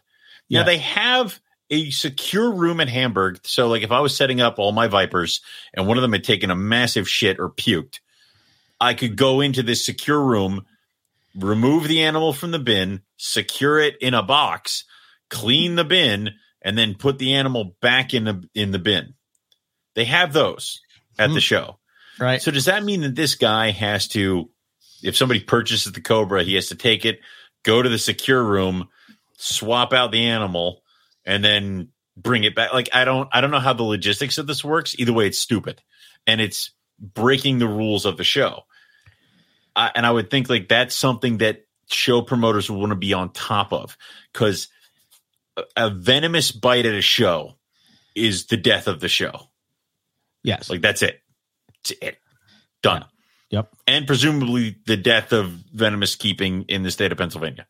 Now, yeah. they have a secure room in Hamburg. So, like, if I was setting up all my vipers and one of them had taken a massive shit or puked, I could go into this secure room, remove the animal from the bin, secure it in a box, clean the bin, and then put the animal back in the in the bin. They have those at mm. the show. Right. So, does that mean that this guy has to, if somebody purchases the cobra, he has to take it, go to the secure room, swap out the animal, and then bring it back? Like, I don't, I don't know how the logistics of this works. Either way, it's stupid, and it's breaking the rules of the show. I, and I would think like that's something that show promoters would want to be on top of, because a, a venomous bite at a show is the death of the show. Yes, like that's it. It's it. Done. Yeah. Yep. And presumably the death of venomous keeping in the state of Pennsylvania.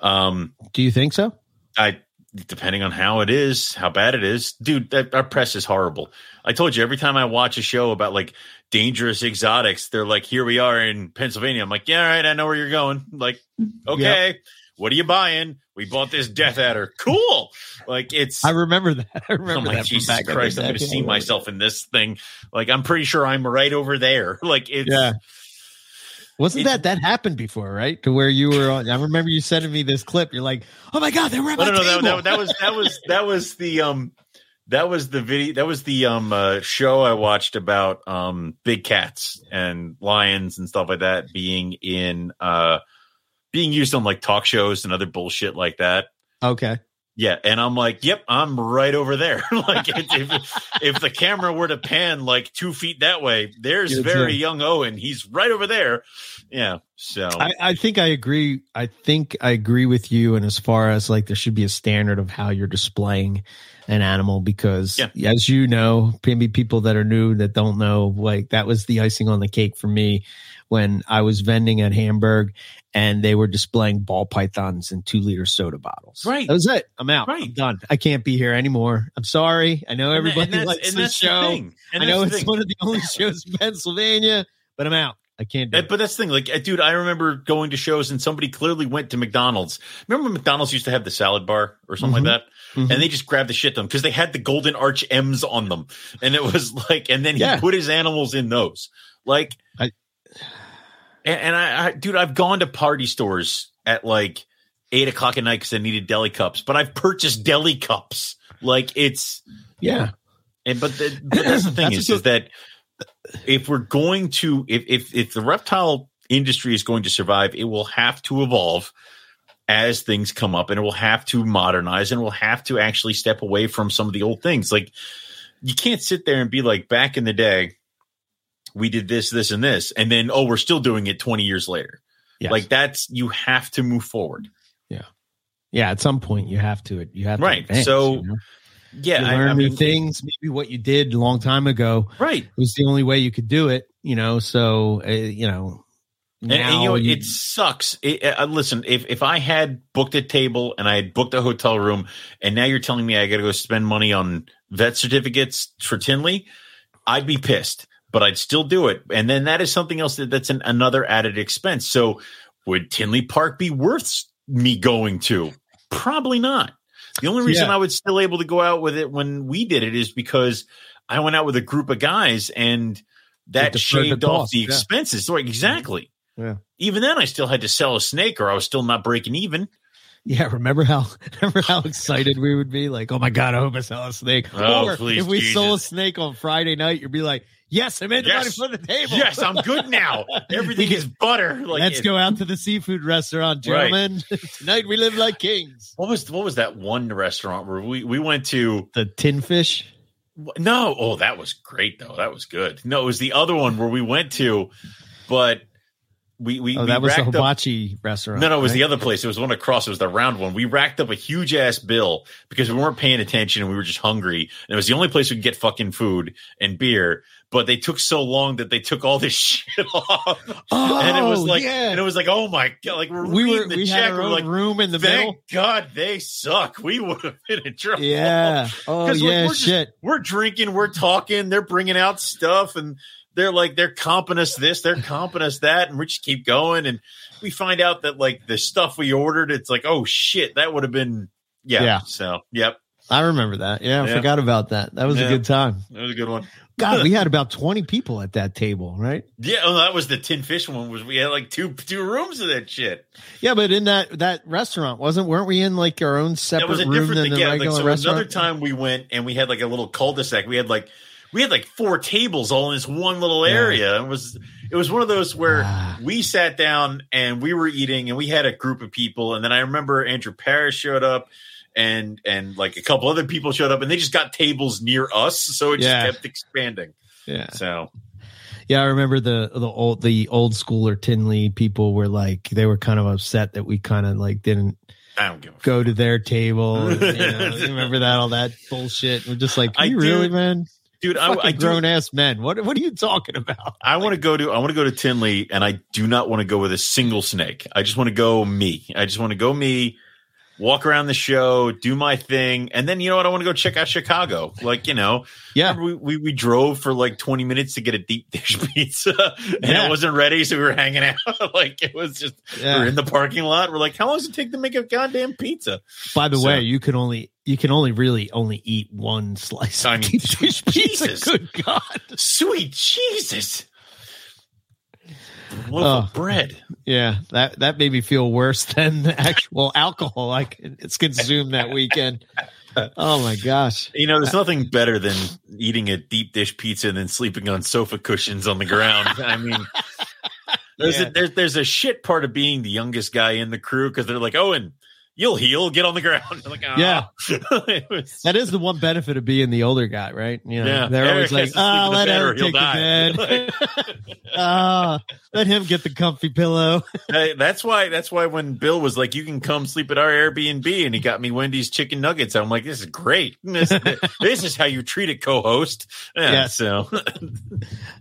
Um, Do you think so? I, depending on how it is, how bad it is. Dude, that, our press is horrible. I told you, every time I watch a show about like dangerous exotics, they're like, here we are in Pennsylvania. I'm like, yeah, all right, I know where you're going. Like, okay, yep. What are you buying? We bought this death adder. Cool. Like, it's. I remember that. I remember I'm like, that. Jesus Christ, I'm going to see myself in this thing. Like, I'm pretty sure I'm right over there. Like, it's. Yeah. Wasn't it's, that that happened before, right? To where you were on. I remember you sending me this clip. You're like, oh my God, they were at no, my no, table. No, no, that, that was that was that was the um that was the video that was the um uh, show I watched about um big cats and lions and stuff like that being in uh. being used on like talk shows and other bullshit like that. Okay. Yeah. And I'm like, yep, I'm right over there. Like if, if, if the camera were to pan like two feet that way, there's Good very turn. young Owen. He's right over there. Yeah. So I, I think I agree. I think I agree with you. And as far as like, there should be a standard of how you're displaying an animal, because yeah. as you know, maybe people that are new that don't know, like that was the icing on the cake for me when I was vending at Hamburg and they were displaying ball pythons in two liter soda bottles. Right. That was it. I'm out. Right. I'm done. I can't be here anymore. I'm sorry. I know everybody and likes this show. I know it's one of the only shows in Pennsylvania, but I'm out. I can't do it. But that's the thing. Like, dude, I remember going to shows and somebody clearly went to McDonald's. Remember when McDonald's used to have the salad bar or something mm-hmm. like that? Mm-hmm. And they just grabbed the shit to them because they had the golden arch M's on them. And it was like, and then he yeah. put his animals in those. Like, I, and, and I, I, dude, I've gone to party stores at like eight o'clock at night because I needed deli cups, but I've purchased deli cups. Like, it's, yeah. And, but, the, but that's the thing that's is, is that if we're going to, if, if, if the reptile industry is going to survive, it will have to evolve as things come up, and it will have to modernize, and we'll have to actually step away from some of the old things. Like, you can't sit there and be like, back in the day, we did this, this, and this, and then, oh, we're still doing it twenty years later. Yes. Like, that's, you have to move forward. Yeah. Yeah. At some point you have to, you have to right. advance, so you know? Yeah. You learn I, I mean, new things, maybe what you did a long time ago. Right. It was the only way you could do it, you know? So, uh, you know, And, and you know, you, it sucks. It, uh, listen, if, if I had booked a table and I had booked a hotel room, and now you're telling me I got to go spend money on vet certificates for Tinley, I'd be pissed, but I'd still do it. And then that is something else that, that's an, another added expense. So would Tinley Park be worth me going to? Probably not. The only reason yeah. I was still able to go out with it when we did it is because I went out with a group of guys and that shaved the off the yeah. expenses. Like, exactly. Yeah. Even then I still had to sell a snake or I was still not breaking even. Yeah, remember how remember how excited we would be? Like, oh my God, I hope I sell a snake. Oh, or please, if we Jesus. sold a snake on Friday night, you'd be like, yes, I made the yes. money for the table. Yes, I'm good now. Everything is butter. Like, let's it, go out to the seafood restaurant, gentlemen. Right. Tonight we live like kings. What was what was that one restaurant where we, we went to? The Tin Fish? No. Oh, that was great, though. That was good. No, it was the other one where we went to, but... We we oh, that we was the hibachi up, restaurant. No, no, it was right? the other place. It was the one across. It was the round one. We racked up a huge ass bill because we weren't paying attention and we were just hungry. And it was the only place we could get fucking food and beer. But they took so long that they took all this shit off. Oh, and it was like, yeah. and it was like, oh my God, like we're we were the we check. Had our own we're like, room in the thank middle. God they suck. We would have been in trouble. Yeah. Oh yeah. Like, we're shit. Just, we're drinking. We're talking. They're bringing out stuff and. They're like, they're comping us this, they're comping us that, and we just keep going. And we find out that, like, the stuff we ordered, it's like, oh, shit, that would have been, yeah. yeah. So, yep. I remember that. Yeah, I yeah. forgot about that. That was yeah. a good time. That was a good one. God, we had about twenty people at that table, right? Yeah, well, that was the Tin Fish one. Was we had, like, two two rooms of that shit. Yeah, but in that, that restaurant, wasn't, weren't we in, like, our own separate room than the regular like, so restaurant? Another time we went, and we had, like, a little cul-de-sac. We had, like... We had like four tables all in this one little area. Yeah. It was it was one of those where ah. we sat down and we were eating and we had a group of people. And then I remember Andrew Parris showed up and and like a couple other people showed up and they just got tables near us. So it yeah. just kept expanding. Yeah. So yeah, I remember the the old the old schooler Tinley people were like they were kind of upset that we kind of like didn't. I don't give a go fuck. to their table. And, you know, remember that all that bullshit. We're just like, you really, man. Dude, I, I grown do, ass men. What what are you talking about? I like, want to go to I want to go to Tinley, and I do not want to go with a single snake. I just want to go me. I just want to go me. Walk around the show, do my thing, and then you know what? I want to go check out Chicago. Like you know, yeah. We, we we drove for like twenty minutes to get a deep dish pizza, and yeah. it wasn't ready, so we were hanging out. Like it was just yeah. we we're in the parking lot. We're like, how long does it take to make a goddamn pizza? By the so, way, you can only you can only really only eat one slice I mean, of deep dish pizza. Jesus. Good God, sweet Jesus. Loaf oh, of bread. Yeah, that, that made me feel worse than the actual alcohol I could, it's consumed that weekend. Oh my gosh. You know, there's nothing better than eating a deep dish pizza and then sleeping on sofa cushions on the ground. I mean, there's, yeah. a, there's, there's a shit part of being the youngest guy in the crew because they're like, Owen, you'll heal, get on the ground. Like, oh. Yeah. was, that is the one benefit of being the older guy, right? You know, yeah. They're Eric always like, oh, let Eric take die. the bed. uh, let him get the comfy pillow. Hey, that's why That's why when Bill was like, you can come sleep at our Airbnb, and he got me Wendy's chicken nuggets. I'm like, this is great. This, this is how you treat a co-host. Yeah. yeah. So.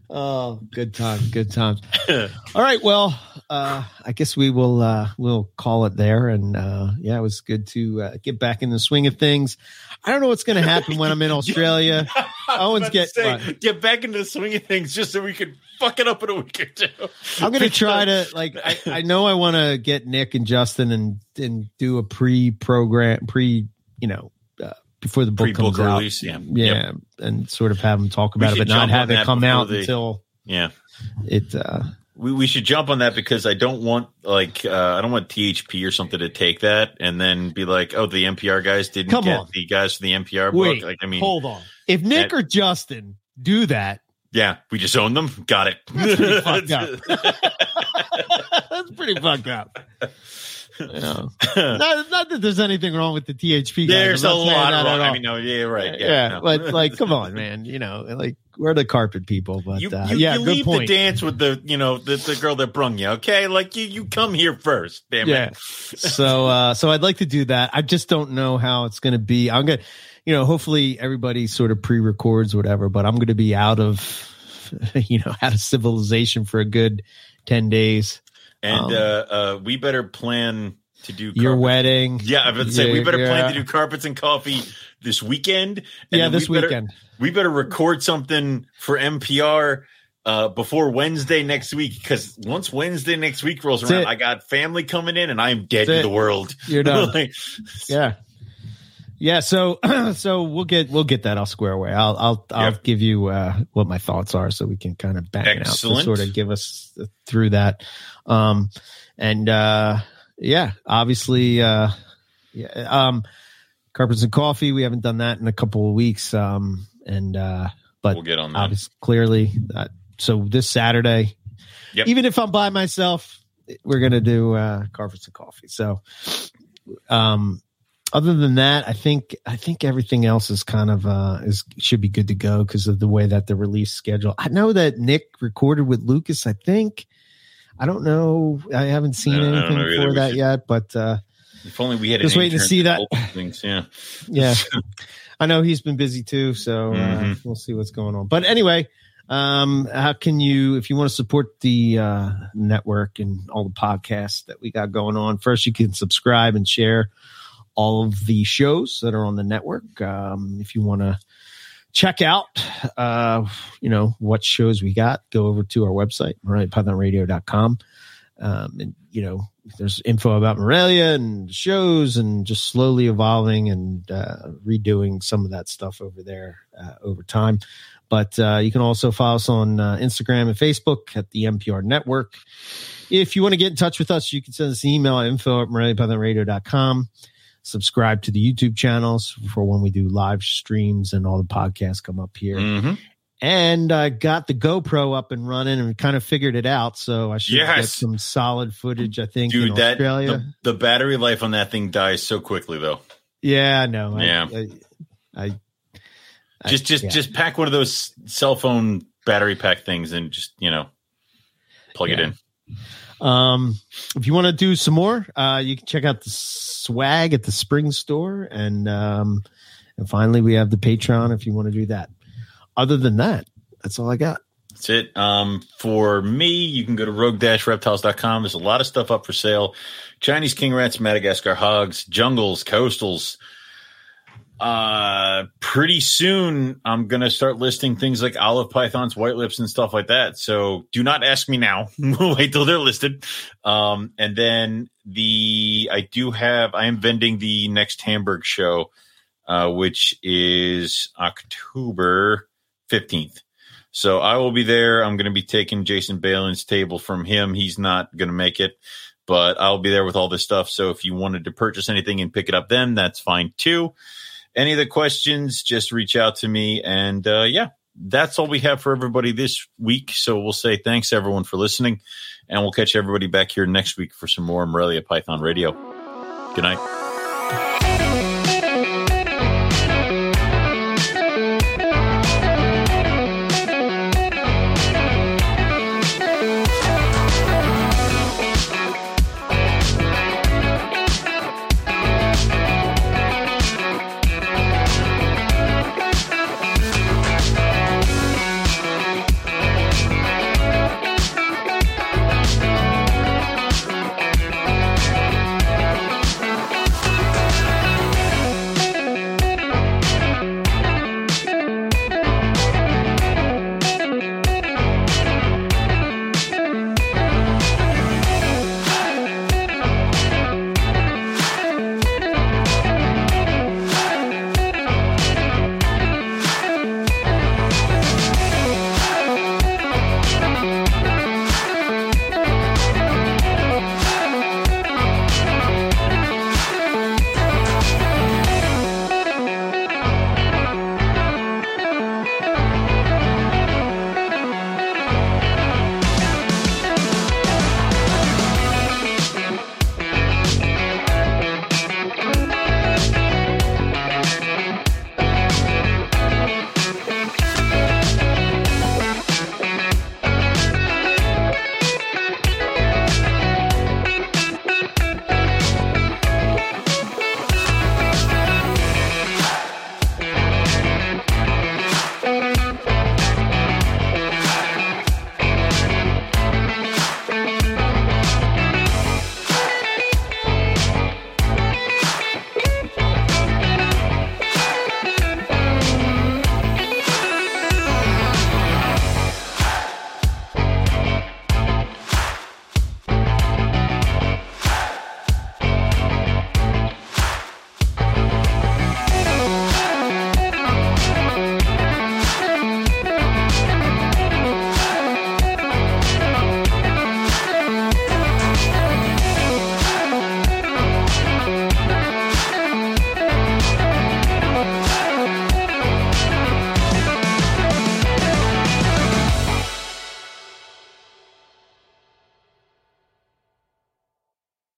oh, good time. Good time. All right. Well, uh, I guess we will uh, we'll call it there and uh yeah, it was good to uh, get back in the swing of things. I don't know what's going to happen when I'm in Australia. Owen's get say, get back into the swing of things just so we could fuck it up in a week or two. I'm going to try to like. I, I know I want to get Nick and Justin and and do a pre-program, pre you know uh, before the book Pre-book comes release, out. Yeah, yeah, yep. and sort of have them talk about we it, but not have it come out the, until yeah it. Uh, We we should jump on that because I don't want like uh, I don't want T H P or something to take that and then be like, oh, the N P R guys didn't Come get on. the guys from the N P R Wait, book. Like, I mean, hold on. If Nick that, or Justin do that, yeah, we just own them. Got it. That's pretty fucked up. That's pretty fucked up. No. not, not that there's anything wrong with the T H P guys. There's a lot wrong. I mean, no, yeah, right. Yeah, yeah no. But like, come on, man. You know, like we're the carpet people, but you, you, uh, yeah, you good leave point. The dance with the, you know, the, the girl that brung you. Okay, like you, you come here first. Damn yeah. it. so, uh, so I'd like to do that. I just don't know how it's going to be. I'm gonna, you know, hopefully everybody sort of pre-records whatever, but I'm going to be out of, you know, out of civilization for a good ten days. And um, uh, uh, we better plan to do carpet. Your wedding. Yeah, I was going to say, we better yeah. plan to do carpets and coffee this weekend. And yeah, this we weekend. Better, we better record something for N P R uh, before Wednesday next week, because once Wednesday next week rolls around, I got family coming in and I'm dead to the world. You're done. Like, yeah. Yeah. So, so we'll get, we'll get that all square away. I'll, I'll, I'll yep. give you uh, what my thoughts are so we can kind of back it out to sort of give us through that. Um, and uh, yeah, obviously, uh, yeah. Um, Carpets and Coffee. We haven't done that in a couple of weeks. Um, and, uh, But we'll get on that. Obviously, clearly, uh, so this Saturday, yep. even if I'm by myself, we're gonna do uh, Carpets and Coffee. So, um, other than that, I think I think everything else is kind of uh, is should be good to go because of the way that the release schedule. I know that Nick recorded with Lucas. I think I don't know. I haven't seen I anything for either. that should, yet, but uh, if only we had just an waiting to see that. Things, yeah, yeah. I know he's been busy too, so uh, mm-hmm. we'll see what's going on. But anyway, um, how can you, if you want to support the uh, network and all the podcasts that we got going on, first you can subscribe and share all of the shows that are on the network. Um, if you want to check out, uh, you know, what shows we got, go over to our website, Morelia Python Radio dot com. Um, and, you know, there's info about Morelia and shows and just slowly evolving and uh, redoing some of that stuff over there uh, over time. But uh, you can also follow us on uh, Instagram and Facebook at the N P R Network. If you want to get in touch with us, you can send us an email at info at morelia python radio dot com. Subscribe to the YouTube channels for when we do live streams and all the podcasts come up here. Mm-hmm. And I got the GoPro up and running and kind of figured it out. So I should yes. get some solid footage, I think, Dude, in that, Australia. The, the battery life on that thing dies so quickly, though. Yeah, no, yeah. I know. I, I just just, yeah. just pack one of those cell phone battery pack things and just, you know, plug yeah. it in. Um, if you want to do some more, uh, you can check out the swag at the Spring Store. And, um, and finally, we have the Patreon if you want to do that. Other than that, that's all I got. That's it. Um, for me, you can go to rogue dash reptiles dot com. There's a lot of stuff up for sale. Chinese king rats, Madagascar hogs, jungles, coastals. Uh, pretty soon, I'm going to start listing things like olive pythons, white lips, and stuff like that. So do not ask me now. We'll wait till they're listed. Um, and then the I do have – I am vending the next Hamburg show, uh, which is October fifteenth. So I will be there. I'm going to be taking Jason Balin's table from him. He's not going to make it, but I'll be there with all this stuff. So if you wanted to purchase anything and pick it up then, that's fine too. Any of the questions, just reach out to me. And uh, yeah, that's all we have for everybody this week. So we'll say thanks everyone for listening, and we'll catch everybody back here next week for some more Morelia Python Radio. Good night.